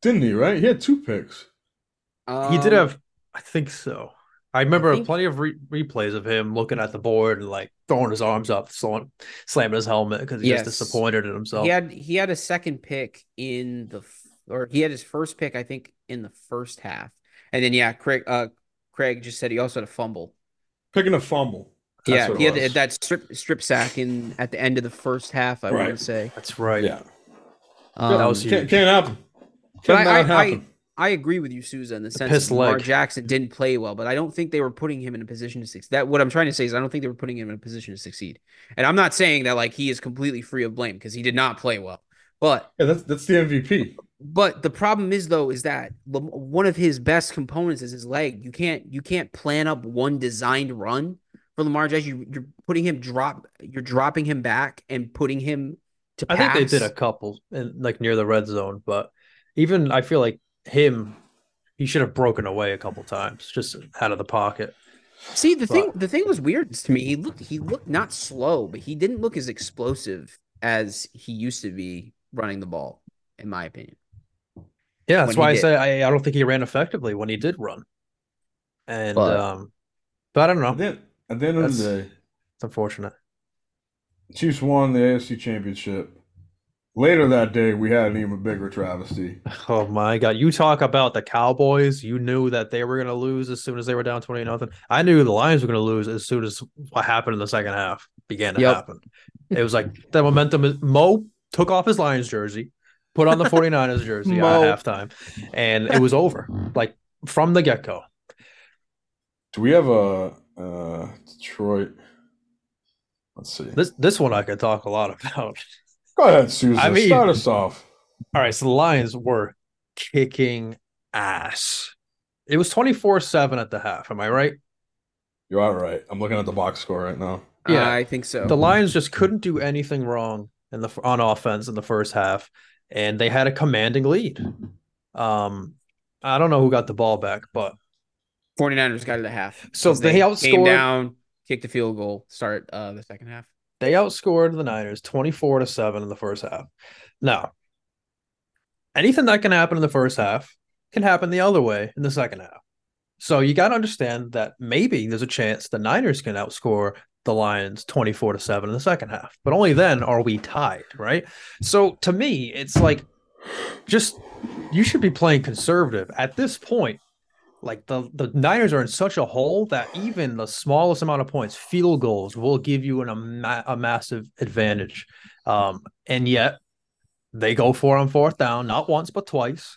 Didn't he, right? He had two picks. Um, he did have, I think so. I remember I think... plenty of re- replays of him looking at the board and, like, throwing his arms up, slowing, slamming his helmet because he's yes. just disappointed in himself. He had he had a second pick in the – or he had his first pick, I think, in the first half. And then, yeah, Craig uh, Craig just said he also had a fumble. Picking a fumble. That's yeah, he had was. that strip strip sack in at the end of the first half, I right. would say. That's right. Yeah. Um, that was huge. Can't, can't happen. Can't I, happen. I, I, I agree with you, Sousa, in the, the sense that Lamar leg. Jackson didn't play well, but I don't think they were putting him in a position to succeed. That what I'm trying to say is I don't think they were putting him in a position to succeed. And I'm not saying that like he is completely free of blame because he did not play well. But yeah, that's that's the M V P. But the problem is though is that one of his best components is his leg. You can't you can't plan up one designed run for Lamar Jackson. You, you're putting him drop. You're dropping him back and putting him to pass. I think they did a couple in, like near the red zone, but even I feel like. Him, he should have broken away a couple times, just out of the pocket. See, the but. thing, the thing was weird to me. He looked, he looked not slow, but he didn't look as explosive as he used to be running the ball, in my opinion. Yeah, that's why I did. say I, I don't think he ran effectively when he did run. And but, um, but I don't know. At the end, at the end of the day, it's unfortunate. Chiefs won the A F C Championship. Later that day, we had an even bigger travesty. Oh, my God. You talk about the Cowboys. You knew that they were going to lose as soon as they were down twenty nothing. I knew the Lions were going to lose as soon as what happened in the second half began to yep. happen. It was like the momentum. Is, Mo took off his Lions jersey, put on the 49ers jersey at halftime, and it was over, like, from the get-go. Do we have a uh, Detroit? Let's see. This, this one I could talk a lot about. Go ahead, Sousa. I mean, start us off. All right, so the Lions were kicking ass. It was twenty-four seven at the half. Am I right? You are right. I'm looking at the box score right now. Yeah, uh, I think so. The Lions just couldn't do anything wrong in the on offense in the first half, and they had a commanding lead. Um, I don't know who got the ball back, but... 49ers got it at half. So they, they outscored... Came down, kicked the field goal, start uh, the second half. They outscored the Niners twenty-four to seven in the first half. Now, anything that can happen in the first half can happen the other way in the second half. So you got to understand that maybe there's a chance the Niners can outscore the Lions twenty-four to seven in the second half. But only then are we tied, right? So to me, it's like just you should be playing conservative at this point. Like, the, the Niners are in such a hole that even the smallest amount of points, field goals, will give you an, a, a massive advantage. Um, and yet, they go for it on fourth down, not once, but twice.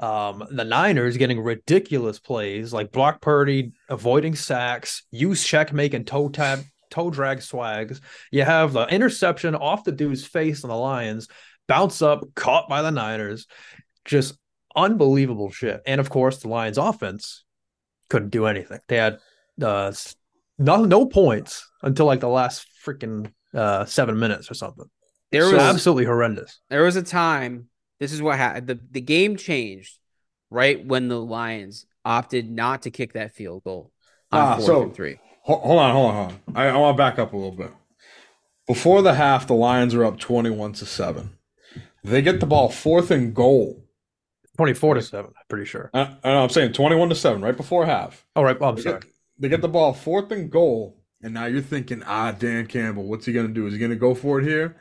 Um, the Niners getting ridiculous plays, like Brock Purdy avoiding sacks, use check making toe tab, toe drag swags. You have the interception off the dude's face on the Lions, bounce up, caught by the Niners, just unbelievable shit. And of course, the Lions offense couldn't do anything. They had uh, no, no points until like the last freaking uh, seven minutes or something. There so was absolutely horrendous. There was a time. This is what happened. The, the game changed right when the Lions opted not to kick that field goal. On ah, fourth so and three. Hold on, hold on, hold on. I, I want to back up a little bit. Before the half, the Lions are up twenty-one to seven. They get the ball fourth and goal. twenty-four to seven, I'm pretty sure. I, I know, I'm saying twenty-one to seven, right before half. All right, well, I'm they sorry. Get, they get the ball fourth and goal, and now you're thinking, ah, Dan Campbell, what's he going to do? Is he going to go for it here?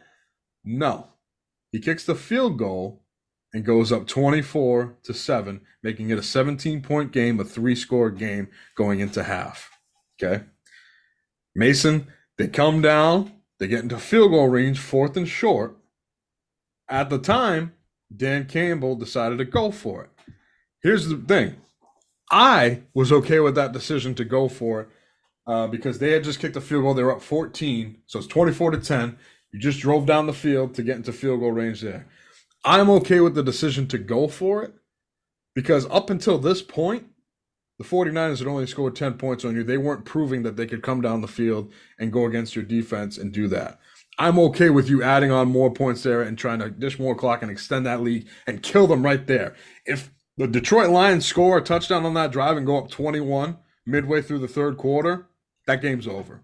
No. He kicks the field goal and goes up twenty-four to seven, making it a seventeen-point game, a three-score game going into half. Okay? Mason, they come down. They get into field goal range, fourth and short. At the time, Dan Campbell decided to go for it. Here's the thing. I was okay with that decision to go for it uh, because they had just kicked a field goal. They were up fourteen, so it's twenty-four to ten. You just drove down the field to get into field goal range there. I'm okay with the decision to go for it because up until this point, the 49ers had only scored ten points on you. They weren't proving that they could come down the field and go against your defense and do that. I'm okay with you adding on more points there and trying to dish more clock and extend that lead and kill them right there. If the Detroit Lions score a touchdown on that drive and go up twenty-one midway through the third quarter, that game's over.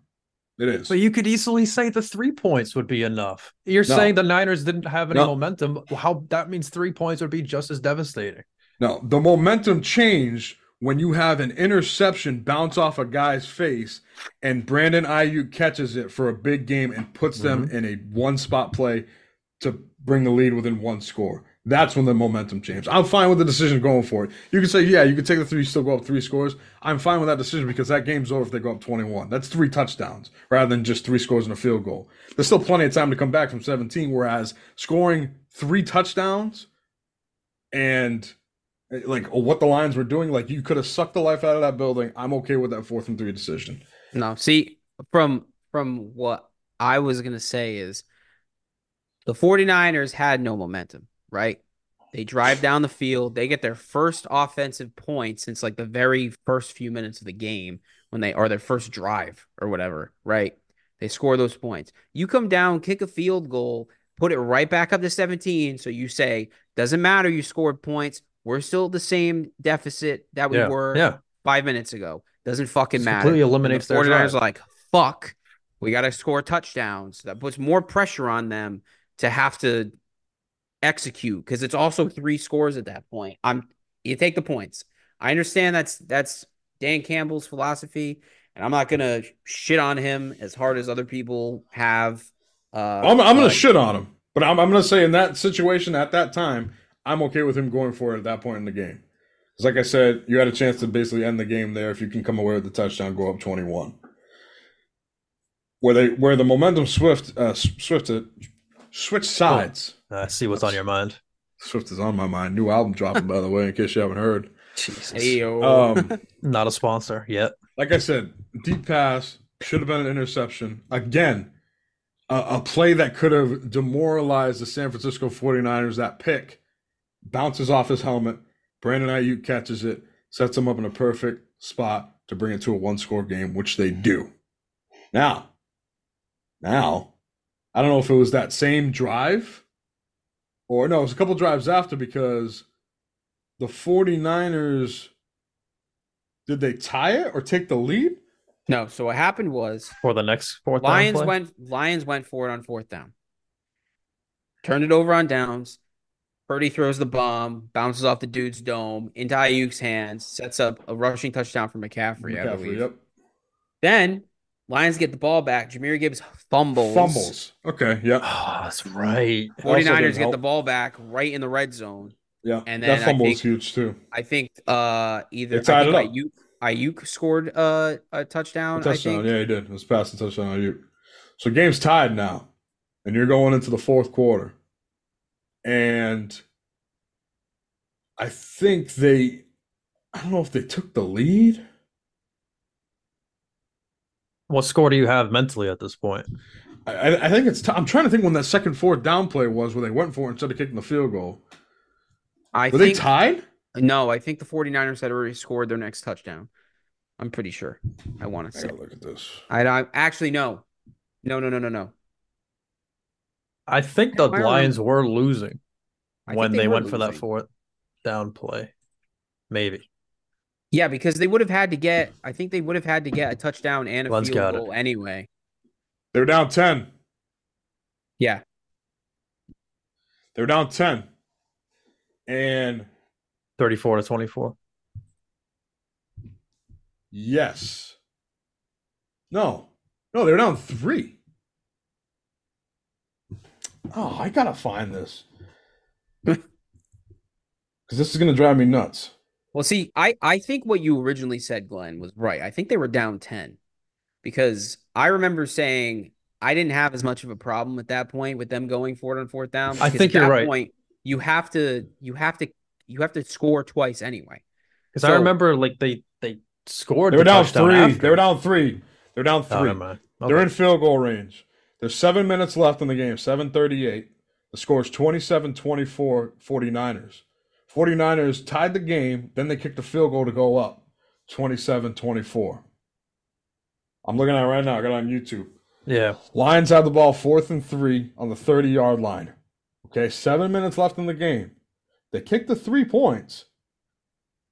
It is. But you could easily say the three points would be enough. You're no. saying the Niners didn't have any no. momentum. How that means three points would be just as devastating. No, the momentum changed when you have an interception bounce off a guy's face and Brandon Ayuk catches it for a big game and puts them mm-hmm. in a one-spot play to bring the lead within one score. That's when the momentum changed. I'm fine with the decision going for it. You can say, yeah, you can take the three, still go up three scores. I'm fine with that decision because that game's over if they go up twenty-one. That's three touchdowns rather than just three scores and a field goal. There's still plenty of time to come back from seventeen, whereas scoring three touchdowns and – like what the Lions were doing, like you could have sucked the life out of that building. I'm okay with that fourth and three decision. No, see, from from what I was going to say is the 49ers had no momentum, right? They drive down the field. They get their first offensive point since like the very first few minutes of the game when they are their first drive or whatever, right? They score those points. You come down, kick a field goal, put it right back up to seventeen. So you say, doesn't matter. You scored points. We're still the same deficit that we yeah, were yeah. five minutes ago. Doesn't fucking it's matter. Completely eliminates the their drive. Like, fuck, we got to score touchdowns. That puts more pressure on them to have to execute because it's also three scores at that point. I'm you take the points. I understand that's that's Dan Campbell's philosophy, and I'm not gonna shit on him as hard as other people have. Uh, I'm, I'm gonna shit on him, but I'm, I'm gonna say in that situation at that time. I'm okay with him going for it at that point in the game. Because like I said, you had a chance to basically end the game there if you can come away with the touchdown, go up twenty-one. Where they where the momentum swift uh, swifted, switch sides. I oh, uh, see what's on your mind. Swift is on my mind. New album dropping, by the way, in case you haven't heard. Jesus. Ayo. Um, Not a sponsor yet. Like I said, deep pass, should have been an interception. Again, a, a play that could have demoralized the San Francisco 49ers, that pick. Bounces off his helmet. Brandon Ayuk catches it, sets him up in a perfect spot to bring it to a one-score game, which they do. Now, now, I don't know if it was that same drive or no, it was a couple drives after because the 49ers, did they tie it or take the lead? No, so what happened was for the next fourth Lions down play? went Lions went for it on fourth down. Turned it over on downs. Purdy throws the bomb, bounces off the dude's dome, into Ayuk's hands, sets up a rushing touchdown for McCaffrey, McCaffrey I believe. Yep. Then, Lions get the ball back. Jahmyr Gibbs fumbles. Fumbles. Okay, yeah. Oh, that's right. 49ers get the ball back right in the red zone. Yeah, and then that fumble is huge, too. I think uh, either tied I think Ayuk, Ayuk scored uh, a touchdown, a touchdown, I think. Yeah, he did. It was past the touchdown, Ayuk. So, game's tied now, and you're going into the fourth quarter. And I think they, I don't know if they took the lead. What score do you have mentally at this point? I, I think it's, t- I'm trying to think when that second fourth down play was where they went for it instead of kicking the field goal. I Were think, they tied? No, I think the 49ers had already scored their next touchdown. I'm pretty sure. I want to I say. Look at this. I, I actually, no. No, no, no, no, no. I think the Lions were losing when they, they went losing. for that fourth down play. Maybe. Yeah, because they would have had to get – I think they would have had to get a touchdown and a Glenn's field goal it. anyway. They were down ten. Yeah. They were down ten. And thirty-four to twenty-four. Yes. No. No, they're down three. Oh, I gotta find this. Because this is gonna drive me nuts. Well, see, I, I think what you originally said, Glenn, was right. I think they were down ten. Because I remember saying I didn't have as much of a problem at that point with them going forward on fourth down. I think at you're that right. Point, you have to you have to you have to score twice anyway. Because so, I remember like they they scored. They were the down three. After. They were down three. They're down three. Oh, never mind. Okay. They're in field goal range. There's seven minutes left in the game, seven thirty-eight. The score is twenty-seven twenty-four, forty-niners. forty-niners tied the game, then they kicked a field goal to go up, twenty-seven twenty-four. I'm looking at it right now. I got it on YouTube. Yeah. Lions have the ball fourth and three on the thirty-yard line. Okay, seven minutes left in the game. They kicked the three points.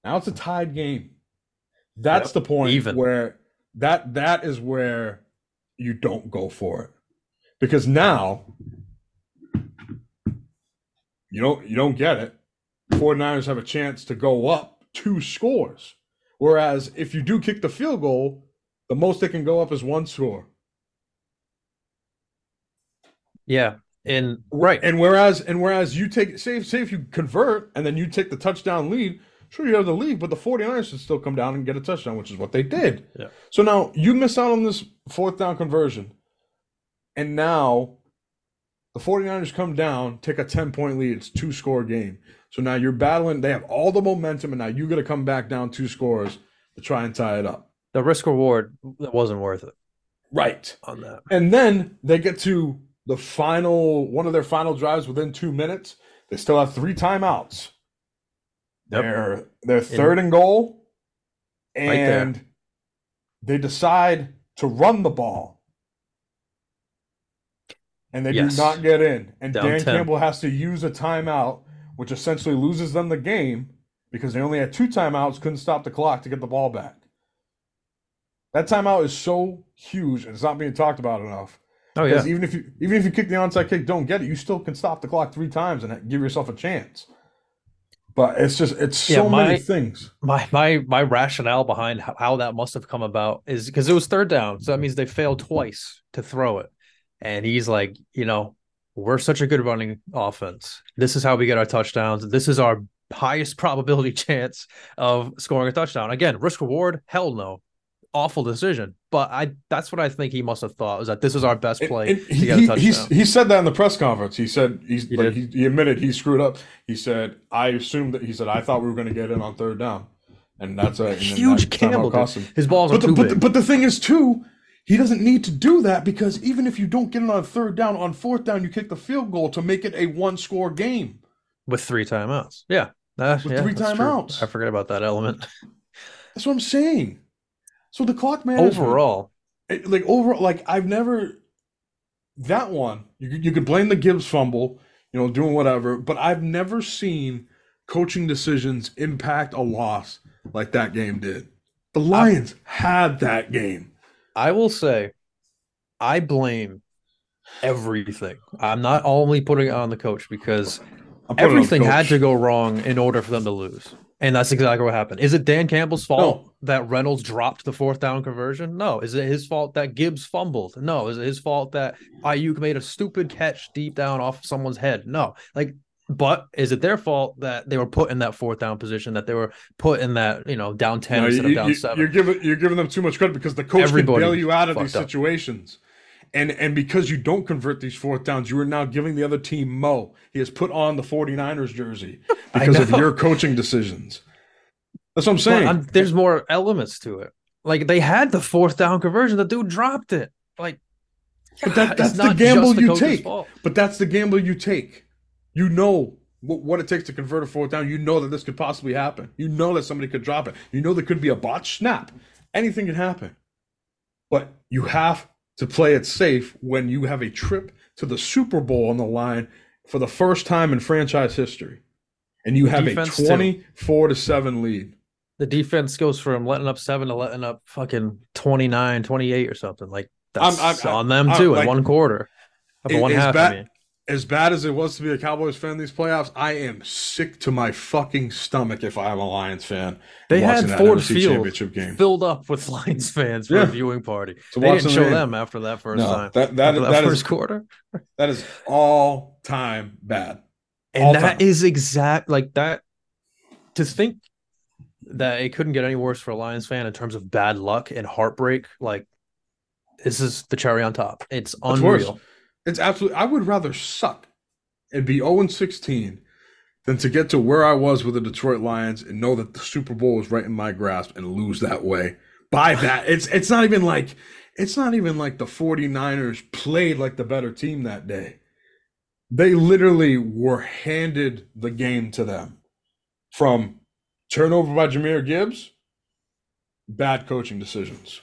Now it's a tied game. That's yep. the point Even. where that that is where you don't go for it. Because now you don't you don't get it. forty-niners have a chance to go up two scores. Whereas if you do kick the field goal, the most they can go up is one score. Yeah. And right. And whereas and whereas you take say if, say if you convert and then you take the touchdown lead, sure you have the lead, but the forty-niners should still come down and get a touchdown, which is what they did. Yeah. So now you miss out on this fourth down conversion. And now the forty-niners come down, take a ten-point lead. It's a two-score game. So now you're battling. They have all the momentum, and now you got to come back down two scores to try and tie it up. The risk-reward wasn't worth it. Right. On that. And then they get to the final – one of their final drives within two minutes. They still have three timeouts. Yep. They're, they're third and goal, and right they decide to run the ball. And they yes. do not get in. And down Dan ten. Campbell has to use a timeout, which essentially loses them the game because they only had two timeouts, couldn't stop the clock to get the ball back. That timeout is so huge, and it's not being talked about enough. Oh, yeah. Even if you even if you kick the onside kick, don't get it, you still can stop the clock three times and give yourself a chance. But it's just it's so yeah, my, many things. My my my rationale behind how that must have come about is because it was third down, so that means they failed twice to throw it. And he's like, you know, we're such a good running offense. This is how we get our touchdowns. This is our highest probability chance of scoring a touchdown. Again, risk reward, hell no. Awful decision. But I that's what I think he must have thought, was that this is our best play it, it, to get he, a touchdown. He, he said that in the press conference. He said he's, he, like, he, he admitted he screwed up. He said, I assumed that he said, I thought we were going to get in on third down. And that's a and huge Campbell. Cost him. His balls are but the, too but big. The, but the thing is, too, he doesn't need to do that because even if you don't get it on third down, on fourth down, you kick the field goal to make it a one-score game. With three timeouts. Yeah. Uh, With yeah, three timeouts. True. I forget about that element. That's what I'm saying. So the clock management. Overall. It, like, overall, like, I've never – that one, you, you could blame the Gibbs fumble, you know, doing whatever, but I've never seen coaching decisions impact a loss like that game did. The Lions I, had that game. I will say, I blame everything. I'm not only putting it on the coach because everything had to go wrong in order for them to lose. And that's exactly what happened. Is it Dan Campbell's fault no. that Reynolds dropped the fourth down conversion? No. Is it his fault that Gibbs fumbled? No. Is it his fault that Ayuk made a stupid catch deep down off someone's head? No. Like, but is it their fault that they were put in that fourth down position, that they were put in that, you know, down ten no, instead you, of down you, seven? You're giving you're giving them too much credit because the coach Everybody can bail you out of these up. situations. And and because you don't convert these fourth downs, you are now giving the other team mo. He has put on the forty-niners jersey because of your coaching decisions. That's what I'm saying. I'm, there's more elements to it. Like, they had the fourth down conversion. The dude dropped it. Like, but that, that's the gamble the you take. Fault. But that's the gamble you take. You know what it takes to convert a fourth down. You know that this could possibly happen. You know that somebody could drop it. You know there could be a botched snap. Anything can happen. But you have to play it safe when you have a trip to the Super Bowl on the line for the first time in franchise history. And you have defense a twenty-four to seven lead. The defense goes from letting up seven to letting up fucking twenty-nine, twenty-eight or something. Like, that's I'm, I'm, on them, I'm, too, I'm, in like, one quarter. One half, ba- I mean. as bad as it was to be a Cowboys fan these playoffs, I am sick to my fucking stomach if I'm a Lions fan. They had Ford Field filled up with Lions fans for yeah. a viewing party. So they didn't show game. them after that first no, time. That, that, that, that first is, quarter? That is all-time bad. And all that time. is exact – like that – to think that it couldn't get any worse for a Lions fan in terms of bad luck and heartbreak, like this is the cherry on top. It's That's unreal. Worse. It's absolutely. I would rather suck and be oh and sixteen than to get to where I was with the Detroit Lions and know that the Super Bowl was right in my grasp and lose that way. By that, it's it's not even like it's not even like the 49ers played like the better team that day. They literally were handed the game to them from turnover by Jahmyr Gibbs, bad coaching decisions.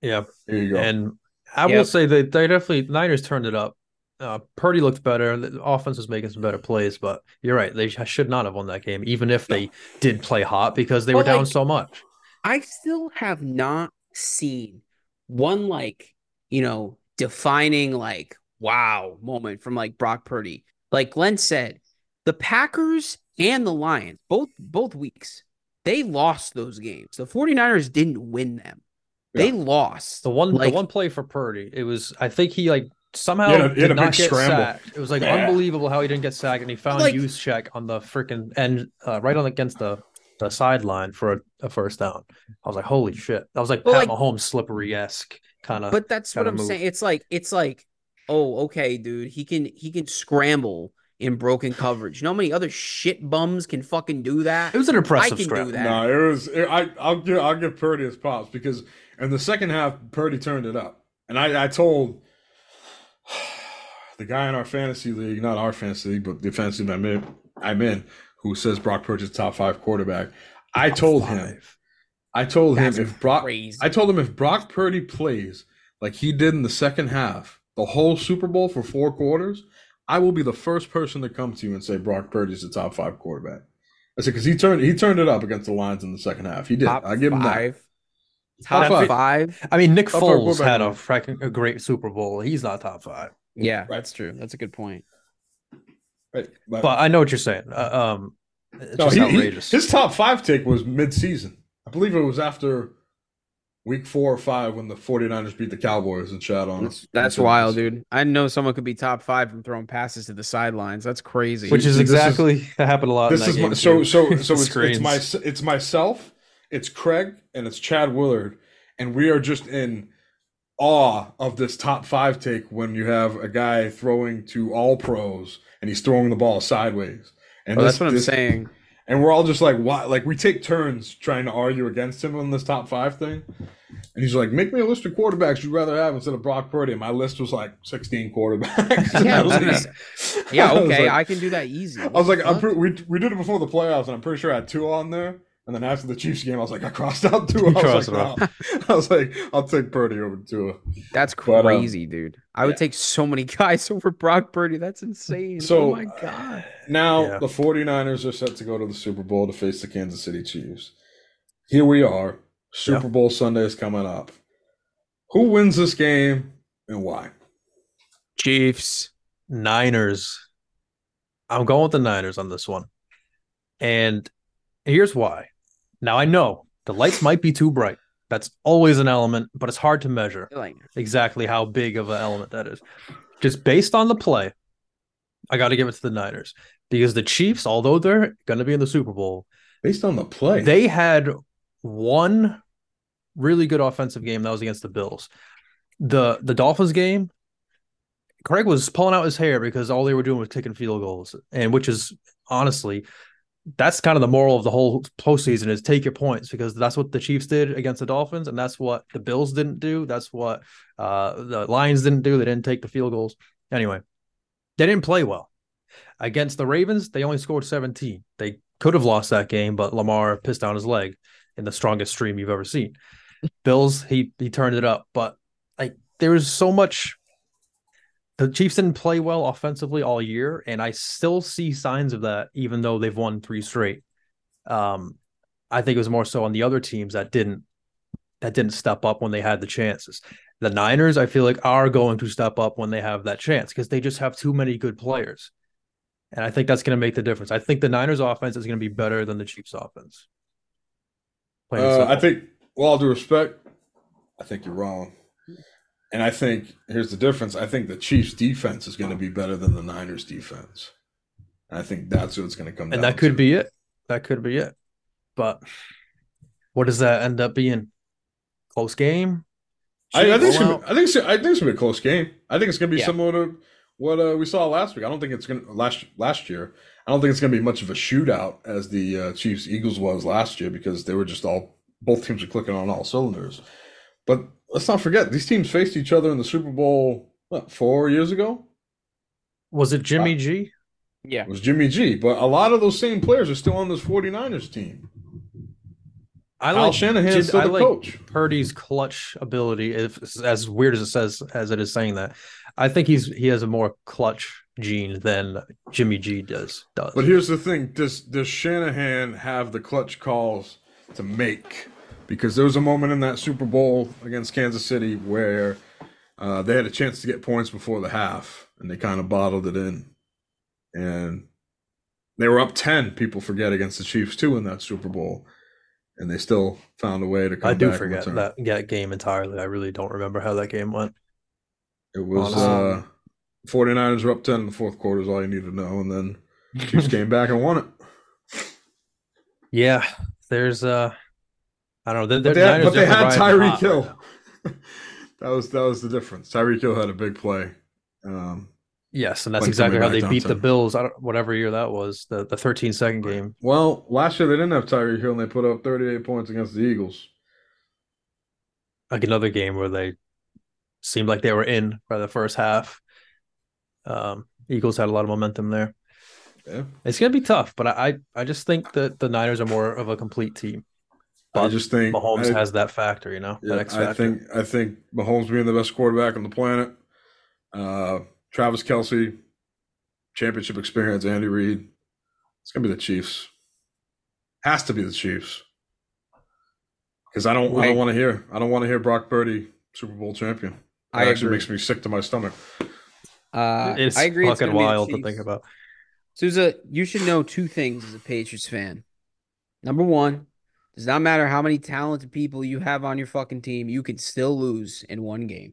Yep. There you go. And I yep. will say that they definitely Niners turned it up. Uh, Purdy looked better. The offense was making some better plays, but you're right. They should not have won that game, even if they did play hot because they but were down like, so much. I still have not seen one, like, you know, defining, like, wow moment from, like, Brock Purdy. Like Glenn said, the Packers and the Lions, both both weeks, they lost those games. The 49ers didn't win them. They yeah. lost. The one like, the one play for Purdy, it was, I think he like somehow yeah, did a not get scramble. sacked. It was like yeah. unbelievable how he didn't get sacked, and he found like, Juszczyk on the freaking end, uh, right on against the, the sideline for a, a first down. I was like, holy shit. I was like Pat like, Mahomes slippery-esque kind of. But that's what I'm move. saying. It's like, it's like, oh, okay, dude, he can he can scramble in broken coverage. You know how many other shit bums can fucking do that? It was an impressive scramble. No, it was. It, I, I'll give I'll give Purdy his props because in the second half, Purdy turned it up, and I, I told the guy in our fantasy league, not our fantasy league, but the fantasy league I'm in, I'm in who says Brock Purdy's top five quarterback. I told top him, five. I told That's him if Brock, crazy. I told him if Brock Purdy plays like he did in the second half, the whole Super Bowl for four quarters, I will be the first person to come to you and say Brock Purdy's the top five quarterback. I said because he turned he turned it up against the Lions in the second half. He did. Top I give him five. that. Top, top five. five. I mean, Nick top Foles had a freaking a great Super Bowl. He's not top five. Yeah, right. That's true. That's a good point. Right. But, but I know what you're saying. Uh, um, it's no, just he, outrageous. He, his top five take was mid-season. I believe it was after week four or five when the 49ers beat the Cowboys and shot on us. That's wild, dude. I know someone could be top five from throwing passes to the sidelines. That's crazy. Which is exactly is, that happened a lot. This in that is game my, so so so it's, it's my it's myself, it's Craig, and it's Chad Willard, and we are just in awe of this top five take when you have a guy throwing to all pros and he's throwing the ball sideways. And oh, this, that's what I'm this, saying. And we're all just like, why? Like, we take turns trying to argue against him on this top five thing. And he's like, make me a list of quarterbacks you'd rather have instead of Brock Purdy. And my list was like sixteen quarterbacks. yeah, like, yeah, okay. I, like, I can do that easy. What I was like, I'm pre- we we did it before the playoffs, and I'm pretty sure I had two on there. And then after the Chiefs game, I was like, I crossed out Tua. I was, like, no. I was like, I'll take Purdy over Tua. That's crazy, but, um, dude. I would yeah. take so many guys over Brock Purdy. That's insane. So, oh, my God. Now yeah. the 49ers are set to go to the Super Bowl to face the Kansas City Chiefs. Here we are. Super yeah. Bowl Sunday is coming up. Who wins this game and why? Chiefs. Niners. I'm going with the Niners on this one. And here's why. Now, I know the lights might be too bright. That's always an element, but it's hard to measure exactly how big of an element that is. Just based on the play, I got to give it to the Niners because the Chiefs, although they're going to be in the Super Bowl, based on the play, they had one really good offensive game that was against the Bills. The the Dolphins game, Craig was pulling out his hair because all they were doing was kicking field goals, and which is honestly – that's kind of the moral of the whole postseason is take your points because that's what the Chiefs did against the Dolphins, and that's what the Bills didn't do. That's what uh, the Lions didn't do. They didn't take the field goals. Anyway, they didn't play well. Against the Ravens, they only scored seventeen. They could have lost that game, but Lamar pissed down his leg in the strongest stream you've ever seen. Bills, he he turned it up, but like there was so much. The Chiefs didn't play well offensively all year, and I still see signs of that, even though they've won three straight. Um, I think it was more so on the other teams that didn't that didn't step up when they had the chances. The Niners, I feel like, are going to step up when they have that chance because they just have too many good players. And I think that's going to make the difference. I think the Niners offense is going to be better than the Chiefs offense. Uh, I think, well, all due respect, I think you're wrong. And I think, here's the difference. I think the Chiefs defense is going to be better than the Niners defense. And I think that's what it's going to come down to. And that could be it. That could be it. But what does that end up being? Close game? I, I think it's gonna be, I think it's, I think it's gonna be a close game. I think it's gonna be yeah. similar to what uh, we saw last week. I don't think it's gonna last last year. I don't think it's gonna be much of a shootout as the uh, Chiefs Eagles was last year because they were just all both teams are clicking on all cylinders. But let's not forget these teams faced each other in the Super Bowl what, four years ago. Was it Jimmy uh, G? Yeah, it was Jimmy G. But a lot of those same players are still on this 49ers team. I like Al Shanahan is still the I like coach. Purdy's clutch ability, if, as weird as it says as it is saying that, I think he's he has a more clutch gene than Jimmy G does. does. But here's the thing: does does Shanahan have the clutch calls to make? Because there was a moment in that Super Bowl against Kansas City where uh, they had a chance to get points before the half, and they kind of bottled it in, and they were up ten. People forget against the Chiefs too in that Super Bowl. And they still found a way to come back. I do back forget that, that game entirely. I really don't remember how that game went. It was uh, 49ers were up ten in the fourth quarter is all you need to know. And then Chiefs came back and won it. Yeah. There's uh, – I don't know. But they had, but they had Tyreek Hill. Right that, was, that was the difference. Tyreek Hill had a big play. Um, yes, and that's exactly how they beat the Bills, I don't, whatever year that was, the the thirteen second game. Well, last year they didn't have Tyreek Hill, and they put up thirty-eight points against the Eagles. Like another game where they seemed like they were in by the first half. Um, Eagles had a lot of momentum there. Yeah. It's going to be tough, but I, I just think that the Niners are more of a complete team. But I just think Mahomes I, has that factor, you know, yeah, that X factor. I think, I think Mahomes being the best quarterback on the planet, uh, Travis Kelce, championship experience, Andy Reid. It's going to be the Chiefs. Has to be the Chiefs. Because I don't, I don't want to hear, I don't want to hear Brock Purdy, Super Bowl champion. That I actually agree. Makes me sick to my stomach. Uh, it's I agree. Fucking it's wild to think about. Sousa, you should know two things as a Patriots fan. Number one, it does not matter how many talented people you have on your fucking team, you can still lose in one game.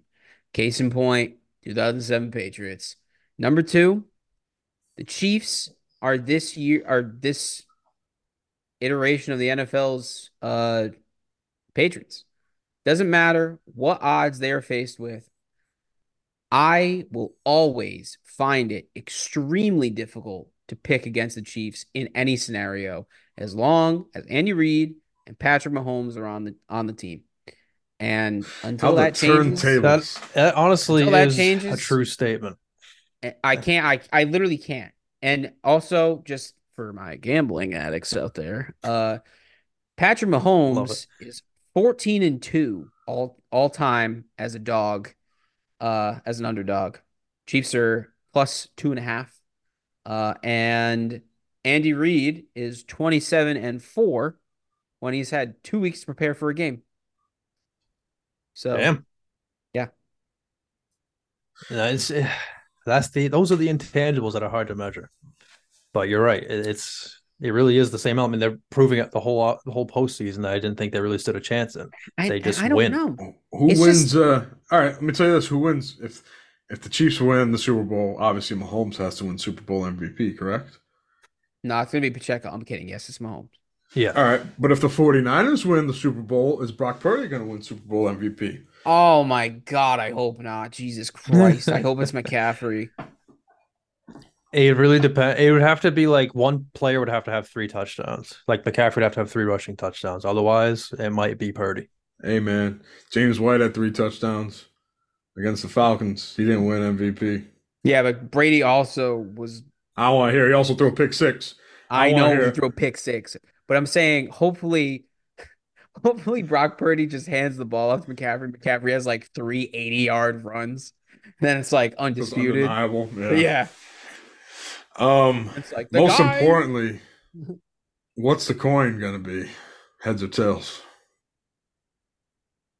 Case in point. two thousand seven Patriots. Number two, the Chiefs are this year are this iteration of the N F L's uh, Patriots. Doesn't matter what odds they are faced with. I will always find it extremely difficult to pick against the Chiefs in any scenario, as long as Andy Reid and Patrick Mahomes are on the on the team. And until that changes, that, that honestly until that is changes, a true statement. I can't. I, I literally can't. And also, just for my gambling addicts out there, uh, Patrick Mahomes is fourteen and two all all time as a dog, uh, as an underdog. Chiefs are plus two and a half, uh, and Andy Reid is twenty seven and four when he's had two weeks to prepare for a game. So, Damn. yeah, no, it's, that's the those are the intangibles that are hard to measure. But you're right; it, it's it really is the same element. They're proving it the whole the whole postseason that I didn't think they really stood a chance in. They I, just I don't win. Know. Who it's wins? Just... Uh, all right, let me tell you this: who wins? If if the Chiefs win the Super Bowl, obviously Mahomes has to win Super Bowl M V P, correct? No, it's going to be Pacheco. I'm kidding. Yes, it's Mahomes. Yeah. All right. But if the 49ers win the Super Bowl, is Brock Purdy going to win Super Bowl M V P? Oh, my God. I hope not. Jesus Christ. I hope it's McCaffrey. It really depends. It would have to be like one player would have to have three touchdowns. Like McCaffrey would have to have three rushing touchdowns. Otherwise, it might be Purdy. Hey, man. James White had three touchdowns against the Falcons. He didn't win M V P. Yeah, but Brady also was. I want to hear. He also threw a pick six. I, I know he threw a pick six. But I'm saying, hopefully, hopefully Brock Purdy just hands the ball off to McCaffrey. McCaffrey has like three eighty-yard runs. And then it's like undisputed. It's undeniable. Yeah. yeah. Um, it's like most guy. importantly, what's the coin going to be? Heads or tails?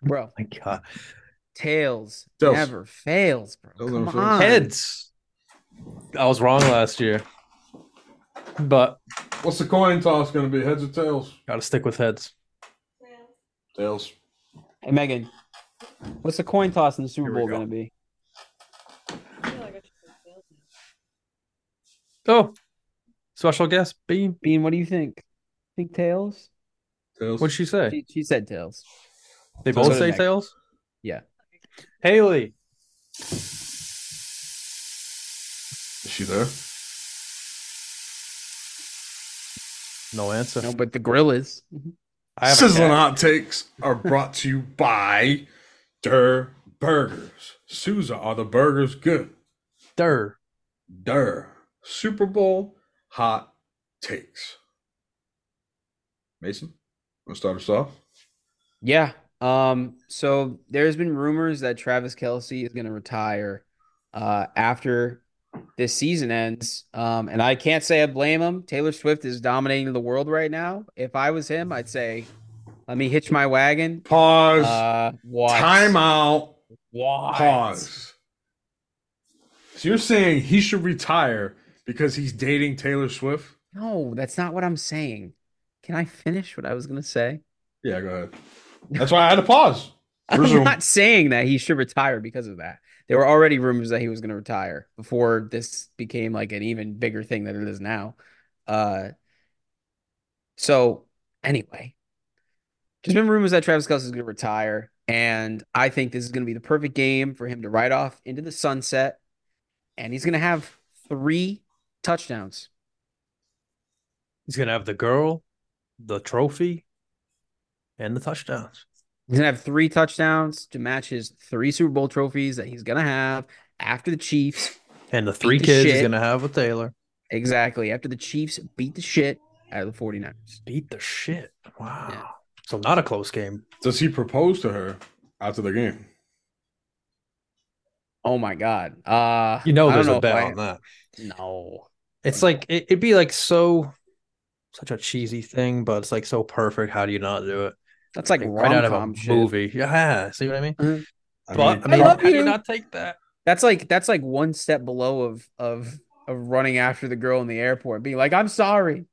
Bro. Oh my God. Tails, Tails. Never fails, bro. Come on. Heads. I was wrong last year. But what's the coin toss going to be? Heads or tails? Got to stick with heads. Tails. Hey, Megan, what's the coin toss in the Super Bowl going to be? Oh, special guest, Bean. Bean, what do you think? Think tails? Tails. What'd she say? She, she said tails. They both say tails? Yeah. Haley. Is she there? No answer. No, but the grill is. Sizzling Hot Takes are brought to you by Durr Burgers. Sousa, are the burgers good? Durr. Durr. Super Bowl hot takes. Mason, want to start us off? Yeah. Um, so there's been rumors that Travis Kelce is going to retire uh, after this season ends. Um, and I can't say I blame him. Taylor Swift is dominating the world right now. If I was him, I'd say, let me hitch my wagon. Pause. Uh, Time out. What? Pause. So you're saying he should retire because he's dating Taylor Swift? No, that's not what I'm saying. Can I finish what I was going to say? Yeah, go ahead. That's why I had to pause. Resume. I'm not saying that he should retire because of that. There were already rumors that he was going to retire before this became like an even bigger thing than it is now. Uh, so anyway, there's been rumors that Travis Kelce is going to retire, and I think this is going to be the perfect game for him to ride off into the sunset, and he's going to have three touchdowns. He's going to have the girl, the trophy, and the touchdowns. He's going to have three touchdowns to match his three Super Bowl trophies that he's going to have after the Chiefs. And the three kids he's going to have with Taylor. Exactly. After the Chiefs beat the shit out of the forty-niners. Beat the shit. Wow. Yeah. So not a close game. Does he propose to her after the game? Oh, my God. Uh, you know there's know a bet I... on that. No. It's like, it, it'd be like so, such a cheesy thing, but it's like so perfect. How do you not do it? That's like, like right out of a shit. movie. Yeah, see what I mean? Mm-hmm. I but mean, I, mean, I love how you. Do you not take that? That's like that's like one step below of of of running after the girl in the airport, being like, "I'm sorry."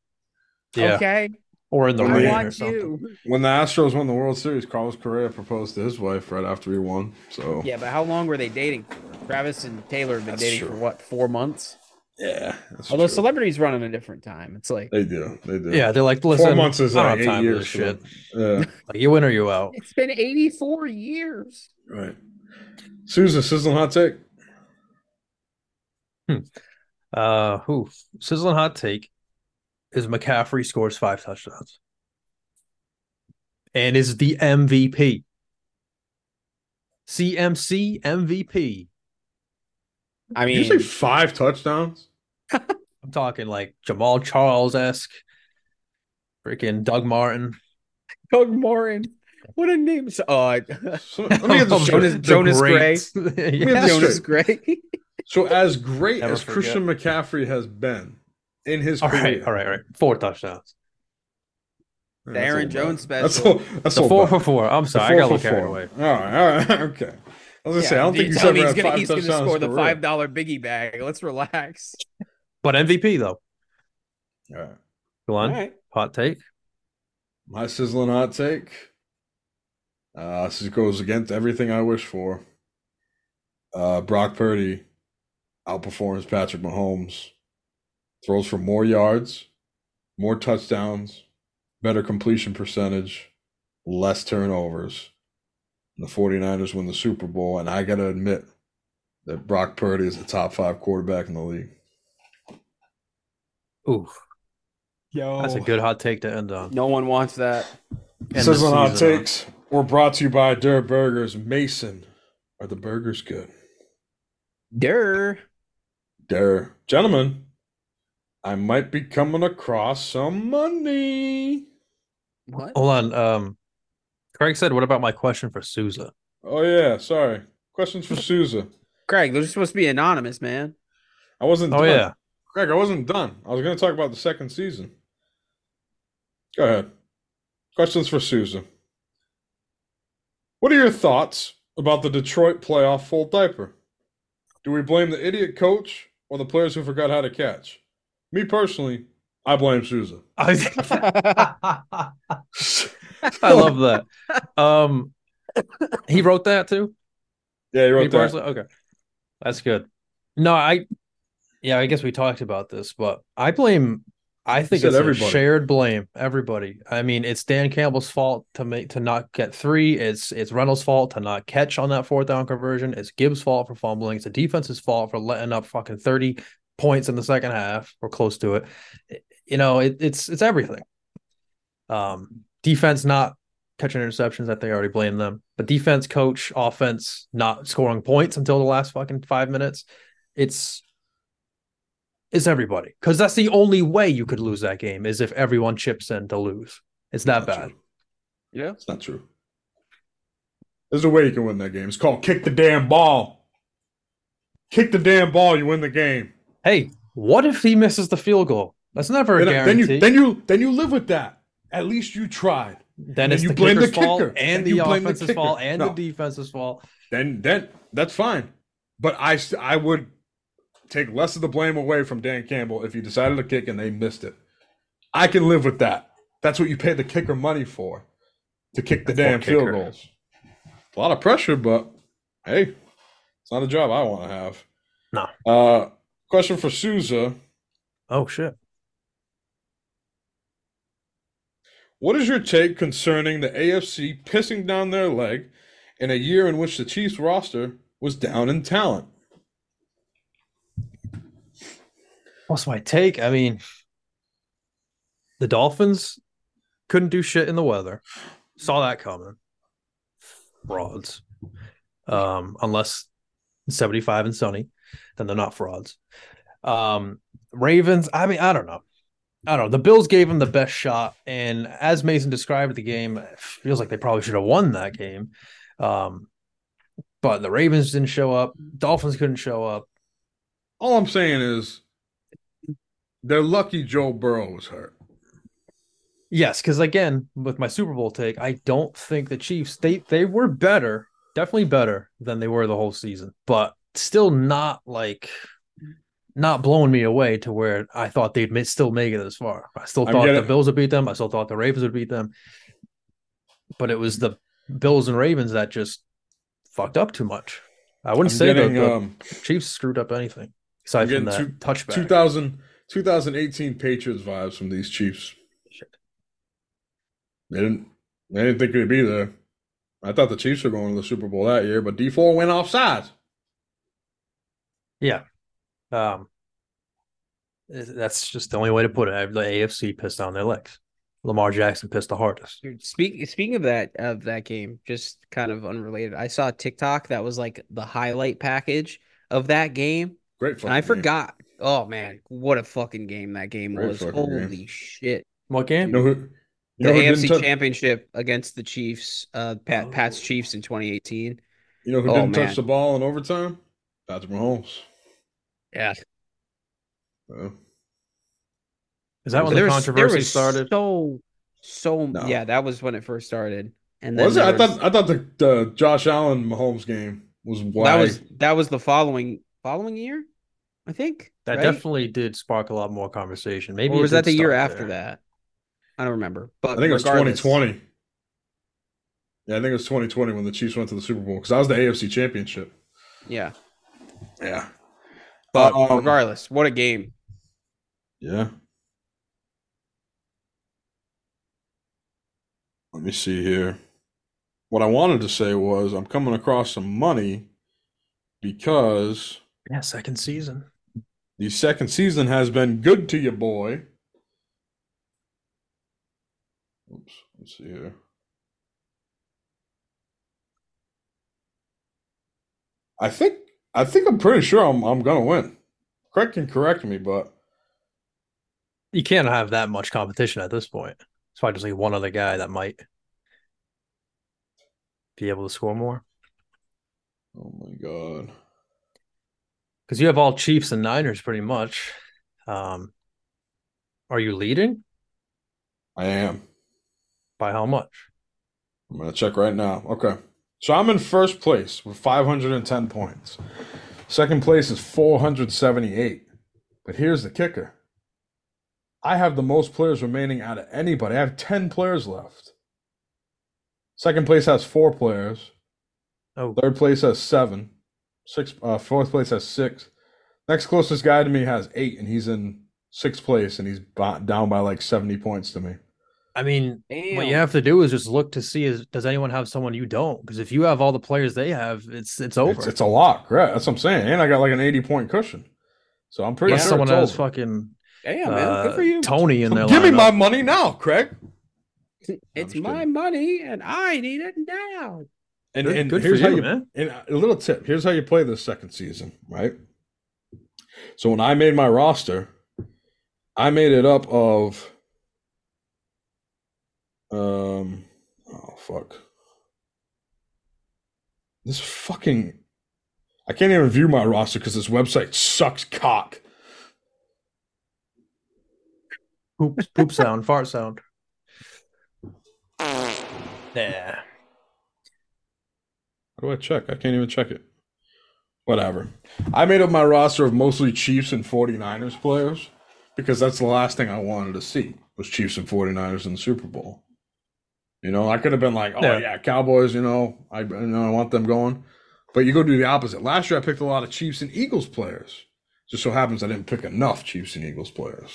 Yeah. Okay. Or in the I rain want or something. You. When the Astros won the World Series, Carlos Correa proposed to his wife right after he won. So yeah, but how long were they dating for? Travis and Taylor have been that's dating true. for what, four months? Yeah. Although true. celebrities run in a different time. It's like they do. They do. Yeah, they're like, listen, four months is like eight time years. Shit. Yeah. Like, you in or you out. It's been eighty-four years. Right. Sousa, sizzling hot take. Hmm. Uh, who? Sizzling hot take is McCaffrey scores five touchdowns and is the M V P. C M C M V P. I mean, did you say five touchdowns? I'm talking like Jamal Charles-esque, freaking Doug Martin. Doug Martin. What a name. So, uh, so, let me get this Jonas, Jonas Gray. Yeah. Jonas Gray. So as great Never as forget. Christian McCaffrey has been in his all career. Right, all right, all right. Four touchdowns. The that's Aaron Jones bad. special. That's, all, that's all four bad. for four. I'm sorry. I got a little carried away. All right, all right. Okay. I was gonna yeah, say, I don't think he's ever had gonna, five he's touchdowns. He's going to score the five dollar biggie bag. Let's relax. But M V P, though. All right. Glenn, All right. hot take. My sizzling hot take. Uh, this goes against everything I wish for. Uh, Brock Purdy outperforms Patrick Mahomes. Throws for more yards, more touchdowns, better completion percentage, less turnovers. The forty-niners win the Super Bowl, and I got to admit that Brock Purdy is the top five quarterback in the league. Ooh. Yo. That's a good hot take to end on. No one wants that. Sizzling hot takes were brought to you by Durr Burgers. Mason, are the burgers good? Durr. Durr. Gentlemen, I might be coming across some money. What? Hold on. Um. Craig said, what about my question for Sousa? Oh, yeah. Sorry. Questions for Sousa. Craig, those are supposed to be anonymous, man. I wasn't oh, done. Oh, yeah. Craig, I wasn't done. I was going to talk about the second season. Go ahead. Questions for Sousa. What are your thoughts about the Detroit playoff full diaper. Do we blame the idiot coach or the players who forgot how to catch? Me personally, I blame Sousa. I love that. Um, he wrote that too? Yeah, he wrote Me that. Personally? Okay. That's good. No, I yeah, I guess we talked about this, but I blame I think it's everybody. A shared blame. Everybody. I mean, it's Dan Campbell's fault to make to not get three. It's it's Reynolds' fault to not catch on that fourth down conversion. It's Gibbs' fault for fumbling. It's the defense's fault for letting up fucking thirty points in the second half or close to it. You know, it, it's it's everything. Um, defense not catching interceptions that they already blame them, but defense, coach, offense not scoring points until the last fucking five minutes. It's It's everybody, because that's the only way you could lose that game is if everyone chips in to lose. It's that not bad. True. Yeah, it's not true. There's a way you can win that game. It's called kick the damn ball. Kick the damn ball, you win the game. Hey, what if he misses the field goal? That's never a then, guarantee. Then you, then you, then you live with that. At least you tried. Then, then it's you the blame kicker's the fault, kicker. and then the offense's fault, and no. the defense's fault. Then, then that's fine. But I, I would. Take less of the blame away from Dan Campbell if you decided to kick and they missed it. I can live with that. That's what you pay the kicker money for, to kick the damn field goals. A lot of pressure, but hey, it's not a job I want to have. No. Uh, question for Sousa. Oh, shit. What is your take concerning the A F C pissing down their leg in a year in which the Chiefs roster was down in talent? What's my take? I mean, the Dolphins couldn't do shit in the weather. Saw that coming. Frauds. Um, unless it's seventy-five and sunny, then they're not frauds. Um, Ravens, I mean, I don't know. I don't know. The Bills gave them the best shot, and as Mason described the game, it feels like they probably should have won that game. Um, but the Ravens didn't show up. Dolphins couldn't show up. All I'm saying is, they're lucky Joe Burrow was hurt. Yes, because again, with my Super Bowl take, I don't think the Chiefs, they they were better, definitely better than they were the whole season, but still not like, not blowing me away to where I thought they'd still make it this far. I still thought I the Bills would beat them. I still thought the Ravens would beat them. But it was the Bills and Ravens that just fucked up too much. I wouldn't I'm say getting, the, the um, Chiefs screwed up anything, aside from that two, touchback. two thousand twenty eighteen Patriots vibes from these Chiefs. Shit. They didn't, they didn't think they'd be there. I thought the Chiefs were going to the Super Bowl that year, but D four went offsides. Yeah. Um, that's just the only way to put it. The A F C pissed down their legs. Lamar Jackson pissed the hardest. Speak, speaking of that, of that game, just kind of unrelated, I saw a TikTok that was like the highlight package of that game. Great fun. I game. forgot. Oh, man, what a fucking game that game Great was. Holy game. shit. What game? You know who, you the A F C touch... Championship against the Chiefs, uh, Pat, oh. Pat's Chiefs in twenty eighteen. You know who oh, didn't man. touch the ball in overtime? Patrick Mahomes. Yeah. Well, Is that when the was, controversy started? So, so no. Yeah, that was when it first started. And then was it? I was... thought I thought the, the Josh Allen-Mahomes game was wild. That was, that was the following following year? I think that right? definitely did spark a lot more conversation. Maybe or was that the year after there. that? I don't remember. But I think it was twenty twenty. Yeah, I think it was twenty twenty when the Chiefs went to the Super Bowl because that was the A F C Championship. Yeah, yeah. But um, regardless, what a game! Yeah. Let me see here. What I wanted to say was I'm coming across some money because yeah, second season. The second season has been good to you, boy. Oops, let's see here. I think I think I'm pretty sure I'm I'm gonna win. Craig can correct me, but you can't have that much competition at this point. It's probably just like one other guy that might be able to score more. Oh my god. Because you have all Chiefs and Niners pretty much. Um, are you leading? I am. By how much? I'm going to check right now. Okay. So I'm in first place with five hundred ten points. Second place is four hundred seventy-eight. But here's the kicker. I have the most players remaining out of anybody. I have ten players left. Second place has four players. Oh. Third place has seven. Six, uh, fourth place has six. Next closest guy to me has eight, and he's in sixth place, and he's down by like seventy points to me. I mean, Damn. What you have to do is just look to see is does anyone have someone you don't? Because if you have all the players they have, it's it's over. It's, it's a lock, right? That's what I'm saying. And I got like an eighty point cushion, so I'm pretty yeah, sure someone has fucking damn man, uh, good for you, Tony. In there, give lineup. Me my money now, Craig. It's my kidding. Money, and I need it now. And good, and good here's for you, how you man. And a little tip. Here's how you play this second season, right? So when I made my roster, I made it up of. Um. Oh fuck! This fucking. I can't even view my roster because this website sucks cock. Poop, poop sound, fart sound. Yeah. How do I check? I can't even check it. Whatever. I made up my roster of mostly Chiefs and 49ers players because that's the last thing I wanted to see was Chiefs and 49ers in the Super Bowl. You know, I could have been like, oh, yeah, yeah Cowboys, you know, I you know, I want them going. But you go do the opposite. Last year I picked a lot of Chiefs and Eagles players. Just so happens I didn't pick enough Chiefs and Eagles players.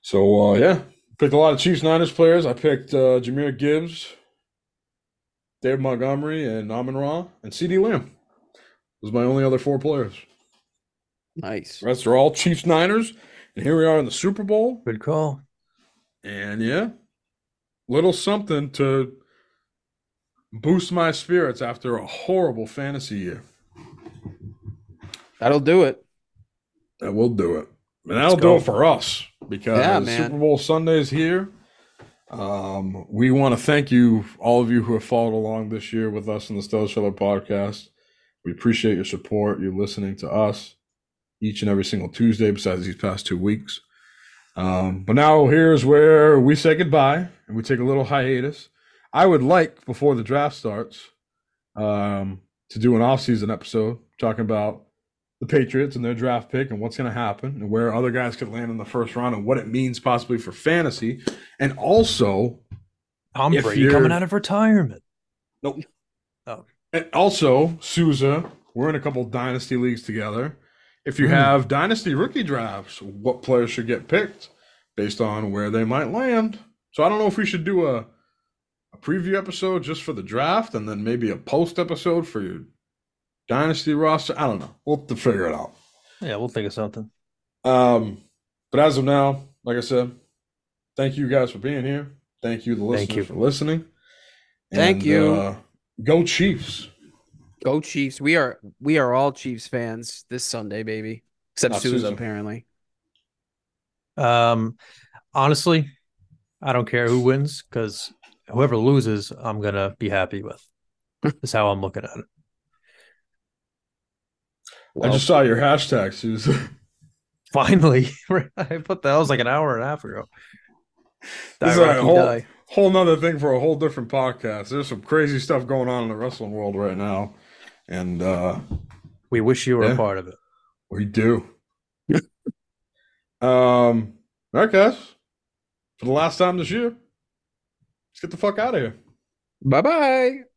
So, uh, yeah, picked a lot of Chiefs-Niners players. I picked uh, Jahmyr Gibbs, David Montgomery, and Amon-Ra, and CeeDee Lamb. Those are my only other four players. Nice. The rest are all Chiefs-Niners. And here we are in the Super Bowl. Good call. And, yeah, little something to boost my spirits after a horrible fantasy year. That'll do it. That will do it. And that'll do it for us because yeah, Super Bowl Sunday is here. Um, we want to thank you, all of you who have followed along this year with us in the Stellar Seller podcast. We appreciate your support. You're listening to us each and every single Tuesday besides these past two weeks. Um, but now here's where we say goodbye and we take a little hiatus. I would like, before the draft starts, um, to do an off-season episode talking about the Patriots and their draft pick and what's going to happen and where other guys could land in the first round and what it means possibly for fantasy. And also, Tom Brady coming out of retirement. Nope. Oh. And also, Sousa, we're in a couple dynasty leagues together. If you have dynasty rookie drafts, what players should get picked based on where they might land. So I don't know if we should do a, a preview episode just for the draft and then maybe a post episode for your dynasty roster. I don't know. We'll have to figure it out. Yeah, we'll think of something. Um, but as of now, like I said, thank you guys for being here. Thank you, the listeners, thank you. for listening. And, thank you. Uh, go Chiefs. Go Chiefs. We are we are all Chiefs fans this Sunday, baby. Except Sousa, apparently. Um, honestly, I don't care who wins because whoever loses, I'm going to be happy with. That's how I'm looking at it. Well, I just saw your hashtag, Sousa. Finally. I put that. That was like an hour and a half ago. This is a whole, whole nother thing for a whole different podcast. There's some crazy stuff going on in the wrestling world right now. And uh, we wish you were yeah, a part of it. We do. um, all right, guys. For the last time this year, let's get the fuck out of here. Bye-bye.